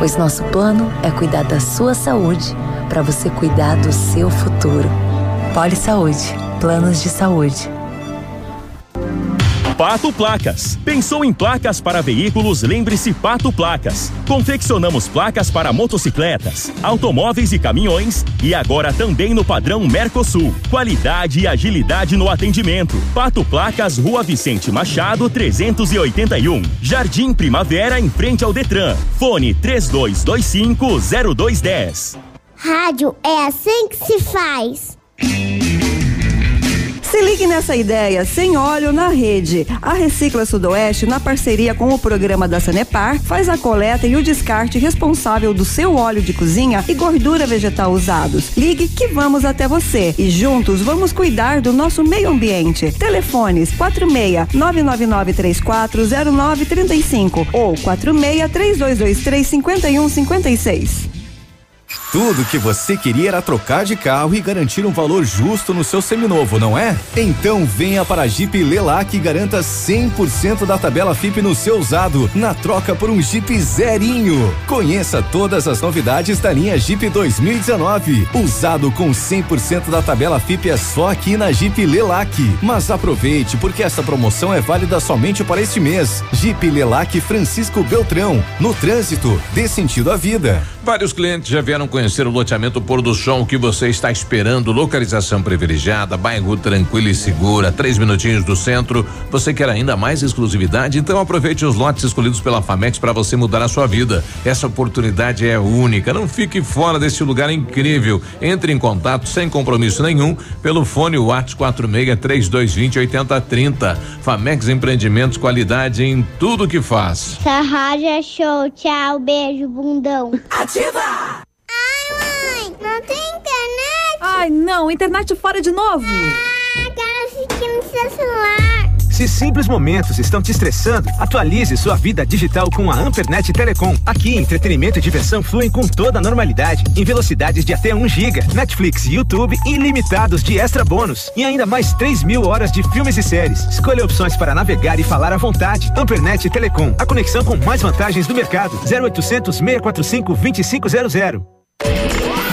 Pois nosso plano é cuidar da sua saúde para você cuidar do seu futuro. Polisaúde, planos de saúde. Pato Placas. Pensou em placas para veículos? Lembre-se Pato Placas. Confeccionamos placas para motocicletas, automóveis e caminhões e agora também no padrão Mercosul. Qualidade e agilidade no atendimento. Pato Placas, Rua Vicente Machado, 381. Jardim Primavera, em frente ao Detran. Fone 3225-0210. Rádio é assim que se faz. Se ligue nessa ideia, sem óleo na rede. A Recicla Sudoeste, na parceria com o programa da Sanepar, faz a coleta e o descarte responsável do seu óleo de cozinha e gordura vegetal usados. Ligue que vamos até você e juntos vamos cuidar do nosso meio ambiente. Telefones 46-999-340935 ou 46-3223-5156. Tudo que você queria era trocar de carro e garantir um valor justo no seu seminovo, não é? Então venha para a Jeep Lelac e garanta 100% da tabela Fipe no seu usado, na troca por um Jeep zerinho. Conheça todas as novidades da linha Jeep 2019. Usado com 100% da tabela Fipe é só aqui na Jeep Lelac. Mas aproveite, porque essa promoção é válida somente para este mês. Jeep Lelac Francisco Beltrão. No trânsito, dê sentido à vida. Vários clientes já vieram conhecer o loteamento Pôr do Sol que você está esperando, localização privilegiada, bairro tranquilo e segura, 3 minutinhos do centro. Você quer ainda mais exclusividade? Então aproveite os lotes escolhidos pela Famex para você mudar a sua vida. Essa oportunidade é única, não fique fora desse lugar incrível. Entre em contato sem compromisso nenhum pelo fone WhatsApp 46-3220-8030. Famex Empreendimentos, qualidade em tudo que faz. Essa rádio é show, tchau, beijo, bundão. Ativa! Ai, mãe, não tem internet? Ai, não, internet fora de novo. Ah, quero assistir no seu celular. Se simples momentos estão te estressando, atualize sua vida digital com a Ampernet Telecom. Aqui, entretenimento e diversão fluem com toda a normalidade, em velocidades de até 1 giga, Netflix e YouTube ilimitados de extra bônus e ainda mais 3.000 horas de filmes e séries. Escolha opções para navegar e falar à vontade. Ampernet Telecom, a conexão com mais vantagens do mercado. 0800 645 2500.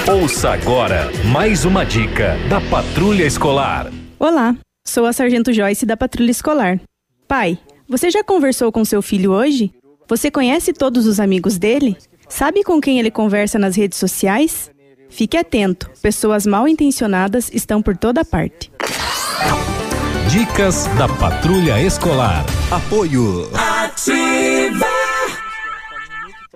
Ouça agora mais uma dica da Patrulha Escolar. Olá, sou a Sargento Joyce da Patrulha Escolar. Pai, você já conversou com seu filho hoje? Você conhece todos os amigos dele? Sabe com quem ele conversa nas redes sociais? Fique atento, pessoas mal intencionadas estão por toda parte. Dicas da Patrulha Escolar. Apoio Ativa.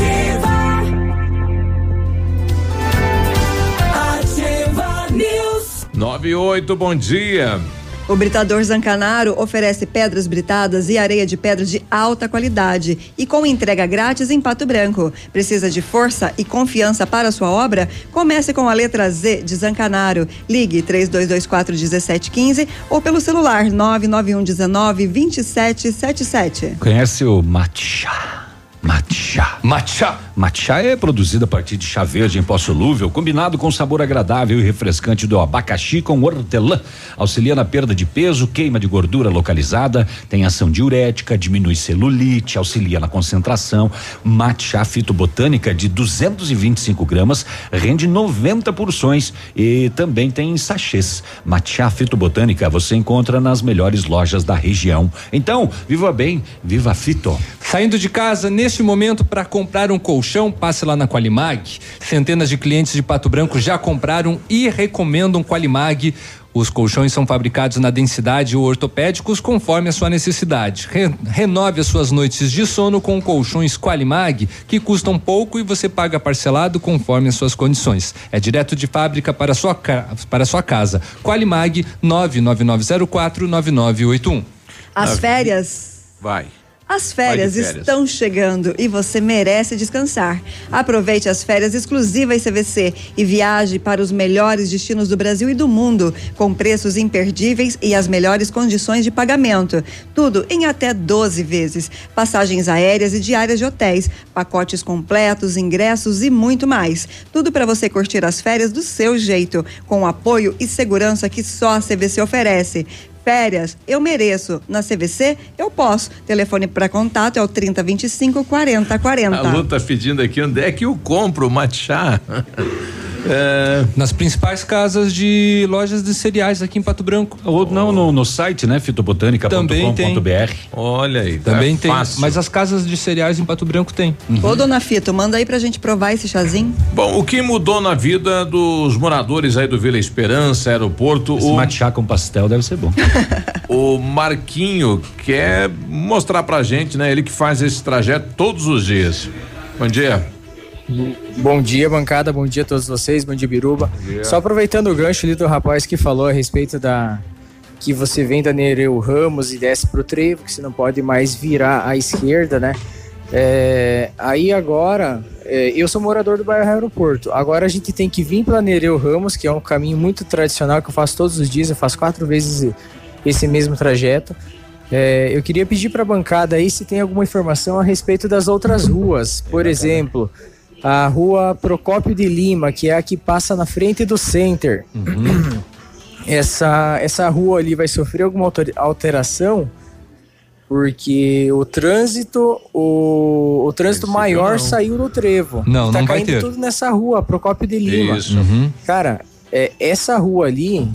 Ativa News. 98, bom dia. O Britador Zancanaro oferece pedras britadas e areia de pedra de alta qualidade e com entrega grátis em Pato Branco. Precisa de força e confiança para sua obra? Comece com a letra Z de Zancanaro. Ligue 3224-1715 ou pelo celular 99119-2777. Conhece o Matcha? Matcha. Matcha. Matcha é produzido a partir de chá verde em pó solúvel, combinado com o sabor agradável e refrescante do abacaxi com hortelã. Auxilia na perda de peso, queima de gordura localizada, tem ação diurética, diminui celulite, auxilia na concentração. Matcha fitobotânica de 225 gramas, rende 90 porções e também tem sachês. Matcha fitobotânica você encontra nas melhores lojas da região. Então, viva bem, viva fito. Saindo de casa, neste momento, para comprar um colchão, passe lá na Qualimag. Centenas de clientes de Pato Branco já compraram e recomendam Qualimag. Os colchões são fabricados na densidade ou ortopédicos conforme a sua necessidade. Renove as suas noites de sono com colchões Qualimag, que custam pouco e você paga parcelado conforme as suas condições. É direto de fábrica para sua casa. Qualimag 999049981. As férias estão chegando e você merece descansar. Aproveite as férias exclusivas CVC e viaje para os melhores destinos do Brasil e do mundo, com preços imperdíveis e as melhores condições de pagamento. Tudo em até 12 vezes. Passagens aéreas e diárias de hotéis, pacotes completos, ingressos e muito mais. Tudo para você curtir as férias do seu jeito, com o apoio e segurança que só a CVC oferece. Férias, eu mereço. Na CVC, eu posso. Telefone para contato é o 3025-4040. A Lu tá pedindo aqui, onde é que eu compro matcha? Nas principais casas de lojas de cereais aqui em Pato Branco. Ou não, no site, né? fitobotanica.com.br. Olha aí, também tá tem. Fácil. Mas as casas de cereais em Pato Branco tem. Uhum. Ô, dona Fito, manda aí pra gente provar esse chazinho. Bom, o que mudou na vida dos moradores aí do Vila Esperança, Aeroporto? Esse matcha com pastel deve ser bom. O Marquinho quer mostrar pra gente, né? Ele que faz esse trajeto todos os dias. Bom dia. Bom dia, bancada, bom dia a todos vocês, bom dia, Biruba. Bom dia. Só aproveitando o gancho ali do rapaz que falou a respeito da que você vem da Nereu Ramos e desce pro Trevo, que você não pode mais virar à esquerda, né? Aí agora, eu sou morador do bairro Aeroporto, agora a gente tem que vir pela Nereu Ramos, que é um caminho muito tradicional que eu faço todos os dias, eu faço 4 vezes esse mesmo trajeto. Eu queria pedir para a bancada aí se tem alguma informação a respeito das outras ruas, por exemplo... A rua Procópio de Lima, que é a que passa na frente do Center. Uhum. Essa rua ali vai sofrer alguma alteração? Porque o trânsito maior saiu do trevo. Não, tá não vai ter. Tá caindo tudo nessa rua, Procópio de Lima. Isso. Uhum. Cara, essa rua ali,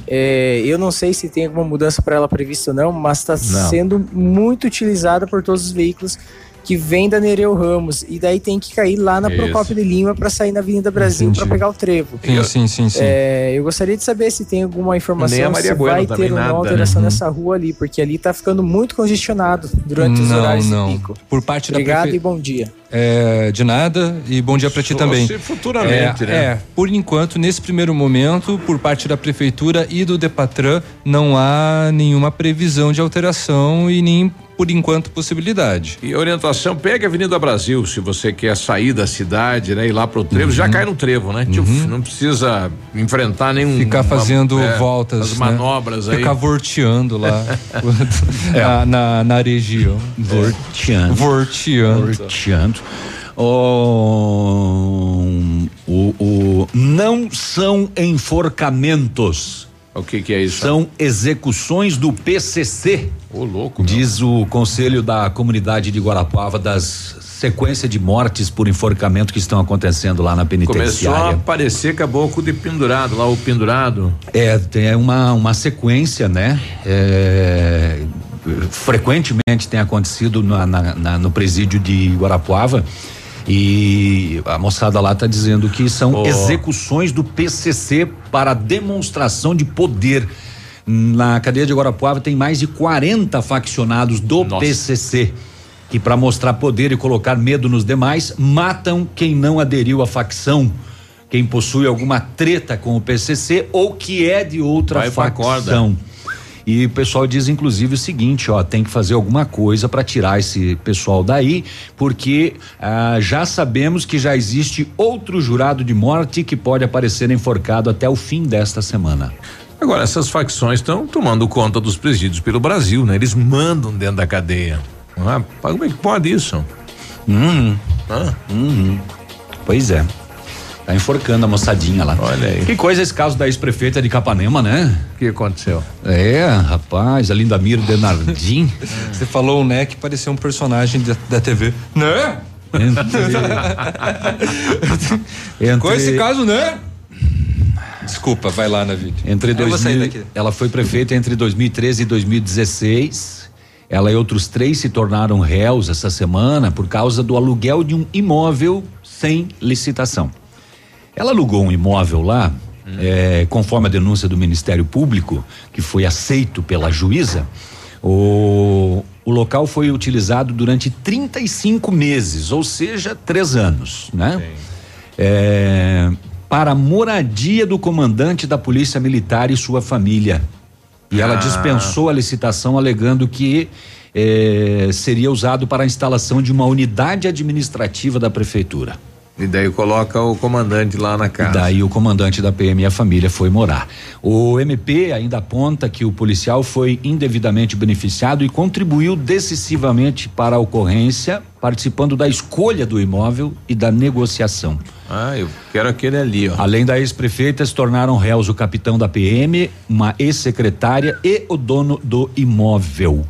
eu não sei se tem alguma mudança para ela prevista ou não, mas tá sendo muito utilizada por todos os veículos que vem da Nereu Ramos, e daí tem que cair lá na Procópio de Lima para sair na Avenida Brasil para pegar o trevo. Sim. Eu gostaria de saber se tem alguma informação, nem a Maria se Bueno vai ter uma alteração nessa rua ali, porque ali tá ficando muito congestionado durante os horários de pico. Por parte Obrigado e bom dia. De nada, e bom dia para ti também. Futuramente, né? Por enquanto, nesse primeiro momento, por parte da Prefeitura e do Depatran, não há nenhuma previsão de alteração e nem, por enquanto, possibilidade. E orientação, pega a Avenida Brasil, se você quer sair da cidade, né? Ir lá pro trevo, já cai no trevo, né? Uhum. Tipo, não precisa enfrentar nenhum... Ficar fazendo voltas, as manobras, né? Aí. Ficar vorteando lá na região. Vorteando. Não são enforcamentos. O que é isso? São execuções do PCC. Ô, louco. Diz o Conselho da Comunidade de Guarapava das sequência de mortes por enforcamento que estão acontecendo lá na penitenciária. Começou a aparecer caboclo de pendurado, lá o pendurado. Tem uma sequência, né? Frequentemente tem acontecido no presídio de Guarapuava. E a moçada lá tá dizendo que são execuções do PCC para demonstração de poder. Na cadeia de Guarapuava tem mais de 40 faccionados do PCC que, para mostrar poder e colocar medo nos demais, matam quem não aderiu à facção, quem possui alguma treta com o PCC ou que é de outra facção. E o pessoal diz inclusive o seguinte, tem que fazer alguma coisa para tirar esse pessoal daí, porque já sabemos que já existe outro jurado de morte que pode aparecer enforcado até o fim desta semana. Agora, essas facções estão tomando conta dos presídios pelo Brasil, né? Eles mandam dentro da cadeia. Como é que pode isso? Pois é. Tá enforcando a moçadinha lá. Olha aí. Que coisa esse caso da ex-prefeita de Capanema, né? O que aconteceu? Rapaz, a Lindamira Denardim. Você falou, né, que parecia um personagem da TV. Né? Com esse caso, né? Desculpa, vai lá, Navid. Eu vou sair daqui. Ela foi prefeita entre 2013 e 2016. Ela e outros 3 se tornaram réus essa semana por causa do aluguel de um imóvel sem licitação. Ela alugou um imóvel lá, conforme a denúncia do Ministério Público, que foi aceito pela juíza. O local foi utilizado durante 35 meses, ou seja, 3 anos, né? Para a moradia do comandante da Polícia Militar e sua família. E ela dispensou a licitação, alegando que seria usado para a instalação de uma unidade administrativa da prefeitura. E daí coloca o comandante lá na casa. E daí o comandante da PM e a família foi morar. O MP ainda aponta que o policial foi indevidamente beneficiado e contribuiu decisivamente para a ocorrência, participando da escolha do imóvel e da negociação. Eu quero aquele ali, ó. Além da ex-prefeita, se tornaram réus o capitão da PM, uma ex-secretária e o dono do imóvel.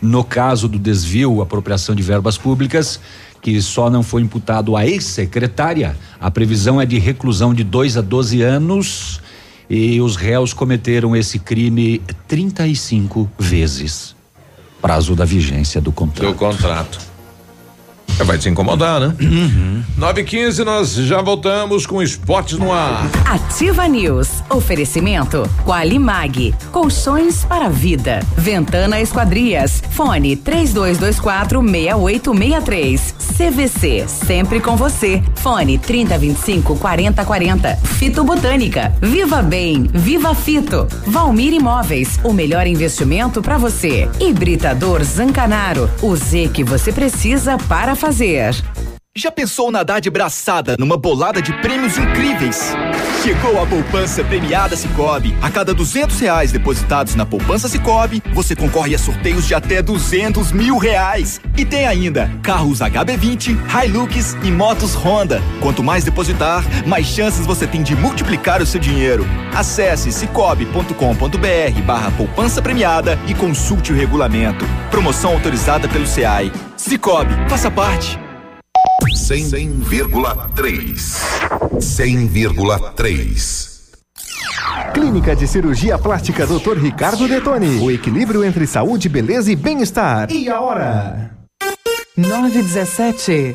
No caso do desvio, apropriação de verbas públicas, que só não foi imputado à ex-secretária, a previsão é de reclusão de 2 a 12 anos, e os réus cometeram esse crime 35 vezes. Prazo da vigência do contrato. Vai te incomodar, né? 9h15, nós já voltamos com Esportes no Ar. Ativa News. Oferecimento Qualimag, colchões para vida. Ventana Esquadrias. Fone 3224-6863. CVC, sempre com você. Fone 3025-4040. Fito Botânica. Viva Bem, Viva Fito. Valmir Imóveis, o melhor investimento para você. Hibridador Zancanaro, o Z que você precisa para fazer. Já pensou nadar de braçada numa bolada de prêmios incríveis? Chegou a poupança premiada Sicoob. A cada R$200 depositados na poupança Sicoob, você concorre a sorteios de até R$200 mil. E tem ainda carros HB20, Hilux e motos Honda. Quanto mais depositar, mais chances você tem de multiplicar o seu dinheiro. Acesse sicoob.com.br/poupança premiada e consulte o regulamento. Promoção autorizada pelo SEAI. Sicoob, faça parte. 100,3. Clínica de Cirurgia Plástica Dr. Ricardo Detoni. O equilíbrio entre saúde, beleza e bem-estar. E a hora? 9:17.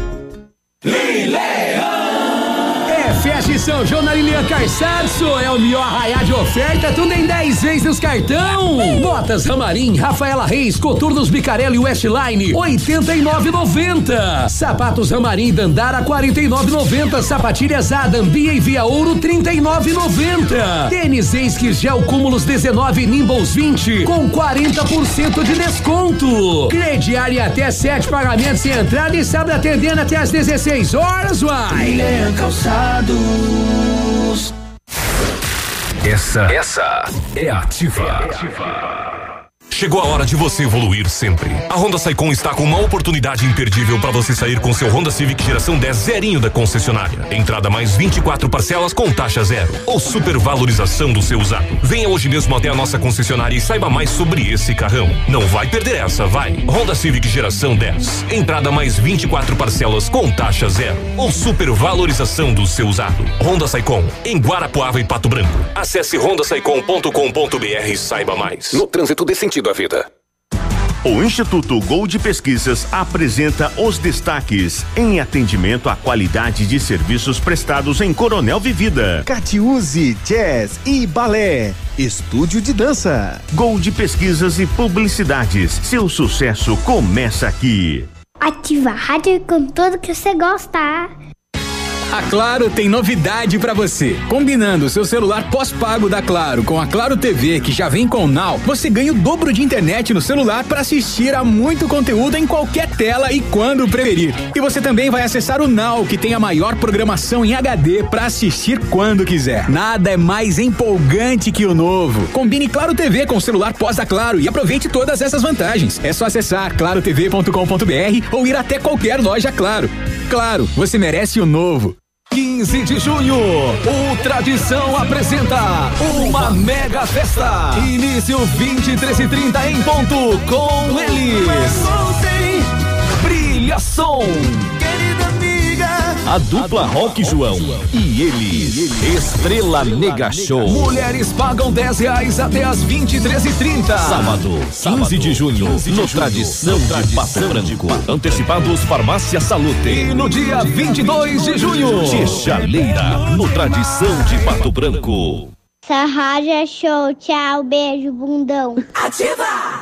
Fecha em São João na Lilian Carsarso, é o melhor arraiá de oferta, tudo em 10 vezes nos cartão. Botas Ramarim, Rafaela Reis, Coturnos Bicarelli e Westline, R$89,90. Sapatos Ramarim Dandara, R$49,90. Sapatilhas Adam, Bia e Via Ouro, R$39,90. Tênis Esquir Gel Cúmulos 19 e Nimbos 20, com 40% de desconto. Crediário até 7 pagamentos sem entrada e sábado atendendo até às 16 horas, uai. Lilian Calçado. Essa é ativa. Chegou a hora de você evoluir sempre. A Honda Saicon está com uma oportunidade imperdível para você sair com seu Honda Civic geração 10 zerinho da concessionária. Entrada mais 24 parcelas com taxa zero ou supervalorização do seu usado. Venha hoje mesmo até a nossa concessionária e saiba mais sobre esse carrão. Não vai perder essa, vai. Honda Civic geração 10. Entrada mais 24 parcelas com taxa zero ou supervalorização do seu usado. Honda Saicon, em Guarapuava e Pato Branco. Acesse hondasaicon.com.br e saiba mais. No trânsito desse sentido a vida. O Instituto Gol de Pesquisas apresenta os destaques em atendimento à qualidade de serviços prestados em Coronel Vivida, Catiuzi, Jazz e Balé, Estúdio de Dança. Gol de Pesquisas e Publicidades, seu sucesso começa aqui. Ativa a rádio com tudo que você gosta. A Claro tem novidade para você. Combinando o seu celular pós-pago da Claro com a Claro TV, que já vem com o Now, você ganha o dobro de internet no celular para assistir a muito conteúdo em qualquer tela e quando preferir. E você também vai acessar o Now, que tem a maior programação em HD para assistir quando quiser. Nada é mais empolgante que o novo. Combine Claro TV com o celular pós da Claro e aproveite todas essas vantagens. É só acessar clarotv.com.br ou ir até qualquer loja Claro. Claro, você merece o novo. 15 de junho, o Tradição apresenta uma mega festa. Início 23h30 em ponto com eles. Brilha Som. A dupla Rock João e eles, Estrela Nega Show. Mulheres pagam R$10 até as 23h30. Sábado 15 de junho, no Tradição de Pato Branco. Antecipados Farmácia Salute. E no dia 22 de junho, Chaleira, no Tradição de Pato Branco. Essa rádio é show, tchau, beijo, bundão. Ativa!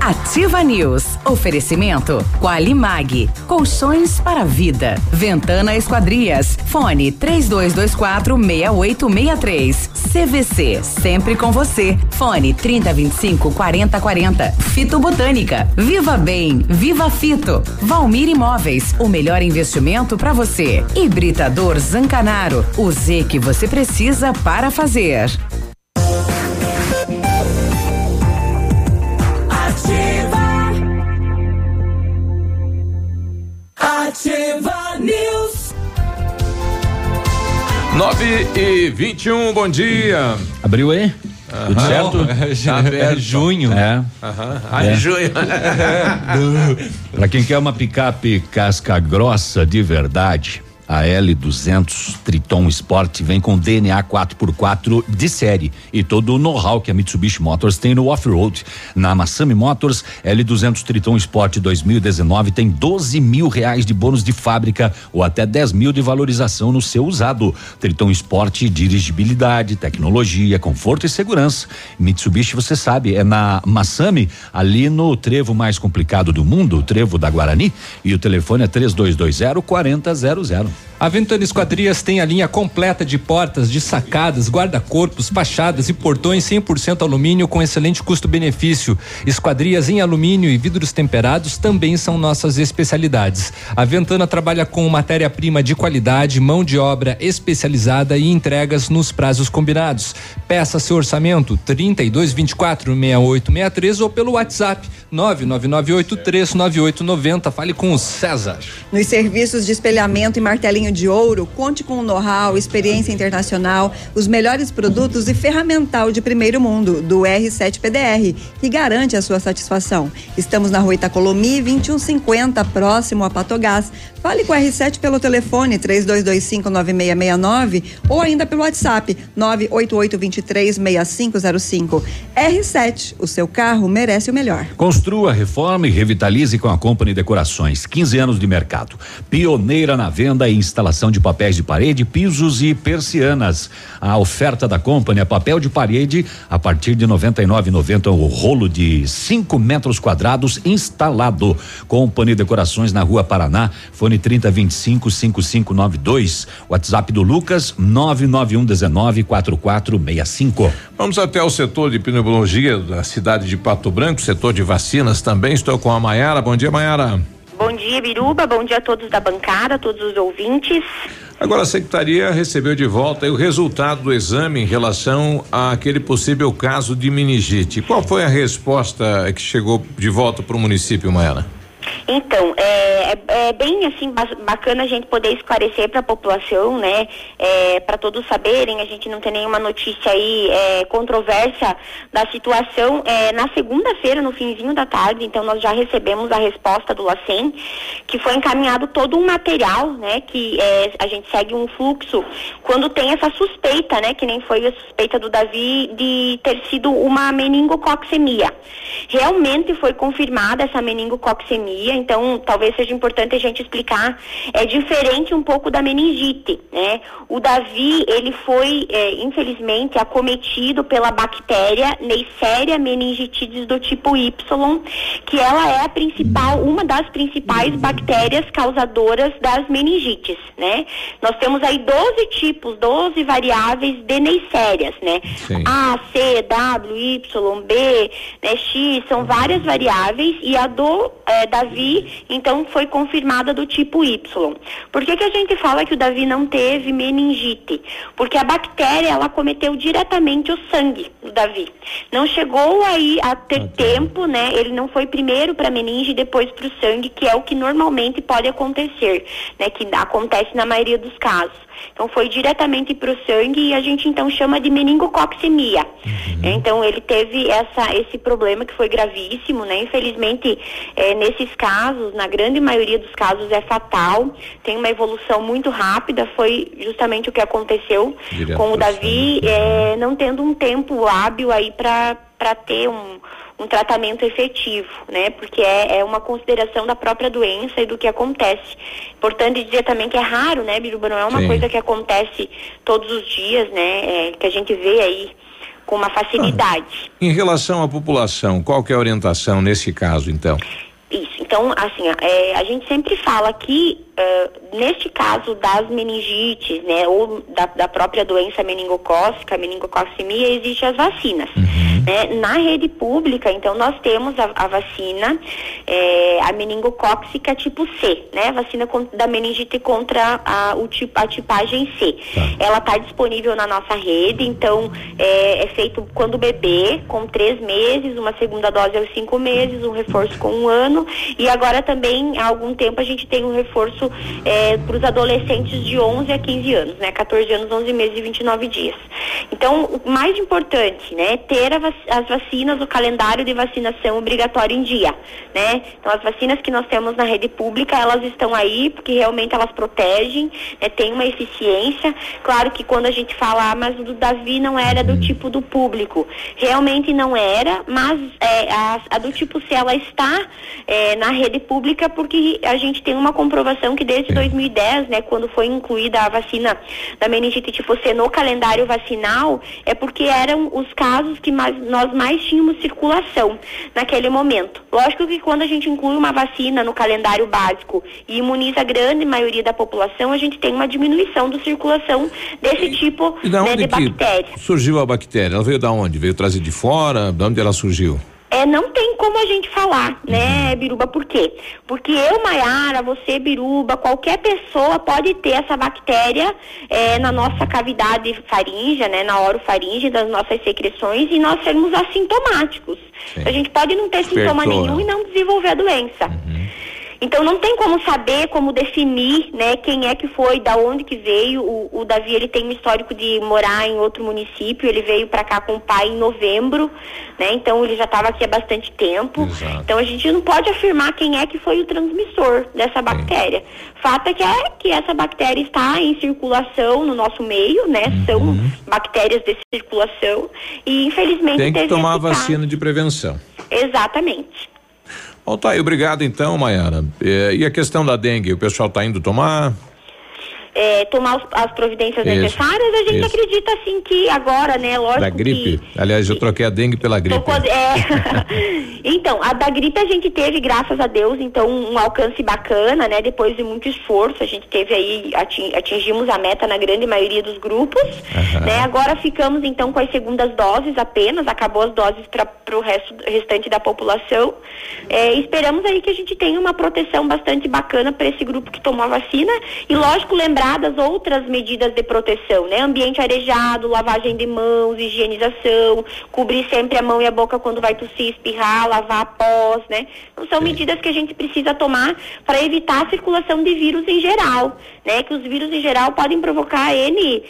Ativa News. Oferecimento Qualimag, colchões para a vida. Ventana Esquadrias. Fone 3224-6863. CVC, sempre com você. Fone 3025-4040. Fito Botânica. Viva Bem, Viva Fito. Valmir Imóveis, o melhor investimento para você. Hibridador Zancanaro, o Z que você precisa para fazer. Ativa News. 9h21, bom dia. Abriu aí? Tudo certo? Já é junho. É. Junho. Pra quem quer uma picape casca grossa de verdade, a L200 Triton Sport vem com DNA 4x4 de série e todo o know-how que a Mitsubishi Motors tem no off-road. Na Massami Motors, L200 Triton Sport 2019 tem R$12 mil de bônus de fábrica ou até R$10 mil de valorização no seu usado. Triton Sport, dirigibilidade, tecnologia, conforto e segurança. Mitsubishi, você sabe, é na Massami, ali no trevo mais complicado do mundo, o trevo da Guarani, e o telefone é 3220-4000. A Ventana Esquadrias tem a linha completa de portas, de sacadas, guarda-corpos, fachadas e portões 100% alumínio com excelente custo-benefício. Esquadrias em alumínio e vidros temperados também são nossas especialidades. A Ventana trabalha com matéria-prima de qualidade, mão de obra especializada e entregas nos prazos combinados. Peça seu orçamento 3224-6863 ou pelo WhatsApp 999839890. Fale com o César. Nos serviços de espelhamento e martelinho de ouro, conte com know-how, experiência internacional, os melhores produtos e ferramental de primeiro mundo do R7 PDR, que garante a sua satisfação. Estamos na Rua Itacolomi 2150, próximo a Patogás. Fale com o R7 pelo telefone 3225-9669 ou ainda pelo WhatsApp 98823-6505. R7, o seu carro merece o melhor. Construa, reforme e revitalize com a Company Decorações. 15 anos de mercado. Pioneira na venda e instalação de papéis de parede, pisos e persianas. A oferta da Company é papel de parede a partir de R$99,90 o rolo de 5 metros quadrados instalado. Company Decorações na Rua Paraná, fone 3025-5592. WhatsApp do Lucas 99119-4465. Vamos até o setor de pneumologia da cidade de Pato Branco, setor de vacinas também. Estou com a Maiara. Bom dia, Maiara. Bom dia, Biruba, bom dia a todos da bancada, a todos os ouvintes. Agora, a secretaria recebeu de volta o resultado do exame em relação àquele possível caso de meningite. Qual foi a resposta que chegou de volta para o município, Maela? Então, é bem assim bacana a gente poder esclarecer para a população, né? Para todos saberem, a gente não tem nenhuma notícia aí controversa da situação. Na segunda-feira, no finzinho da tarde, então nós já recebemos a resposta do LACEN, que foi encaminhado todo um material, né? Que a gente segue um fluxo quando tem essa suspeita, né? Que nem foi a suspeita do Davi de ter sido uma meningococcemia. Realmente foi confirmada essa meningococcemia. Então, talvez seja importante a gente explicar, é diferente um pouco da meningite, né? O Davi, ele foi, infelizmente, acometido pela bactéria Neisseria meningitidis do tipo Y, que ela é a principal, uma das principais bactérias causadoras das meningites, né? Nós temos aí 12 tipos, 12 variáveis de Neisserias, né? Sim. A, C, W, Y, B, né, X, são várias variáveis, e a do Davi, então, foi confirmada do tipo Y. Por que a gente fala que o Davi não teve meningite? Porque a bactéria, ela cometeu diretamente o sangue do Davi. Não chegou aí a ter tempo, né? Ele não foi primeiro para meninge e depois para o sangue, que é o que normalmente pode acontecer, né? Que acontece na maioria dos casos. Então, foi diretamente para o sangue e a gente, então, chama de meningococcemia. Uhum. Então, ele teve esse problema que foi gravíssimo, né? Infelizmente, nesses casos, na grande maioria dos casos, é fatal. Tem uma evolução muito rápida. Foi justamente o que aconteceu direto com o Davi, não tendo um tempo hábil aí para ter um tratamento efetivo, né? Porque é uma consideração da própria doença e do que acontece. Importante dizer também que é raro, né, Biruba? Não é uma coisa que acontece todos os dias, né? Que a gente vê aí com uma facilidade. Em relação à população, qual que é a orientação nesse caso, então? Isso, então, assim, a gente sempre fala que neste caso das meningites, né, ou da própria doença meningocócica, meningococcemia, existem as vacinas. Uhum. Né? Na rede pública, então, nós temos a vacina, a meningocócica tipo C, né, vacina da meningite contra a tipagem C. Tá. Ela está disponível na nossa rede, então, é feito quando bebê, com 3 meses, uma segunda dose aos 5 meses, um reforço com 1 ano, e agora também, há algum tempo, a gente tem um reforço para os adolescentes de 11 a 15 anos, né? 14 anos, 11 meses e 29 dias. Então, o mais importante, né? Ter as vacinas, o calendário de vacinação obrigatório em dia, né? Então, as vacinas que nós temos na rede pública, elas estão aí porque realmente elas protegem, né? Tem uma eficiência. Claro que quando a gente fala, mas o do Davi não era do tipo do público. Realmente não era, mas a do tipo C, ela está na rede pública porque a gente tem uma comprovação que desde 2010, né, quando foi incluída a vacina da meningite tipo C no calendário vacinal, é porque eram os casos que nós mais tínhamos circulação naquele momento. Lógico que quando a gente inclui uma vacina no calendário básico e imuniza a grande maioria da população, a gente tem uma diminuição da circulação desse tipo, né, de bactéria. Surgiu a bactéria? Ela veio da onde? Veio trazer de fora? De onde ela surgiu? Não tem como a gente falar, né, Biruba? Por quê? Porque eu, Maiara, você, Biruba, qualquer pessoa pode ter essa bactéria na nossa cavidade faríngea, né, na orofaringe das nossas secreções, e nós sermos assintomáticos. Sim. A gente pode não ter sintoma nenhum e não desenvolver a doença. Uhum. Então, não tem como saber, como definir, né, quem é que foi, da onde que veio. O Davi, ele tem um histórico de morar em outro município, ele veio pra cá com o pai em novembro, né, então ele já estava aqui há bastante tempo. Exato. Então, a gente não pode afirmar quem é que foi o transmissor dessa bactéria. Sim. Fato é que essa bactéria está em circulação no nosso meio, né, são bactérias de circulação e, infelizmente, tem que tomar a vacina de prevenção. Exatamente. Bom, tá aí, obrigado então, Maiara. E a questão da dengue, o pessoal tá indo tomar? Tomar as providências necessárias, a gente acredita assim que agora, né, lógico. Da gripe, que, aliás, eu troquei a dengue pela gripe. Então, a da gripe a gente teve, graças a Deus, então, um alcance bacana, né, depois de muito esforço, a gente teve aí, atingimos a meta na grande maioria dos grupos, né, agora ficamos então com as segundas doses apenas, acabou as doses para o restante da população, esperamos aí que a gente tenha uma proteção bastante bacana para esse grupo que tomou a vacina, e lógico, lembrar asseguradas outras medidas de proteção, né? Ambiente arejado, lavagem de mãos, higienização, cobrir sempre a mão e a boca quando vai tossir, espirrar, lavar após, né? Então são medidas que a gente precisa tomar para evitar a circulação de vírus em geral, né? Que os vírus em geral podem provocar N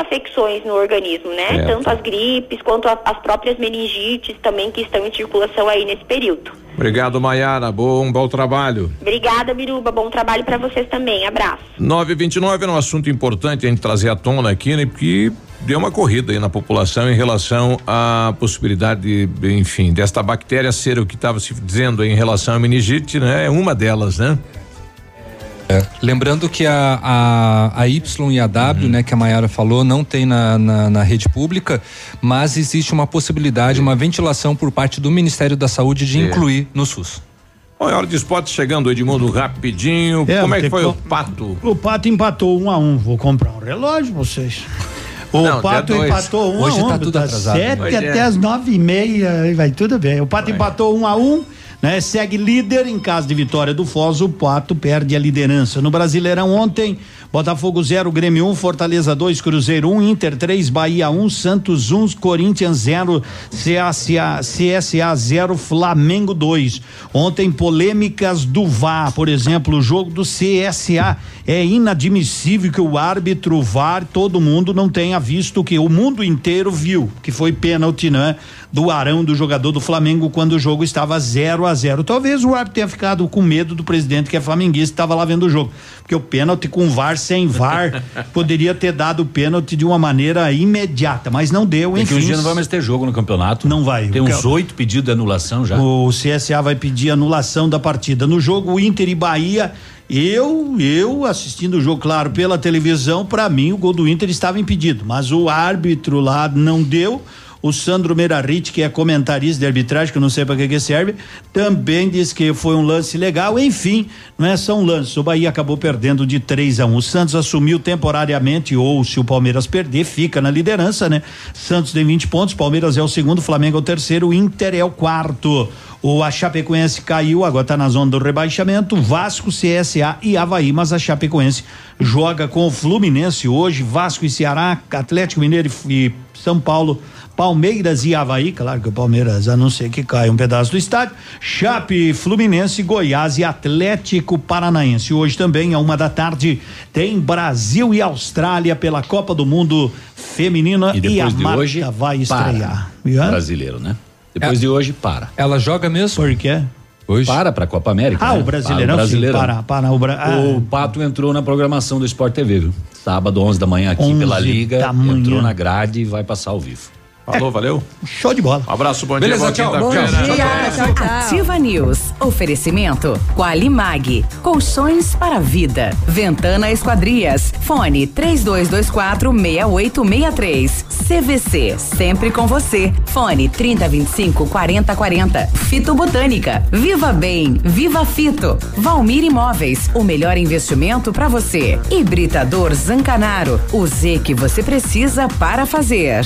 afecções no organismo, né? Certo. Tanto as gripes quanto as próprias meningites também que estão em circulação aí nesse período. Obrigado, Maiara. Bom trabalho. Obrigada, Biruba. Bom trabalho para vocês também. Abraço. 9:29 é um assunto importante a gente trazer à tona aqui, né? Porque deu uma corrida aí na população em relação à possibilidade de, enfim, desta bactéria ser o que estava se dizendo aí em relação à meningite, né? É uma delas, né? É. Lembrando que a Y e a W, né, que a Maiara falou, não tem na rede pública, mas existe uma possibilidade, uma ventilação por parte do Ministério da Saúde de incluir no SUS. Bom, é hora de esporte chegando, Edmundo, rapidinho. Como é que foi o Pato? O Pato empatou 1-1. Vou comprar um relógio, vocês. O Pato empatou 1-1. Hoje tá tudo atrasado. 7 até as 9:30, vai tudo bem. O Pato empatou 1-1. Né, segue líder em caso de vitória do Foz, o Pato perde a liderança. No Brasileirão ontem, Botafogo 0, Grêmio 1, Fortaleza 2, Cruzeiro 1, Inter 3, Bahia 1, Santos 1, Corinthians 0, CSA 0, Flamengo 2. Ontem polêmicas do VAR, por exemplo, o jogo do CSA. É inadmissível que o árbitro VAR, todo mundo não tenha visto, que o mundo inteiro viu, que foi pênalti, né? Do Arão, do jogador do Flamengo, quando o jogo estava 0-0. Talvez o árbitro tenha ficado com medo do presidente, que é flamenguista, estava lá vendo o jogo. Porque o pênalti com VAR, sem VAR, poderia ter dado o pênalti de uma maneira imediata, mas não deu, enfim. Porque hoje não vai mais ter jogo no campeonato. Não vai. Tem uns 8 pedidos de anulação já. O CSA vai pedir anulação da partida. No jogo Inter e Bahia, eu assistindo o jogo, claro, pela televisão, para mim o gol do Inter estava impedido, mas o árbitro lá não deu. O Sandro Merarit, que é comentarista de arbitragem, que eu não sei para que serve, também disse que foi um lance legal. Enfim, não é só um lance. O Bahia acabou perdendo de 3-1. O Santos assumiu temporariamente, ou se o Palmeiras perder, fica na liderança, né? Santos tem 20 pontos, Palmeiras é o segundo, Flamengo é o terceiro, Inter é o quarto. A Chapecoense caiu, agora está na zona do rebaixamento, Vasco, CSA e Avaí, mas a Chapecoense joga com o Fluminense hoje, Vasco e Ceará, Atlético Mineiro e São Paulo, Palmeiras e Avaí, claro que o Palmeiras, a não ser que caia um pedaço do estádio, Chape, Fluminense, Goiás e Atlético Paranaense. Hoje também, à 1:00 PM, tem Brasil e Austrália pela Copa do Mundo Feminina e a Marta hoje, vai estrear. Brasileiro, né? Depois de hoje, para. Ela joga mesmo? Por quê? Hoje? Para a Copa América. O Brasileirão. O Pato entrou na programação do Sport TV, viu? Sábado, 11:00 AM, aqui pela Liga. Entrou na grade e vai passar ao vivo. Falou, valeu. Show de bola. Um abraço, bom dia. Beleza, tchau. Bom dia, tchau, tchau. Ativa News. Oferecimento Qualimag, colchões para a vida. Ventana Esquadrias. Fone 3224-6863. CVC, sempre com você. Fone 3025-4040. Fito Botânica. Viva Bem, Viva Fito. Valmir Imóveis, o melhor investimento para você. Hibridador Zancanaro, o Z que você precisa para fazer.